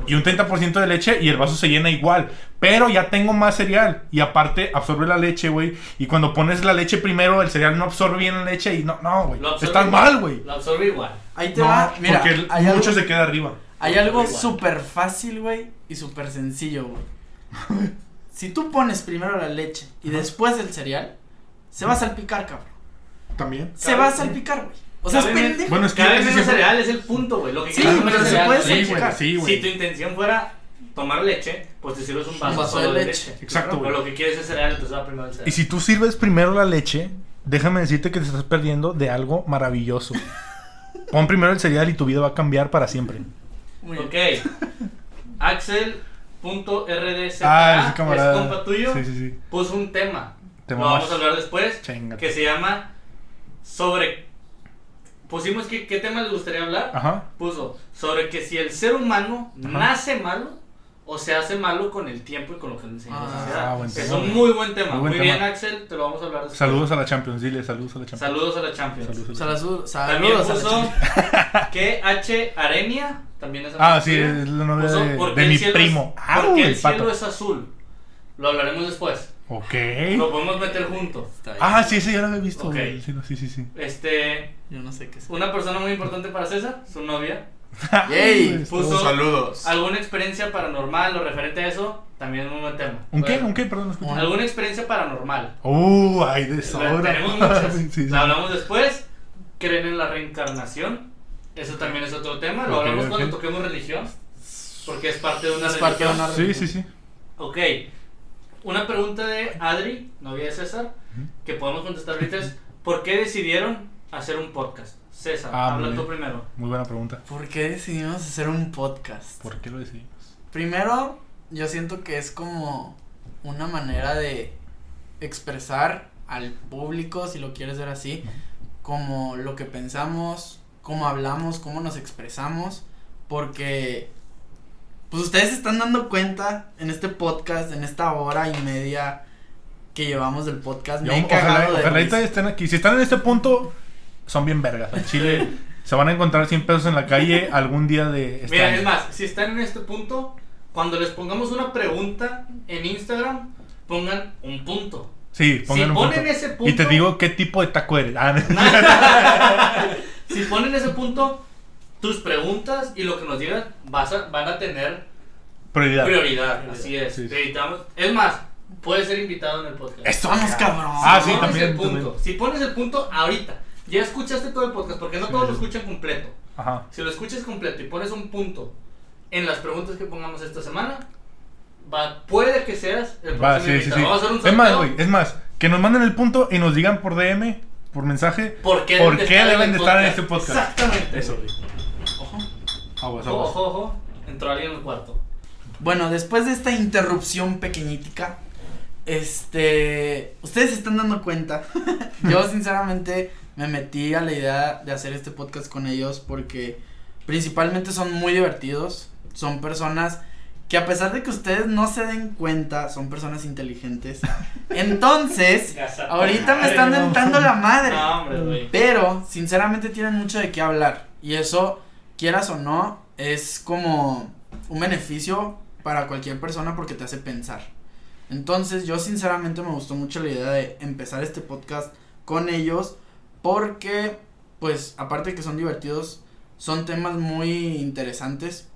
Y un 30% de leche y el vaso se llena igual. Pero ya tengo más cereal. Y aparte absorbe la leche, güey. Y cuando pones la leche primero, el cereal no absorbe bien la leche. Y no, güey. Estás mal, güey. Lo absorbe igual. Ahí te va. Mira, porque mucho se queda arriba. Hay algo súper fácil, güey. Y súper sencillo, güey. Si tú pones primero la leche y después el cereal, se va a salpicar, cabrón. ¿También? Se va a salpicar, güey. O sea, es bueno, es que cada vez menos cereal es el punto, güey. Lo que quieras menos cereal. Sí, güey. Si tu intención fuera tomar leche, pues te sirves un vaso solo de leche. Exacto, güey. Pero lo que quieres es cereal, entonces va primero el cereal. Y si tú sirves primero la leche, déjame decirte que te estás perdiendo de algo maravilloso. Pon primero el cereal y tu vida va a cambiar para siempre. Ok. Axel.rdc. Ah, es compa tuyo. Sí. Puso un tema. Lo vamos a hablar después. Que se llama sobre... Pusimos que qué tema les gustaría hablar. Ajá. Puso sobre que si el ser humano nace malo o se hace malo con el tiempo y con lo que le enseña la sociedad. Es un muy buen tema. Muy buen tema. Bien, Axel, te lo vamos a hablar después. Saludos a la Champions, dile, saludos a la Champions. Saludos a la Champions. Saludos a la que H. Arenia también es azul. Ah, sí, es la novia de mi primo. Porque el cielo es azul. Lo hablaremos después. Ok. Lo podemos meter junto. Sí, ya lo había visto. Okay. Sí. Yo no sé qué es. Una persona muy importante para César, su novia. Yay, puso saludos. ¿Alguna experiencia paranormal o referente a eso? También es un buen tema. ¿Un qué? Perdón, escuché. ¿Alguna experiencia paranormal? Hay de sobra. Tenemos muchas. Sí. La hablamos después. ¿Creen en la reencarnación? Eso también es otro tema. Lo hablamos cuando toquemos religión. Porque es parte de una religión. Sí. Ok. Una pregunta de Adri, novia de César, que podemos contestar ahorita es: ¿por qué decidieron hacer un podcast? César, habla tú primero. Muy buena pregunta. ¿Por qué decidimos hacer un podcast? ¿Por qué lo decidimos? Primero, yo siento que es como una manera de expresar al público, si lo quieres ver así, como lo que pensamos, cómo hablamos, cómo nos expresamos, porque pues ustedes se están dando cuenta en este podcast, en esta hora y media que llevamos del podcast. Me he cagado de risa. Estén aquí. Si están en este punto, son bien vergas. En Chile se van a encontrar 100 pesos en la calle algún día de este año. Es más, si están en este punto, cuando les pongamos una pregunta en Instagram, pongan un punto. Sí, pongan un punto. Si ponen ese punto, y te digo qué tipo de taco eres. Si ponen ese punto, tus preguntas y lo que nos digan van a tener prioridad. Así es. Sí. Es más, puedes ser invitado en el podcast. Esto vamos, cabrón. Si pones también, el punto, también. Si pones el punto ahorita. Ya escuchaste todo el podcast, porque no todos lo escuchan completo. Si lo escuchas completo y pones un punto en las preguntas que pongamos esta semana, puede que seas el próximo invitado. Vamos a hacer un sorteo. Es más, que nos manden el punto y nos digan por DM, por mensaje, ¿por qué deben de estar en este podcast? Exactamente. Eso. Ojo. Entró alguien en el cuarto. Bueno, después de esta interrupción pequeñítica, ustedes se están dando cuenta. Yo sinceramente me metí a la idea de hacer este podcast con ellos porque principalmente son muy divertidos, son personas que a pesar de que ustedes no se den cuenta, son personas inteligentes. Entonces, ahorita me están dentando la madre, pero sinceramente tienen mucho de qué hablar y eso, quieras o no, es como un beneficio para cualquier persona porque te hace pensar. Entonces, yo sinceramente me gustó mucho la idea de empezar este podcast con ellos. Porque, pues, aparte de que son divertidos, son temas muy interesantes,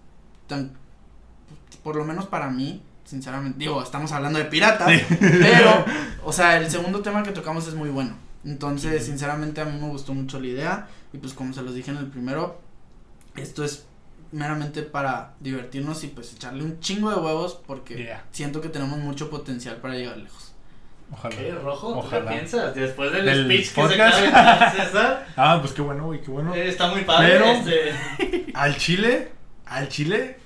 por lo menos para mí, sinceramente, digo, estamos hablando de piratas, pero, o sea, el segundo tema que tocamos es muy bueno, entonces, sinceramente, a mí me gustó mucho la idea, y pues, como se los dije en el primero, esto es meramente para divertirnos y, pues, echarle un chingo de huevos, porque siento que tenemos mucho potencial para llegar lejos. Ojalá. ¿Qué, Rojo? ¿Tú qué piensas? Después del speech podcast que se acaba de César. Pues qué bueno, güey, qué bueno. Está muy padre. Pero al Chile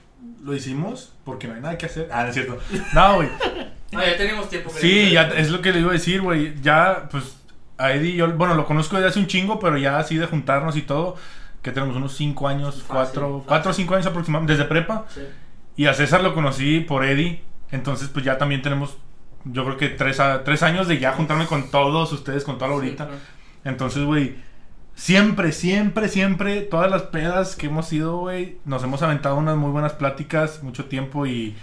lo hicimos porque no hay nada que hacer. No es cierto. No, güey. Ya tenemos tiempo. Sí, ya es lo que le iba a decir, güey. Ya, pues, a Eddie yo, bueno, lo conozco desde hace un chingo, pero ya así de juntarnos y todo, que tenemos unos 5 años, fácil, 4 o 5 años aproximadamente, desde prepa. Sí. Y a César lo conocí por Eddie, entonces pues ya también tenemos... Yo creo que 3 años de ya juntarme con todos ustedes, con toda la ahorita. Claro. Entonces, güey, siempre, todas las pedas que hemos ido, güey, nos hemos aventado unas muy buenas pláticas, mucho tiempo y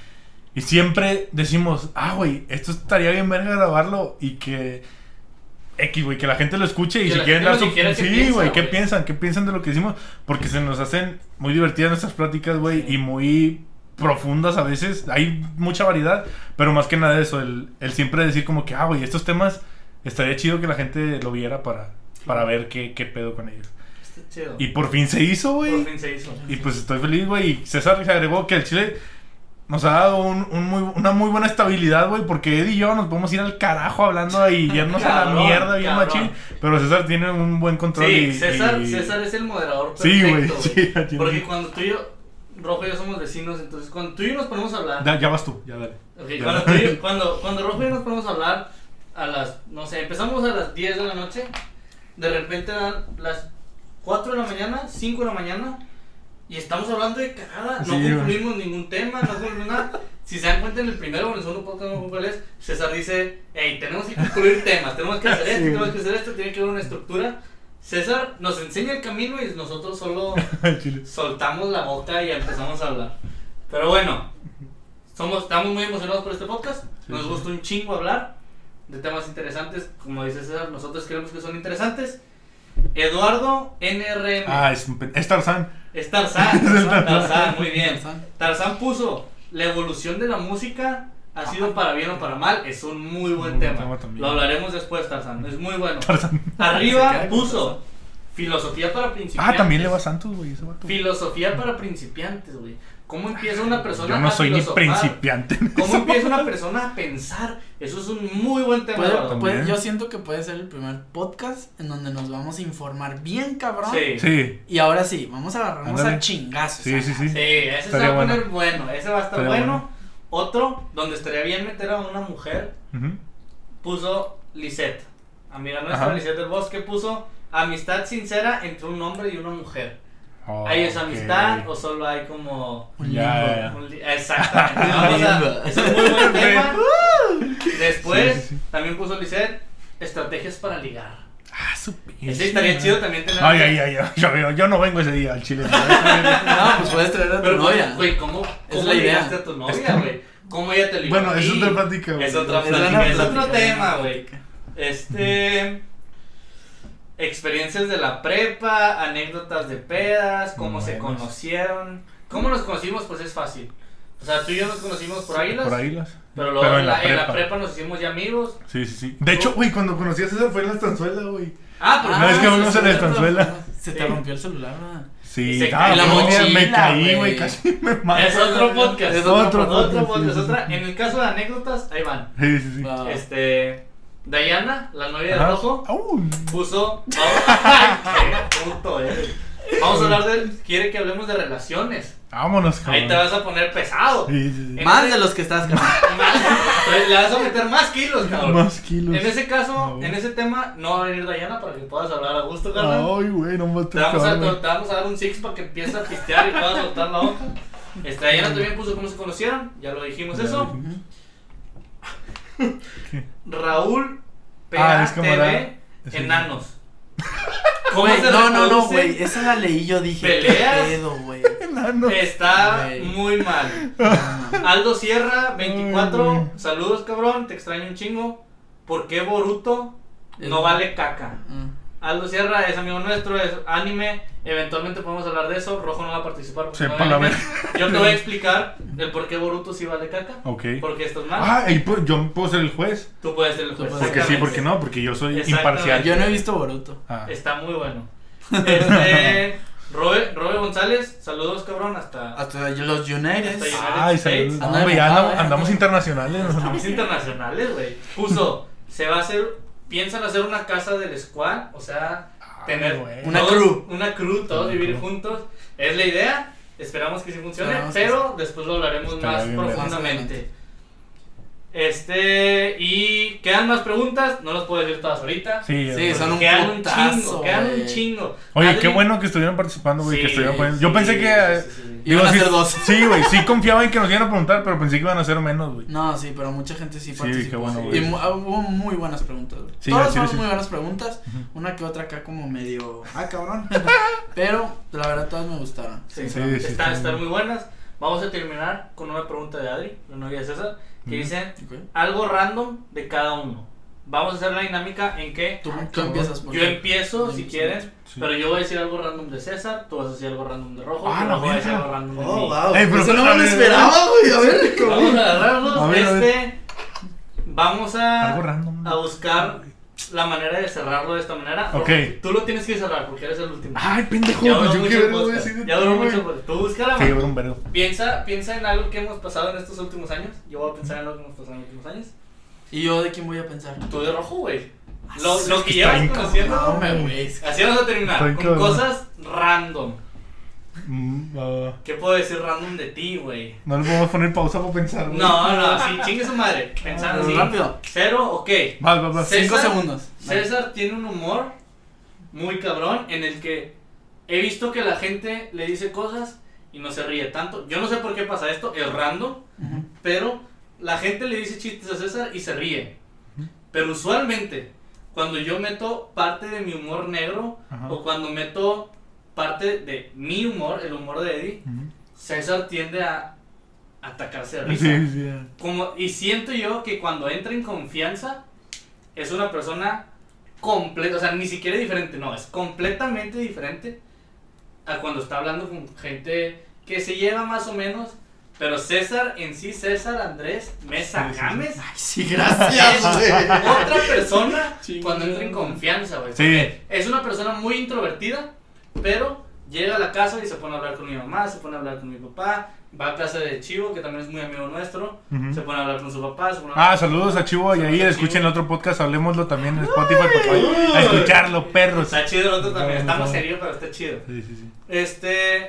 siempre decimos, güey, esto estaría bien verga grabarlo y que X, güey, que la gente lo escuche y si quieren dar su... Sí, güey, ¿qué piensan de lo que decimos? Porque se nos hacen muy divertidas nuestras pláticas, güey, y muy... profundas a veces, hay mucha variedad, pero más que nada eso, el siempre decir como que, güey, estos temas estaría chido que la gente lo viera para ver qué pedo con ellos. Está chido. Y por fin se hizo, güey. Y pues estoy feliz, güey, y César se agregó que el Chile nos ha dado una muy buena estabilidad, güey, porque Eddie y yo nos podemos ir al carajo hablando y irnos a la mierda bien machín, pero César tiene un buen control. Sí, César es el moderador perfecto, güey, porque cuando tú y yo... Rojo y yo somos vecinos, entonces cuando tú y yo nos ponemos a hablar... Ya vas tú, ya dale. Okay, ya. Cuando Rojo y yo nos ponemos a hablar, empezamos a las 10 de la noche, de repente dan las 4 de la mañana, 5 de la mañana, y estamos hablando de cagada, no concluimos ningún tema, no concluimos nada, Si se dan cuenta, en el primero o en el segundo podcast, ¿cuál es? César dice, hey, tenemos que concluir temas, tenemos que hacer esto, tenemos que hacer esto, tiene que haber una estructura. César nos enseña el camino y nosotros solo soltamos la boca y empezamos a hablar. Pero bueno, estamos muy emocionados por este podcast, nos gusta un chingo hablar de temas interesantes, como dice César, nosotros creemos que son interesantes. Eduardo NRM. Ah, es Tarzan. Es Tarzan, Tarzan, muy bien. Tarzan puso, la evolución de la música ha sido para bien o para mal, es un muy buen tema. Lo hablaremos después, Tarzan, es muy bueno. Arriba puso, filosofía para principiantes. Ah, también le va a Santos, güey. Filosofía para principiantes, güey. ¿Cómo empieza una persona a filosofar? Yo no soy ni principiante. ¿Cómo empieza una persona a pensar? Eso es un muy buen tema. Yo siento que puede ser el primer podcast en donde nos vamos a informar bien cabrón. Sí. Y ahora sí, vamos a agarrarnos a chingazos. Sí. Sí, ese estaría se va a poner bueno. Ese va a estar bueno. Otro, donde estaría bien meter a una mujer, puso Lisette. Amiga nuestra, Lisette del Bosque, puso amistad sincera entre un hombre y una mujer. Oh, ¿hay esa amistad o solo hay como un limbo? Exactamente. Eso es muy buen tema. Después también puso Lisette estrategias para ligar. Ah, super. Ese estaría chido también tener. Yo no vengo ese día al Chile. No, pues puedes traer a tu novia. Güey, ¿cómo la idea a tu novia, güey? ¿Cómo ella te ligó? Bueno, es otra plática, güey. Es otro tema, güey. Experiencias de la prepa, anécdotas de pedas, cómo se conocieron. ¿Cómo nos conocimos? Pues es fácil. O sea, tú y yo nos conocimos por Águilas. Por Águilas. Pero luego en la prepa nos hicimos ya amigos. Sí. De hecho, güey, cuando conocí a César fue en la estanzuela, güey. Una vez que fuimos en la estanzuela. Se te rompió el celular, ¿no? Sí. La mochila, me caí, güey, casi me maté. Es otro podcast. En el caso de anécdotas, ahí van. Sí. Daviana, la novia de Rojo, puso. ¡Qué puto eres! Vamos a hablar de. Quiere que hablemos de relaciones. Vámonos, cabrón. Ahí te vas a poner pesado. Sí. Más de los que estás, cabrón. Le vas a meter más kilos, cabrón. En ese caso, en ese tema, no va a venir Daviana para que puedas hablar a gusto, cabrón. Ay, güey, no me te vamos a dar un six para que empieces a pistear y puedas soltar la hoja. Daviana también puso cómo se conocieron. Ya lo dijimos, eso. ¿Qué? Raúl PATV enanos. No, güey, esa la leí yo, dije, ¿peleas? ¿Qué pedo, güey? Está muy mal. Aldo Sierra 24, saludos, cabrón, te extraño un chingo. ¿Por qué Boruto no vale caca? Aldo Sierra es amigo nuestro, es anime. Eventualmente podemos hablar de eso. Rojo no va a participar. Yo te voy a explicar el por qué Boruto sí vale caca. Okay. Porque esto es malo. Yo puedo ser el juez. Tú puedes ser el juez. Porque sí, porque no, porque yo soy imparcial. Yo no he visto Boruto. Está muy bueno. Robe González, saludos, cabrón, hasta los United States. Andamos internacionales. Estamos internacionales, güey. Puso, se va a hacer. Piensan hacer una casa del squad, o sea, tener una crew, todos vivir juntos. Es la idea, esperamos que sí funcione, pero después lo hablaremos más profundamente. Y quedan más preguntas, no las puedo decir todas ahorita. Sí, son quedan un chingo. Oye, Adri, qué bueno que estuvieron participando, güey, que estuvieron poniendo. Yo pensé que iban a ser dos. Sí, güey, sí confiaba en que nos iban a preguntar, pero pensé que iban a ser menos, güey. No, sí, pero mucha gente sí participó. Sí, qué bueno, güey. Y hubo muy buenas preguntas, güey. Todas fueron muy buenas preguntas, una que otra acá como medio, cabrón. Pero la verdad todas me gustaron. Sí. Están muy buenas. Vamos a terminar con una pregunta de Adri, la novia de César, que dice algo random de cada uno. Vamos a hacer la dinámica en que tú empiezas. Yo empiezo si quieres, pero yo voy a decir algo random de César, tú vas a decir algo random de Rojo, yo voy a decir algo random de mí. Wow. Pero eso no me lo esperaba, güey. A ver, vamos a agarrarnos. Vamos a buscar la manera de cerrarlo de esta manera. Okay. Tú lo tienes que cerrar porque eres el último. Ay, pendejo, yo quiero decir. Ya duró mucho. Tú búscala. Sí, piensa en algo que hemos pasado en estos últimos años. Yo voy a pensar en algo que hemos pasado en los últimos años. ¿Y yo de quién voy a pensar? Tú de Rojo, güey. Lo que llevas conociendo. Así vamos a terminar. Con cosas random. ¿Qué puedo decir random de ti, güey? No le podemos poner pausa para pensar, güey. No, sí, chingue su madre. Pensando así. Rápido. Cero, ok. Va. 5 segundos. César tiene un humor muy cabrón en el que he visto que la gente le dice cosas y no se ríe tanto. Yo no sé por qué pasa esto, es random. pero la gente le dice chistes a César y se ríe. Pero usualmente, cuando yo meto parte de mi humor negro, ajá, o cuando meto parte de mi humor, el humor de Eddie, ajá, César tiende a atacarse de risa. Sí, sí. Como, y siento yo que cuando entra en confianza, es una persona completa, o sea, ni siquiera diferente, no, es completamente diferente a cuando está hablando con gente que se lleva más o menos. Pero César en sí, César Andrés Mesa James, ay, sí, gracias, otra persona cuando entra en confianza, güey. Sí. Es una persona muy introvertida, pero llega a la casa y se pone a hablar con mi mamá, se pone a hablar con mi papá, va a casa de Chivo, que también es muy amigo nuestro, uh-huh, se pone a hablar con su papá, se pone a... Ah, saludos a Chivo, y ahí escuchen el otro podcast, hablemoslo también en Spotify, porque a escucharlo, perros. Está chido el otro también, está más serio, pero está chido. Sí, sí, sí.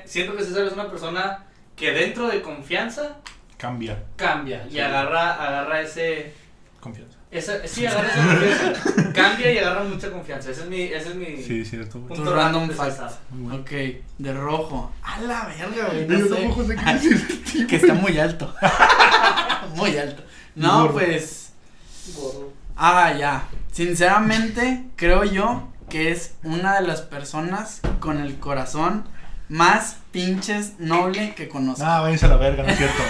Siento que César es una persona que dentro de confianza cambia sí, y agarra ese confianza. Esa, sí, agarra esa confianza. Cambia y agarra mucha confianza. Ese es mi sí, cierto, punto random falsa. Bueno. Ok, de rojo. A la verga, güey. No sé. Qué que está muy alto. Muy alto. No, gordo. Pues. Gordo. Ah, ya. Sinceramente, creo yo que es una de las personas con el corazón más pinches noble que conozco. Ah, váyanse a la verga, no es cierto.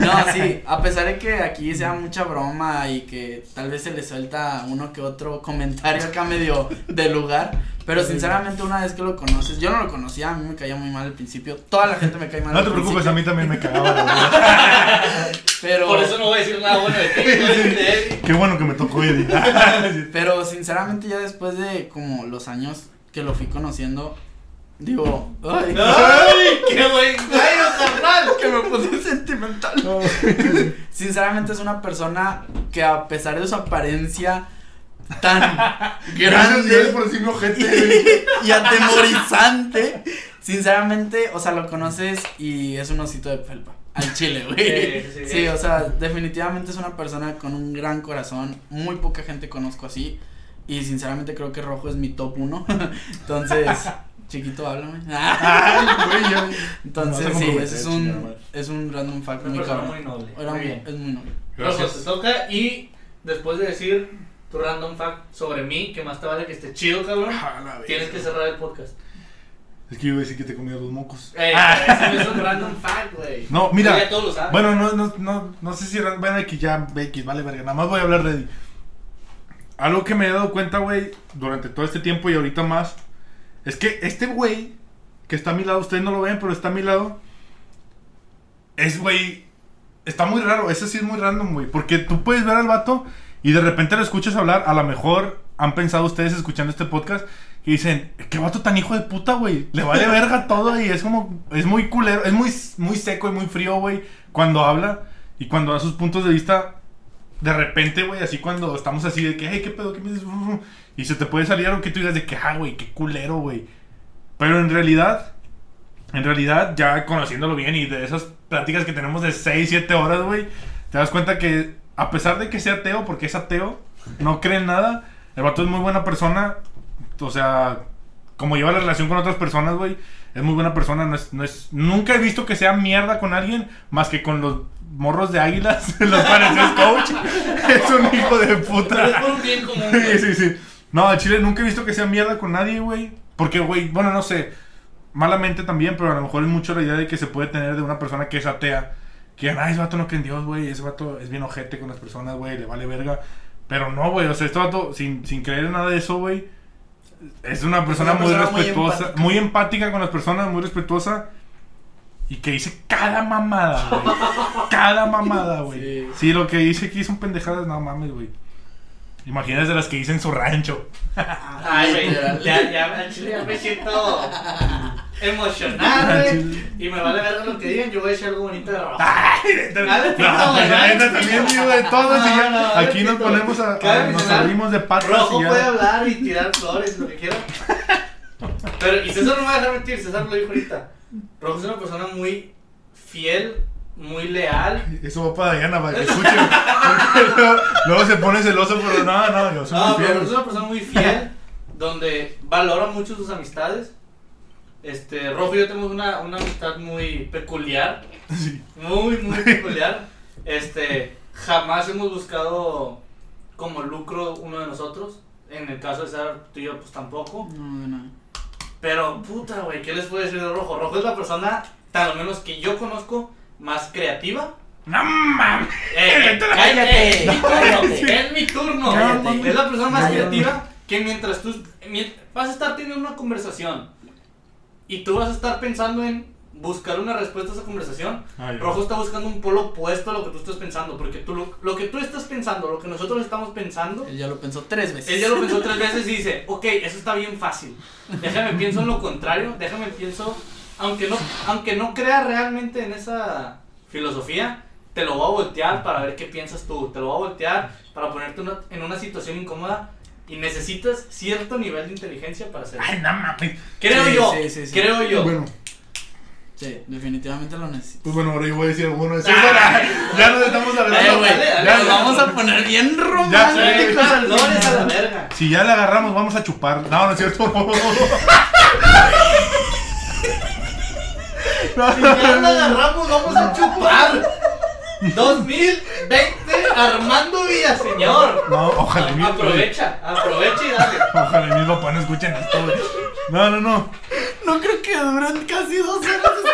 No, sí, a pesar de que aquí sea mucha broma y que tal vez se le suelta uno que otro comentario acá medio de lugar, pero sinceramente una vez que lo conoces, yo no lo conocía, a mí me caía muy mal al principio, toda la gente me cae mal. No te preocupes, a mí también me cagaba, la verdad. Pero por eso no voy a decir nada bueno de ti, de qué bueno que me tocó Eddie. Pero sinceramente ya después de como los años que lo fui conociendo, digo, ¡ay! ¡Qué buen gallo, carnal! Que me puse sentimental. No. Sinceramente es una persona que a pesar de su apariencia tan grande por decirme ojete y atemorizante, sinceramente, o sea, lo conoces y es un osito de pelpa. Al chile, güey. Sí, o sea, definitivamente es una persona con un gran corazón. Muy poca gente conozco así. Y sinceramente creo que rojo es mi top 1. Entonces... Chiquito, háblame. Ay, güey, yo. Entonces, no, sí, ese es un random fact muy cabrón. Muy noble. Es muy noble. Gracias. Te toca, y después de decir tu random fact sobre mí, que más te vale que esté chido, cabrón, tienes que cerrar el podcast. Es que yo iba a decir que te comía dos mocos. Ese es un random fact, güey. No, mira. Ya todos lo saben. Bueno, no sé si van a que ya X, vale verga, nada más voy a hablar de Eddie. Algo que me he dado cuenta, güey, durante todo este tiempo y ahorita más, es que este güey que está a mi lado, ustedes no lo ven, pero está a mi lado, es güey, está muy raro, ese sí es muy random, güey, porque tú puedes ver al vato y de repente lo escuchas hablar, a lo mejor han pensado ustedes escuchando este podcast y dicen, qué vato tan hijo de puta, güey, le vale verga todo, y es como, es muy culero, es muy, muy seco y muy frío, güey, cuando habla y cuando da sus puntos de vista. De repente, güey, así cuando estamos así de que, hey, qué pedo, qué me dices, y se te puede salir algo que tú digas de que, ah, güey, qué culero, güey. Pero en realidad, ya conociéndolo bien y de esas pláticas que tenemos de 6, 7 horas, güey, te das cuenta que, a pesar de que sea ateo, porque es ateo, no cree en nada, el vato es muy buena persona, o sea, como lleva la relación con otras personas, güey, es muy buena persona, no es, nunca he visto que sea mierda con alguien, más que con los morros de águilas, los pareces coach. Es un hijo de puta. Pero es por un bien común. Sí. No, a Chile nunca he visto que sea mierda con nadie, güey. Porque, güey, bueno, no sé. Malamente también, pero a lo mejor es mucho la idea de que se puede tener de una persona que es atea. Que, ay, ese vato no cree en Dios, güey. Ese vato es bien ojete con las personas, güey. Le vale verga. Pero no, güey. O sea, este vato, sin creer en nada de eso, güey, es una persona muy respetuosa. Muy empática con las personas, muy respetuosa. Y que dice cada mamada, güey. Sí. Sí, lo que dice aquí son pendejadas, no mames, güey. Imagínate las que hice en su rancho. Ay, güey, ya me siento emocionado, güey. Y me vale ver lo que digan, yo voy a decir algo bonito de rojo. Ay, también digo de todo. Aquí nos ponemos nos abrimos de patas. Rojo puede hablar y tirar flores, lo que quiera. Pero, y César no me va a dejar mentir, César lo dijo ahorita. Rojo es una persona muy fiel, muy leal. Eso va para Daviana, para que escuchen. Luego se pone celoso, pero no, yo soy muy fiel. Rojo es una persona muy fiel, donde valora mucho sus amistades. Rojo y yo tenemos una amistad muy peculiar. Sí. Muy, muy peculiar. Jamás hemos buscado como lucro uno de nosotros. En el caso de Sara, tú y yo, pues tampoco. No. Pero, puta, güey, ¿qué les puedo decir de Rojo? Rojo es la persona, tal menos que yo conozco, más creativa. ¡No mames! ¡Cállate! ¡Es mi turno! Es la persona más creativa que mientras tú... vas a estar teniendo una conversación y tú vas a estar pensando en buscar una respuesta a esa conversación. Rojo está buscando un polo opuesto a lo que tú estás pensando, porque tú lo que tú estás pensando, lo que nosotros estamos pensando, él ya lo pensó 3 veces. Él ya lo pensó 3 veces y dice, ok, eso está bien fácil. Déjame pienso en lo contrario, déjame pienso, aunque no crea realmente en esa filosofía, te lo va a voltear para ver qué piensas tú, te lo va a voltear para ponerte en una situación incómoda. Y necesitas cierto nivel de inteligencia para hacerlo. Ay, no mames. Creo yo. Bueno. Sí, definitivamente lo necesito. Pues bueno, ahora yo voy a decir, bueno, eso ya nos estamos hablando. Ya nos vamos a poner bien románticos al dólares a la verga. Si ya la agarramos, vamos a chupar. No, es cierto. Si ya la agarramos, vamos a chupar. 2020 Armando Villaseñor. No, ojalá mismo. Aprovecha y dale. Ojalá mis papás no escuchen esto, güey. No. No creo que duran casi 2 horas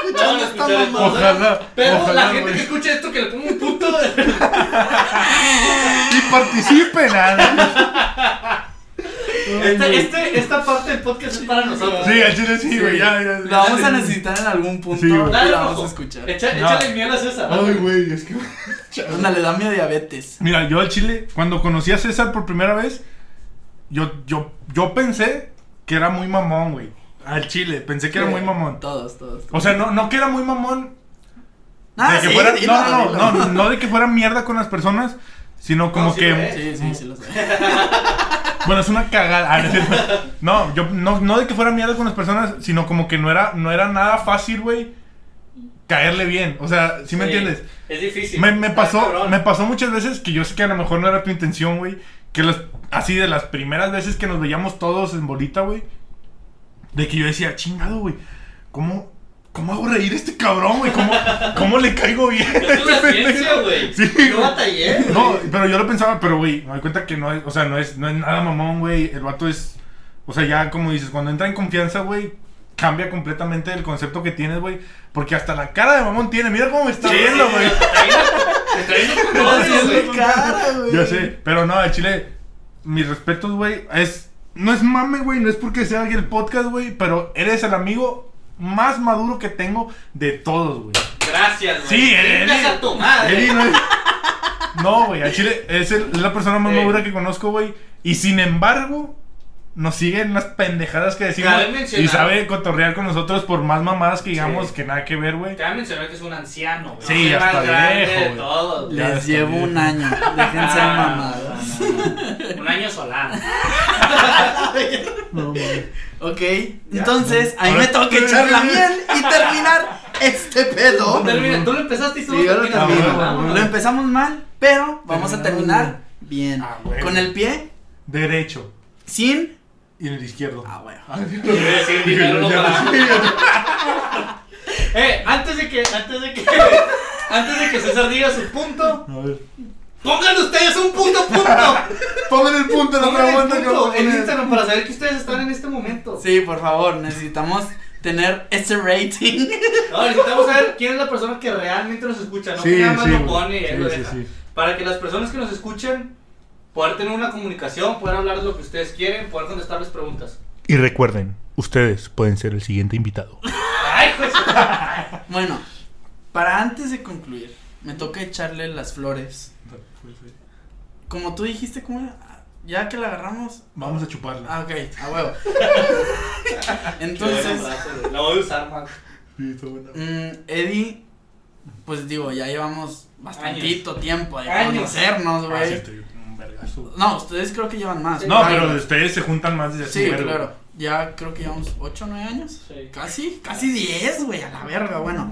escuchando esta mamada. Ojalá. Pero ojalá, la gente que escuche esto que le ponga un puto de... y participen, ¿no? Esta parte del podcast es para nosotros. Sí, al chile sí, güey. Ya. La vamos a necesitar en algún punto. Sí, dale, la vamos a escuchar. Échale miedo a César. Ay, güey, es que. Le da miedo a diabetes. Mira, yo al chile, cuando conocí a César por primera vez, yo pensé que era muy mamón, güey. Al chile, pensé que era muy mamón. Todos. O sea, no que era muy mamón. Ah, de que fuera, no de que fuera mierda con las personas, sino como que. Sí, lo sé. Bueno, es una cagada. No, yo no de que fuera mierda con las personas, sino como que no era nada fácil, güey, caerle bien. O sea, ¿sí me entiendes? Es difícil. Me pasó muchas veces que yo sé que a lo mejor no era tu intención, güey, que así de las primeras veces que nos veíamos todos en bolita, güey, de que yo decía, chingado, güey, ¿Cómo hago reír a este cabrón, güey? ¿Cómo le caigo bien? Es una ciencia, güey. Sí, no batallé. No, pero yo lo pensaba, pero, güey, me doy cuenta que no es, o sea, no es nada mamón, güey. El vato es, o sea, ya como dices, cuando entra en confianza, güey, cambia completamente el concepto que tienes, güey. Porque hasta la cara de mamón tiene, mira cómo me está viendo, güey. Me está viendo cara, güey. Yo sé, pero no, al chile, mis respetos, güey, no es mame, güey, no es porque sea alguien el podcast, güey, pero eres el amigo más maduro que tengo de todos, güey. Gracias, güey. Sí, a tu madre. No, güey, a Chile es la persona más madura que conozco, güey. Y sin embargo, nos siguen las pendejadas que decimos. Y sabe cotorrear con nosotros por más mamadas que digamos que nada que ver, güey. Te voy a mencionar que es un anciano, güey. Sí, hasta viejo, güey. Les llevo 1 año. Déjense mamadas. No. 1 año solano. No, güey. Ok, ya, entonces ahí me tengo que echar la miel y terminar este pedo. Tú lo empezaste y tú lo terminaste. Lo empezamos mal, pero vamos a terminar bien. Ah, bueno. Con el pie derecho. Sin. Y en el izquierdo. Ah, bueno. Antes de que César diga su punto. A ver. Pongan ustedes un punto. Pongan el punto, no me aguantan. En Instagram para saber que ustedes están en este momento. Sí, por favor, necesitamos tener ese rating. No, necesitamos saber quién es la persona que realmente nos escucha, no que nada más lo pone y lo deja. Sí. Para que las personas que nos escuchen puedan tener una comunicación, puedan hablar de lo que ustedes quieren, puedan contestarles preguntas. Y recuerden, ustedes pueden ser el siguiente invitado. Ay, pues. Bueno, para antes de concluir, me toca echarle las flores. Como tú dijiste, ¿cómo era? Ya que la agarramos, vamos a chuparla. Ah, ok, a huevo. Entonces, la voy a usar, man. Eddie, pues digo, ya llevamos bastantito tiempo de conocernos, güey. No, ustedes creo que llevan más. No, pero ustedes se juntan más desde hace un vergo. Sí, claro. Ya creo que llevamos 8 o 9 años. Sí. Casi 10, güey, a la verga, bueno.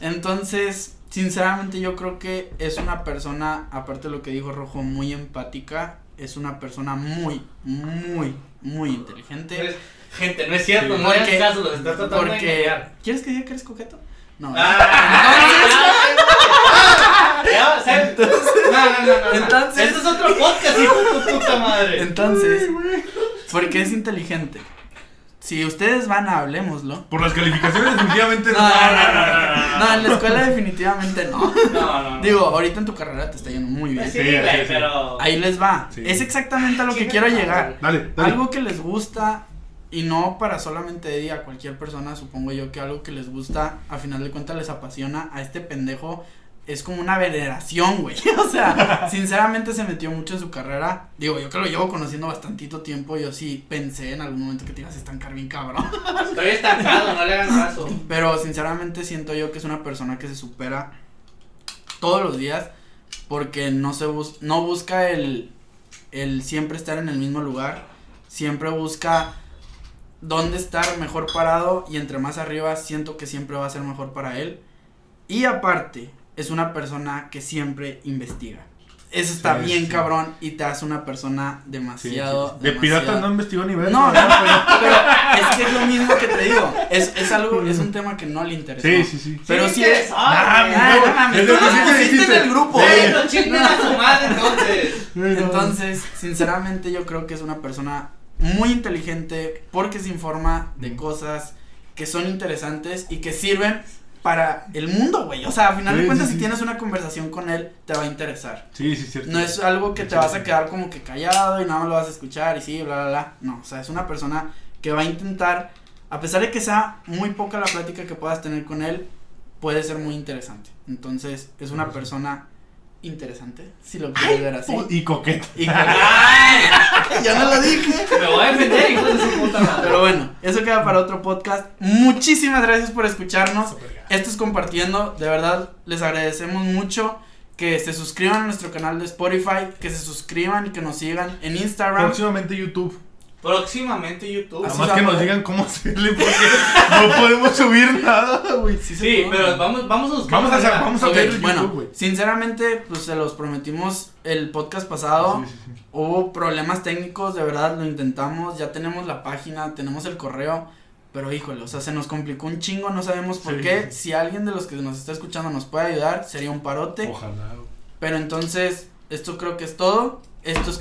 Entonces, sinceramente yo creo que es una persona, aparte de lo que dijo Rojo, muy empática. Es una persona muy, muy, muy inteligente. Gente, no es cierto, no es caso, los estás tratando de engañar. ¿Quieres que diga que eres coqueto? No. Entonces, eso es otro podcast, hijo de tu puta madre. Entonces, porque es inteligente. Si ustedes van a Hablemoslo. Por las calificaciones definitivamente no. No, en la escuela definitivamente no. No. Digo, ahorita en tu carrera te está yendo muy bien. Sí, güey, pero... ahí les va. Sí. Es exactamente a lo que quiero llegar. Dale. Algo que les gusta y no para solamente ella, cualquier persona, supongo yo que algo que les gusta, a final de cuentas les apasiona. A este pendejo es como una veneración, güey. O sea, sinceramente se metió mucho en su carrera. Digo, yo que lo llevo conociendo bastantito tiempo, yo sí pensé en algún momento que te ibas a estancar bien cabrón. Estoy estancado, no le hagan caso. Pero sinceramente siento yo que es una persona que se supera todos los días, porque no busca el siempre estar en el mismo lugar. Siempre busca dónde estar mejor parado, y entre más arriba siento que siempre va a ser mejor para él. Y aparte es una persona que siempre investiga. Eso está bien cabrón y te hace una persona demasiado... De pirata no investigó ni ver. No, pero es que es lo mismo que te digo. Es algo, es un tema que no le interesa. Sí. Pero sí es... No mames, tú no pusiste en el grupo. No chingas a tu madre, entonces. Entonces, sinceramente yo creo que es una persona muy inteligente, porque se informa de cosas que son interesantes y que sirven para el mundo, güey. O sea, a final de cuentas, si tienes una conversación con él, te va a interesar. Sí, cierto. No es algo que te vas a quedar como que callado y nada más lo vas a escuchar y sí, bla, bla, bla. No, o sea, es una persona que va a intentar, a pesar de que sea muy poca la plática que puedas tener con él, puede ser muy interesante. Entonces, es una persona interesante, si lo quieres ver así. Y coqueta. Ya no lo dije. Me voy a defender, hijo de su puta madre. Pero bueno, eso queda para otro podcast. Muchísimas gracias por escucharnos. Esto es Compartiendo. De verdad, les agradecemos mucho que se suscriban a nuestro canal de Spotify, que se suscriban y que nos sigan en Instagram. Próximamente YouTube. Así además que nos digan cómo hacerle, porque no podemos subir nada, güey. Sí, pero vamos a buscar. Vamos a ver YouTube, bueno, güey. Sinceramente, pues se los prometimos el podcast pasado. Sí. Hubo problemas técnicos, de verdad, lo intentamos. Ya tenemos la página, tenemos el correo. Pero híjole, o sea, se nos complicó un chingo, no sabemos por qué. Si alguien de los que nos está escuchando nos puede ayudar, sería un parote. Ojalá. Pero entonces, esto creo que es todo. Esto es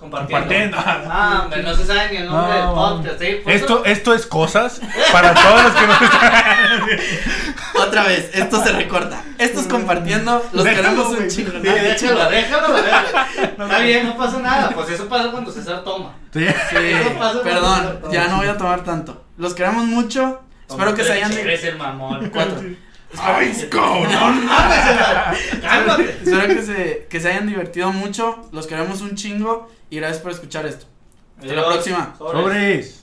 Compartiendo. Hombre, no se sabe ni el nombre del podcast, ¿sí? Esto es cosas para todos los que nos están. Otra vez, esto se recorta. Esto es Compartiendo. Los queremos un chingo. Sí, déjalo. Está bien, no pasa nada. Pues eso pasa cuando César toma. Sí. Perdón, ya no voy a tomar tanto. Los queremos mucho. Espero que se hayan. Eres el mamón. 4. ¡Ay, cabrón! ¡Cálmate! Espero que se hayan divertido mucho. Los queremos un chingo. Y gracias por escuchar esto. Hasta la próxima. Sobres.